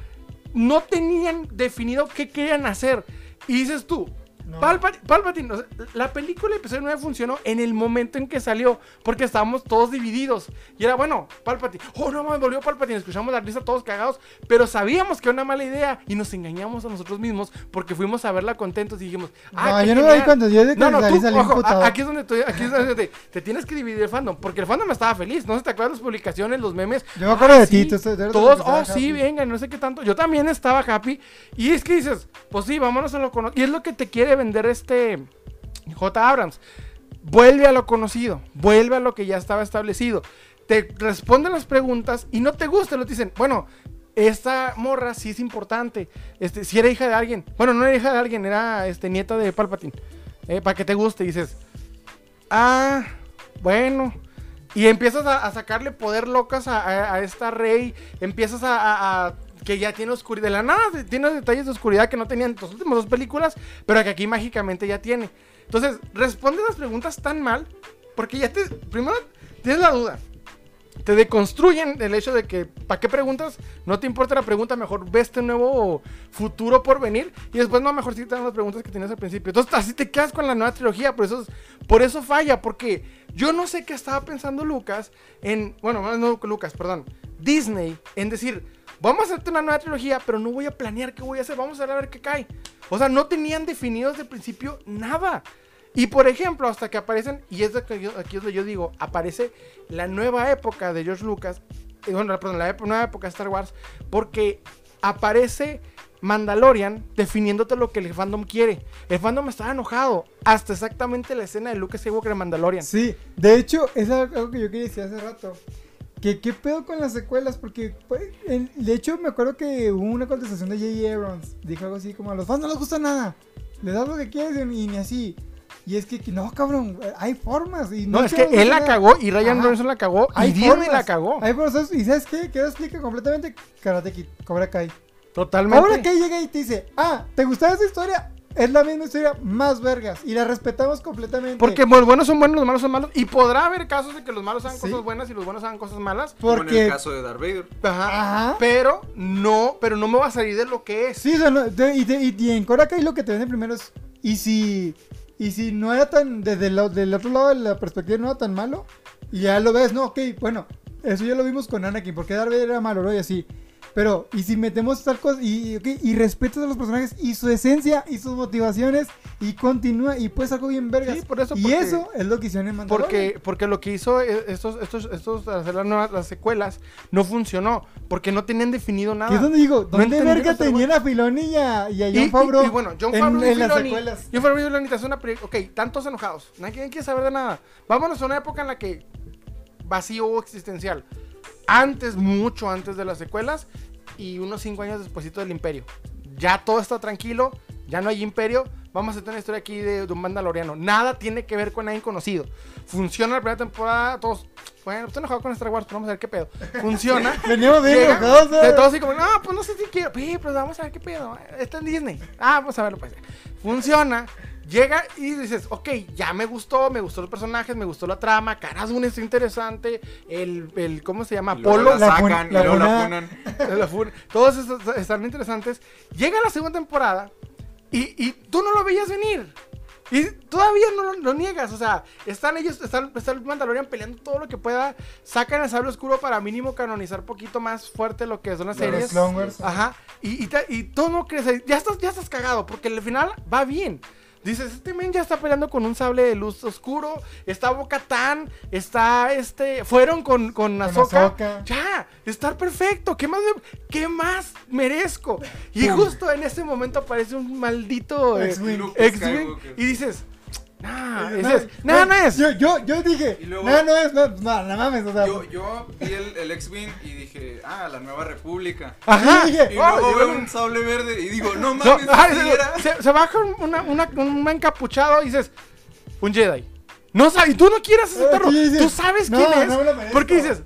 no tenían definido qué querían hacer. Y dices tú. No. Palpatine, o sea, la película episodio 9 funcionó en el momento en que salió porque estábamos todos divididos y era bueno, Palpatine, me volvió Palpatine, escuchamos la risa todos cagados, pero sabíamos que era una mala idea y nos engañamos a nosotros mismos porque fuimos a verla contentos y dijimos, aquí es donde te tienes que dividir el fandom, porque el fandom estaba feliz, no sé, te acuerdas las publicaciones, los memes, yo me acuerdo de ti, todos, sí, venga, no sé qué tanto, yo también estaba happy y es que dices, pues sí, vámonos a lo conocido, y es lo que te quiere vender J. Abrams. Vuelve a lo conocido, vuelve a lo que ya estaba establecido, te responden las preguntas y no te gusta, lo te dicen, bueno, esta morra sí es importante, si era hija de alguien, bueno, no era hija de alguien, era nieta de Palpatine, para que te guste, y dices, bueno, y empiezas a sacarle poder locas a esta Rey, empiezas a que ya tiene oscuridad, de la nada tiene detalles de oscuridad que no tenían en las últimas dos películas, pero que aquí mágicamente ya tiene. Entonces, responde las preguntas tan mal, porque ya primero tienes la duda, te deconstruyen el hecho de que, ¿para qué preguntas? No te importa la pregunta, mejor ve este nuevo futuro por venir, y después mejor sí te dan las preguntas que tenías al principio. Entonces, así te quedas con la nueva trilogía, por eso falla, porque yo no sé qué estaba pensando Disney, en decir, vamos a hacerte una nueva trilogía, pero no voy a planear qué voy a hacer, vamos a ver qué cae. O sea, no tenían definidos de principio nada. Y por ejemplo, hasta que aparecen, y es de que yo, aquí es donde yo digo, aparece la nueva época de George Lucas, nueva época de Star Wars, porque aparece Mandalorian definiéndote lo que el fandom quiere. El fandom estaba enojado hasta exactamente la escena de Luke Skywalker en Mandalorian. Sí, de hecho, es algo que yo quería decir hace rato. ¿Qué pedo con las secuelas? Porque, pues, de hecho, me acuerdo que hubo una contestación de J.J. Abrams. Dijo algo así como, a los fans no les gusta nada. Les das lo que quieres y ni así. Y es que, no, cabrón, hay formas. Y no, es que él la cagó y Ryan Johnson la cagó y Disney la cagó. Hay formas. ¿Y sabes qué? ¿Qué lo explica completamente? Karate Kid, Cobra Kai. Totalmente. Cobra Kai llega y te dice, ah, ¿te gustaba esa historia? Es la misma historia, más vergas, y la respetamos completamente. Porque los buenos son buenos, los malos son malos, y podrá haber casos de que los malos hagan cosas buenas y los buenos hagan cosas malas. Porque... Como en el caso de Darth Vader. Ajá. Pero no me va a salir de lo que es. Sí, o sea, no, y en Cobra Kai lo que te venden primero es, y si no era tan, desde del otro lado de la perspectiva no era tan malo, y ya lo ves, no, ok, bueno, eso ya lo vimos con Anakin, porque Darth Vader era malo, ¿no? Y así... Pero, y si metemos tal cosa, y respetas a los personajes, y su esencia, y sus motivaciones, y continúa, y pues algo bien vergas. Sí, por eso, y eso es lo que hicieron en Mandalorian. Porque lo que hizo hacer las secuelas, no funcionó, porque no tenían definido nada. Y es donde digo, ¿dónde verga tenían a Filoni y a John Favreau? Y bueno, John Favreau en las secuelas. John Favreau y Filoni te hacen una película, ok, tantos enojados, nadie quiere saber de nada. Vámonos a una época en la que vacío existencial. Mucho antes de las secuelas y unos 5 años despuesito del Imperio. Ya todo está tranquilo, ya no hay Imperio. Vamos a hacer una historia aquí de un mandaloriano. Nada tiene que ver con nadie conocido. Funciona la primera temporada, todos... Bueno, estoy enojado con Star Wars, pero vamos a ver qué pedo. Funciona. Veníamos bien enojados. De todos así como, no, pues no sé si quiero. Pero vamos a ver qué pedo. Está en Disney. Ah, pues a verlo. Pues. Funciona. Llega y dices, ok, ya me gustó los personajes, me gustó la trama, Carazun está interesante, el ¿cómo se llama? Polo. La funan. Todos están interesantes. Llega la segunda temporada y tú no lo veías venir. Y todavía no lo niegas, o sea, está el Mandalorian peleando todo lo que pueda, sacan el sable oscuro para mínimo canonizar poquito más fuerte lo que son las series. Clone Wars. Ajá. Y todo no crece, ya estás cagado, porque al final va bien. Dices, este men ya está peleando con un sable de luz oscuro, está Bo-Katan, fueron con Ahsoka. Ya, está perfecto, ¿qué más merezco? Y justo en ese momento aparece un maldito X-Wing y dices, no es. Yo dije, luego, no mames, o sea. Yo vi el X-Wing y dije, la Nueva República. Ajá. Y luego veo un sable verde y digo, no mames, se baja un encapuchado y dices, un Jedi. No sabes, y tú no quieres aceptarlo, tú sabes quién es, porque dices...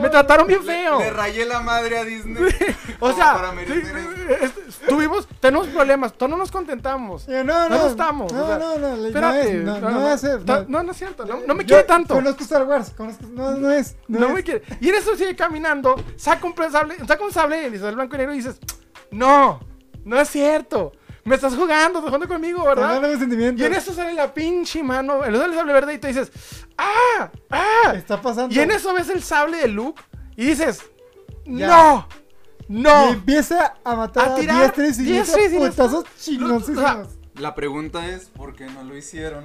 me trataron bien feo. Le rayé la madre a Disney. O sea, tenemos problemas, todos no nos contentamos. No estamos. No, espérate. No es cierto, no me quiere tanto. Conozco Star Wars, no me quiere. Y en eso sigue caminando, saca un sable y el blanco y negro y dices, no es cierto. Me estás jugando conmigo, ¿verdad? Y en eso sale la pinche mano, el sable verde y te dices, está pasando. Y en eso ves el sable de Luke y dices, no. Y empieza a matar a tirar diestra y putazos chingoncísimos. La pregunta es, ¿por qué no lo hicieron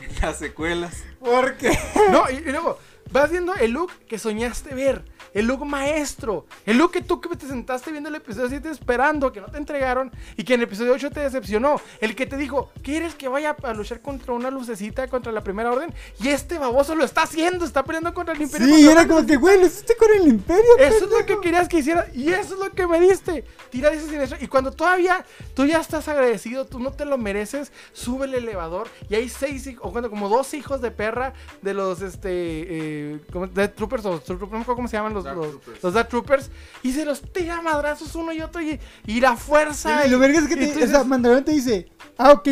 en las secuelas? ¿Por qué? No, y luego vas viendo el Luke que soñaste ver. El Luke maestro, el Luke que tú te sentaste viendo el episodio 7 esperando, que no te entregaron y que en el episodio 8 te decepcionó, el que te dijo, ¿quieres que vaya a luchar contra una lucecita contra la Primera Orden? Y este baboso lo está haciendo, está peleando contra el Imperio. Sí, era como que, güey, lo hiciste con el Imperio. Eso es lo que querías que hicieras y eso es lo que me diste. Tira ese siniestro y cuando todavía tú ya estás agradecido, tú no te lo mereces, sube el elevador y hay 2 hijos de perra de los Death Troopers o no sé cómo se llaman los Dark Troopers y se los tira madrazos uno y otro y la fuerza y lo verga es que Mandalorian te dice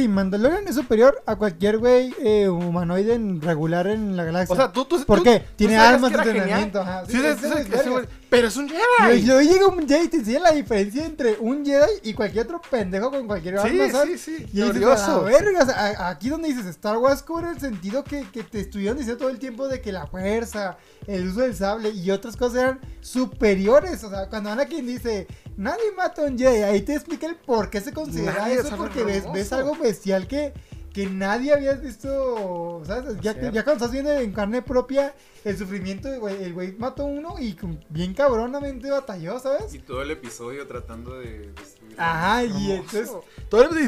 Mandalorian es superior a cualquier güey humanoide regular en la galaxia, o sea, ¿por qué? Tiene armas de entrenamiento, pero es un Jedi. Yo llega un Jedi y te enseña la diferencia entre un Jedi y cualquier otro pendejo con cualquier arma. Sí, y glorioso. Aquí donde dices Star Wars cubre el sentido que te estuvieron diciendo todo el tiempo de que la fuerza, el uso del sable y otras cosas eran superiores. O sea, cuando Anakin dice, nadie mata a un Jedi, ahí te explica el por qué se considera nadie, eso, porque ves algo bestial que... que nadie había visto, ¿sabes? Ya cuando estás viendo en carne propia el sufrimiento, el güey mató uno y bien cabronamente batalló, ¿sabes? Y todo el episodio tratando de destruir. Ajá, y entonces...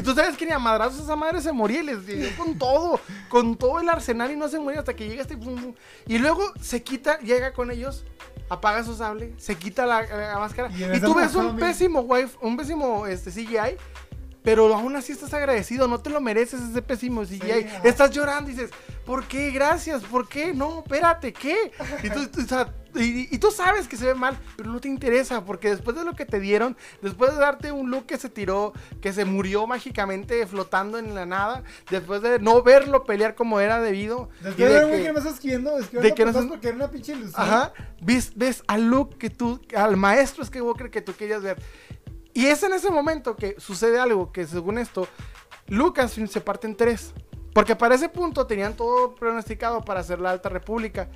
Tú sabes que ni a madrazos esa madre se moría, les dio con todo el arsenal y no se moría hasta que llega este... Y luego se quita, llega con ellos, apaga su sable, se quita la máscara y tú ves un pésimo CGI. Pero aún así estás agradecido, no te lo mereces ese pésimo CGI. Sí, estás llorando y dices, ¿por qué? Gracias, ¿por qué? No, espérate, ¿qué? Y tú sabes que se ve mal, pero no te interesa, porque después de lo que te dieron, después de darte un Luke que se tiró, que se murió mágicamente flotando en la nada, después de no verlo pelear como era debido, después porque era una pinche ilusión. Ajá, ves al Luke que tú, al maestro Skywalker que tú querías ver. Y es en ese momento que sucede algo, que según esto, Lucasfilm se parte en tres. Porque para ese punto tenían todo pronosticado para hacer la Alta República,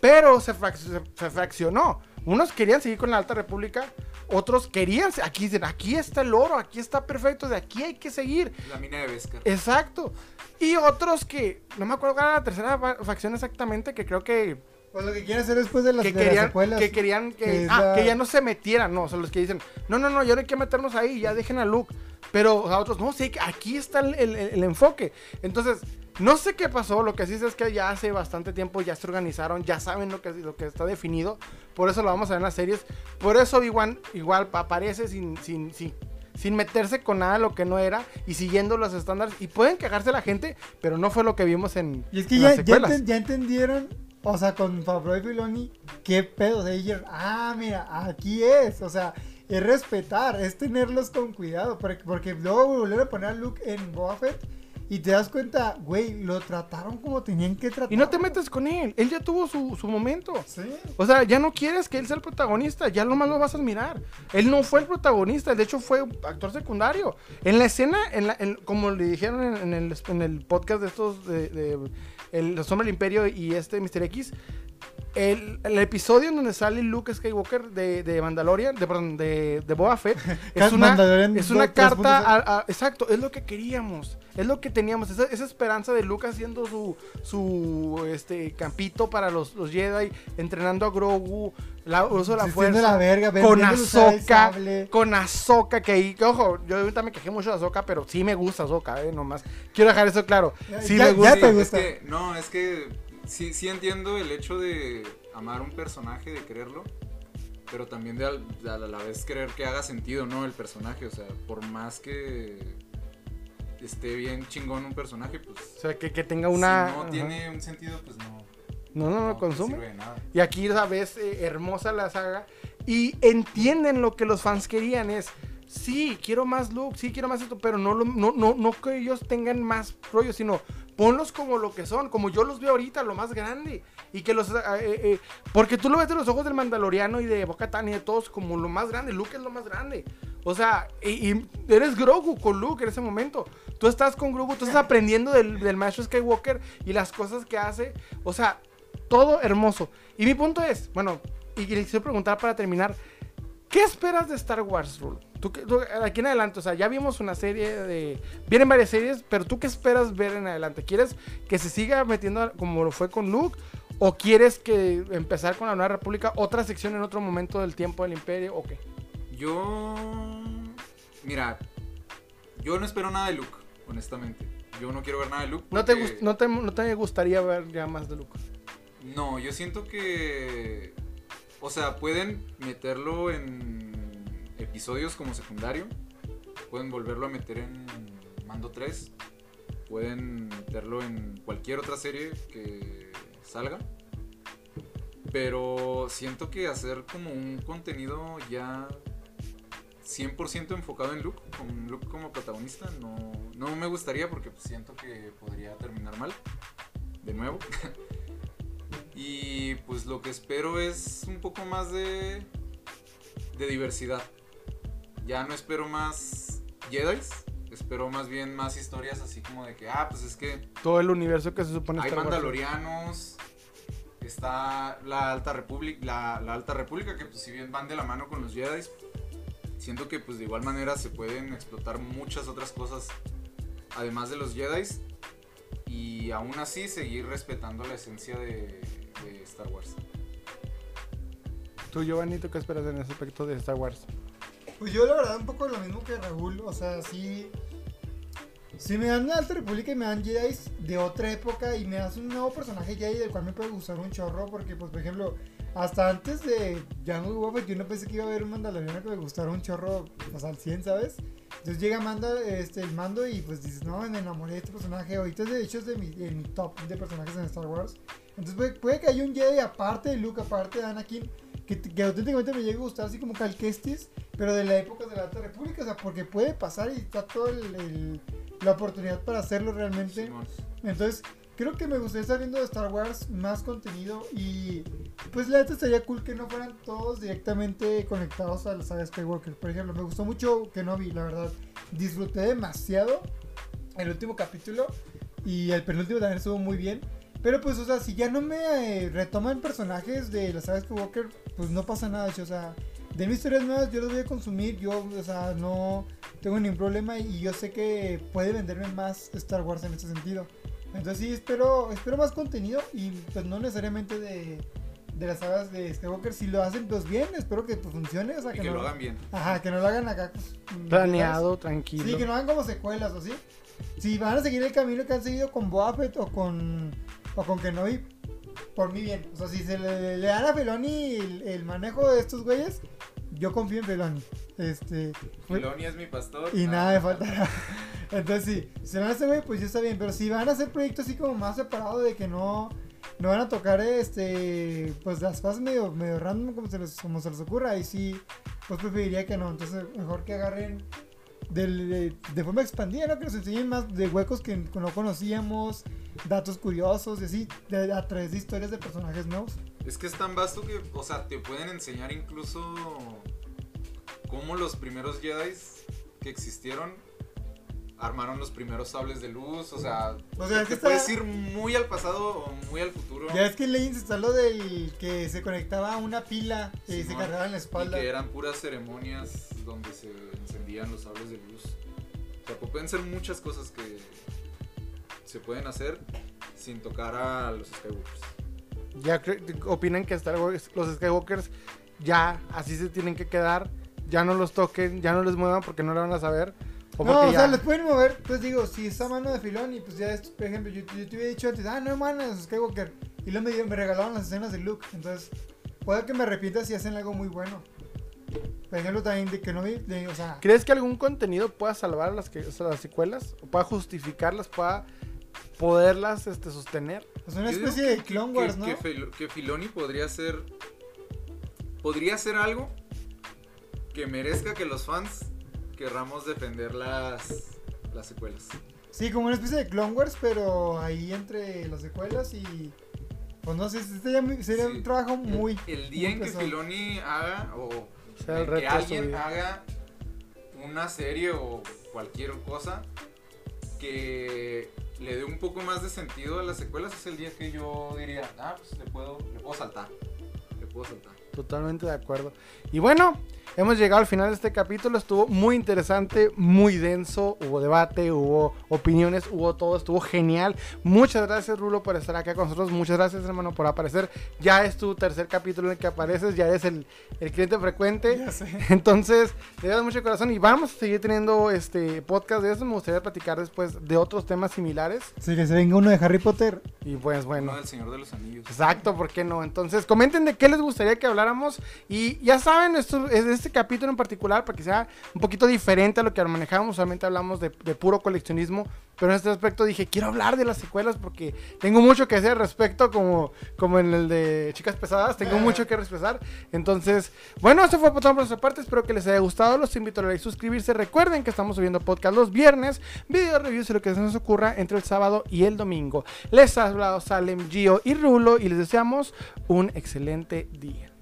pero se fraccionó. Unos querían seguir con la Alta República, otros querían... Aquí dicen, aquí está el oro, aquí está perfecto, de aquí hay que seguir. La mina de Beskar. Exacto. Y otros que... No me acuerdo cuál era la tercera facción exactamente, que creo que... Pues lo que quieren hacer después de las secuelas. Que querían que ya no se metieran, no, o sea, los que dicen, no, ya no hay que meternos ahí, ya dejen a Luke. Pero o sea, otros, no, sí, aquí está el enfoque. Entonces, no sé qué pasó, lo que sí sé es que ya hace bastante tiempo ya se organizaron, ya saben lo que está definido, por eso lo vamos a ver en las series, por eso Obi-Wan igual aparece sin meterse con nada de lo que no era y siguiendo los estándares, y pueden quejarse la gente, pero no fue lo que vimos en, y es que en las secuelas. Ya entendieron... O sea, con Favreau y Filoni, qué pedo, de ellos, mira, aquí es, o sea, es respetar, es tenerlos con cuidado, porque luego volver a poner a Luke en Boba Fett y te das cuenta, güey, lo trataron como tenían que tratar. Y no te metes con él ya tuvo su momento. Sí. O sea, ya no quieres que él sea el protagonista, ya nomás lo vas a admirar. Él no fue el protagonista, de hecho fue actor secundario. En la escena, como le dijeron en el podcast de estos Los Hombres del Imperio y Mr. X, el episodio en donde sale Luke Skywalker de Mandalorian, de Boba Fett, es una carta, exacto, es lo que queríamos, es lo que teníamos, esa esperanza de Luke haciendo su campito para los Jedi, entrenando a Grogu, uso de la fuerza, la verga, con Ahsoka, que ahí, ojo, yo ahorita me quejé mucho de Ahsoka, pero sí me gusta Ahsoka, nomás, quiero dejar eso claro, sí me gusta. Ya te gusta. Sí entiendo el hecho de amar un personaje, de quererlo, pero también de a la vez querer que haga sentido, ¿no? El personaje, o sea, por más que esté bien chingón un personaje, pues... O sea, que tenga una... Si no tiene un sentido, pues no consume. No sirve de nada. Y aquí, ¿sabes? Hermosa la saga. Y entienden lo que los fans querían, es... Sí, quiero más Luke, sí, quiero más esto, pero no que ellos tengan más rollo, sino ponlos como lo que son, como yo los veo ahorita, lo más grande, y que los... porque tú lo ves de los ojos del Mandaloriano y de Bo-Katan y de todos como lo más grande, Luke es lo más grande, o sea, y eres Grogu con Luke en ese momento, tú estás con Grogu, tú estás aprendiendo del maestro Skywalker y las cosas que hace, o sea, todo hermoso, y mi punto es, bueno, y les quiero preguntar para terminar, ¿qué esperas de Star Wars, Raúl? ¿Tú, aquí en adelante, o sea, ya vimos una serie de... Vienen varias series, pero ¿tú qué esperas ver en adelante? ¿Quieres que se siga metiendo como lo fue con Luke? ¿O quieres que empezar con la Nueva República, otra sección en otro momento del tiempo del Imperio? ¿O qué? Yo no espero nada de Luke, honestamente. Yo no quiero ver nada de Luke porque... ¿No te gustaría ver ya más de Luke? No, yo siento que... O sea, pueden meterlo en episodios como secundario, pueden volverlo a meter en Mando 3, pueden meterlo en cualquier otra serie que salga, pero siento que hacer como un contenido ya 100% enfocado en Luke, con Luke como protagonista, no me gustaría porque siento que podría terminar mal, de nuevo. Y pues lo que espero es un poco más de diversidad. Ya no espero más Jedis, espero más bien más historias así como de que, pues es que... Todo el universo que se supone... Hay mandalorianos, está la Alta República, que pues si bien van de la mano con los Jedis, siento que pues de igual manera se pueden explotar muchas otras cosas además de los Jedis. y aún así seguir respetando la esencia de Star Wars. Tú, Giovanni, ¿tú qué esperas en ese aspecto de Star Wars? Pues yo la verdad un poco lo mismo que Raúl, o sea, sí... Si me dan una Alta República y me dan Jedi de otra época y me das un nuevo personaje Jedi del cual me puede gustar un chorro, porque pues por ejemplo, hasta antes de ya no hubo, yo no pensé que iba a haber un Mandaloriano que me gustara un chorro, pues al 100, ¿sabes? Entonces llega el Mando y pues dices, no, me enamoré de este personaje, ahorita de hecho es de mi top de personajes en Star Wars. Entonces puede que haya un Jedi aparte de Luke, aparte de Anakin, que auténticamente me llegue a gustar así como Cal Kestis, pero de la época de la Alta República, o sea, porque puede pasar y está toda la oportunidad para hacerlo realmente. Entonces, creo que me gustaría estar viendo de Star Wars más contenido y pues la neta estaría cool que no fueran todos directamente conectados a la saga Skywalker. Por ejemplo, me gustó mucho Kenobi, la verdad, disfruté demasiado el último capítulo y el penúltimo también estuvo muy bien. Pero pues, o sea, si ya no me retoman personajes de la saga Skywalker, pues no pasa nada, o sea, de mis historias nuevas yo las voy a consumir, yo, o sea, no tengo ningún problema y yo sé que puede venderme más Star Wars en ese sentido. Entonces sí, espero más contenido y pues no necesariamente de las sagas de Skywalker. Si lo hacen pues bien, espero que pues funcione, o sea, y que no lo hagan bien. Ajá, que no lo hagan acá planeado, ¿sabes? Tranquilo. Sí, que no hagan como secuelas o sí. Si van a seguir el camino que han seguido con Boba Fett o con Kenobi, por mi bien. O sea, si se le dan a Filoni el manejo de estos güeyes, yo confío en Filoni. Filoni es mi pastor. Y nada me faltará. Entonces, sí, si se van a hacer, güey, pues ya está bien. Pero si van a hacer proyectos así como más separados, de que no van a tocar, pues las fases medio random como se les ocurra, ahí sí, pues preferiría que no. Entonces, mejor que agarren de forma expandida, ¿no? Que nos enseñen más de huecos que no conocíamos, datos curiosos y así, a través de historias de personajes nuevos. Es que es tan vasto que, o sea, te pueden enseñar incluso cómo los primeros Jedi que existieron armaron los primeros sables de luz, o sea te puedes ir muy al pasado o muy al futuro. Ya es que en Legends está lo del que se conectaba a una pila y se cargaba en la espalda. Y que eran puras ceremonias donde se encendían los sables de luz. O sea, pues pueden ser muchas cosas que se pueden hacer sin tocar a los Skywalkers. Ya opinan que los Skywalkers ya así se tienen que quedar, ya no los toquen, ya no les muevan porque no lo van a saber. O sea, los pueden mover, pues digo, si está mano de Filoni, pues ya esto, por ejemplo, yo te hubiera dicho antes, no hermano, es Skywalker, y luego me regalaron las escenas de Luke, entonces, puede que me repita si hacen algo muy bueno. Por ejemplo, también de Kenobi, o sea... ¿Crees que algún contenido pueda salvar las secuelas? ¿O pueda justificarlas, pueda poderlas sostener? Es una especie de Clone Wars, ¿no? Que Filoni podría hacer algo que merezca que los fans... querramos defender las secuelas. Sí, como una especie de Clone Wars, pero ahí entre las secuelas y... Pues no sé, sería un trabajo muy... El día muy en pesado. Que Filoni haga, o sea, el que alguien haga una serie o cualquier cosa que le dé un poco más de sentido a las secuelas, es el día que yo diría, pues le puedo saltar. Totalmente de acuerdo. Y bueno, hemos llegado al final de este capítulo. Estuvo muy interesante, muy denso. Hubo debate, hubo opiniones, hubo todo. Estuvo genial. Muchas gracias, Rulo, por estar acá con nosotros. Muchas gracias, hermano, por aparecer. Ya es tu tercer capítulo en el que apareces. Ya eres el cliente frecuente. Ya sé. Entonces, te agradezco mucho de corazón. Y vamos a seguir teniendo este podcast de eso. Me gustaría platicar después de otros temas similares. Sí, que se venga uno de Harry Potter. Y pues bueno. Uno del Señor de los Anillos. Exacto, ¿por qué no? Entonces, comenten de qué les gustaría que habláramos. Y ya saben, esto es este capítulo en particular, para que sea un poquito diferente a lo que manejamos. Solamente hablamos de puro coleccionismo, pero en este aspecto dije, quiero hablar de las secuelas porque tengo mucho que hacer al respecto, como en el de Chicas Pesadas, tengo mucho que expresar. Entonces, bueno, esto fue por nuestra parte, espero que les haya gustado, los invito a like, suscribirse, recuerden que estamos subiendo podcast los viernes, video reviews y lo que se nos ocurra entre el sábado y el domingo. Les ha hablado Salem, Gio y Rulo y les deseamos un excelente día.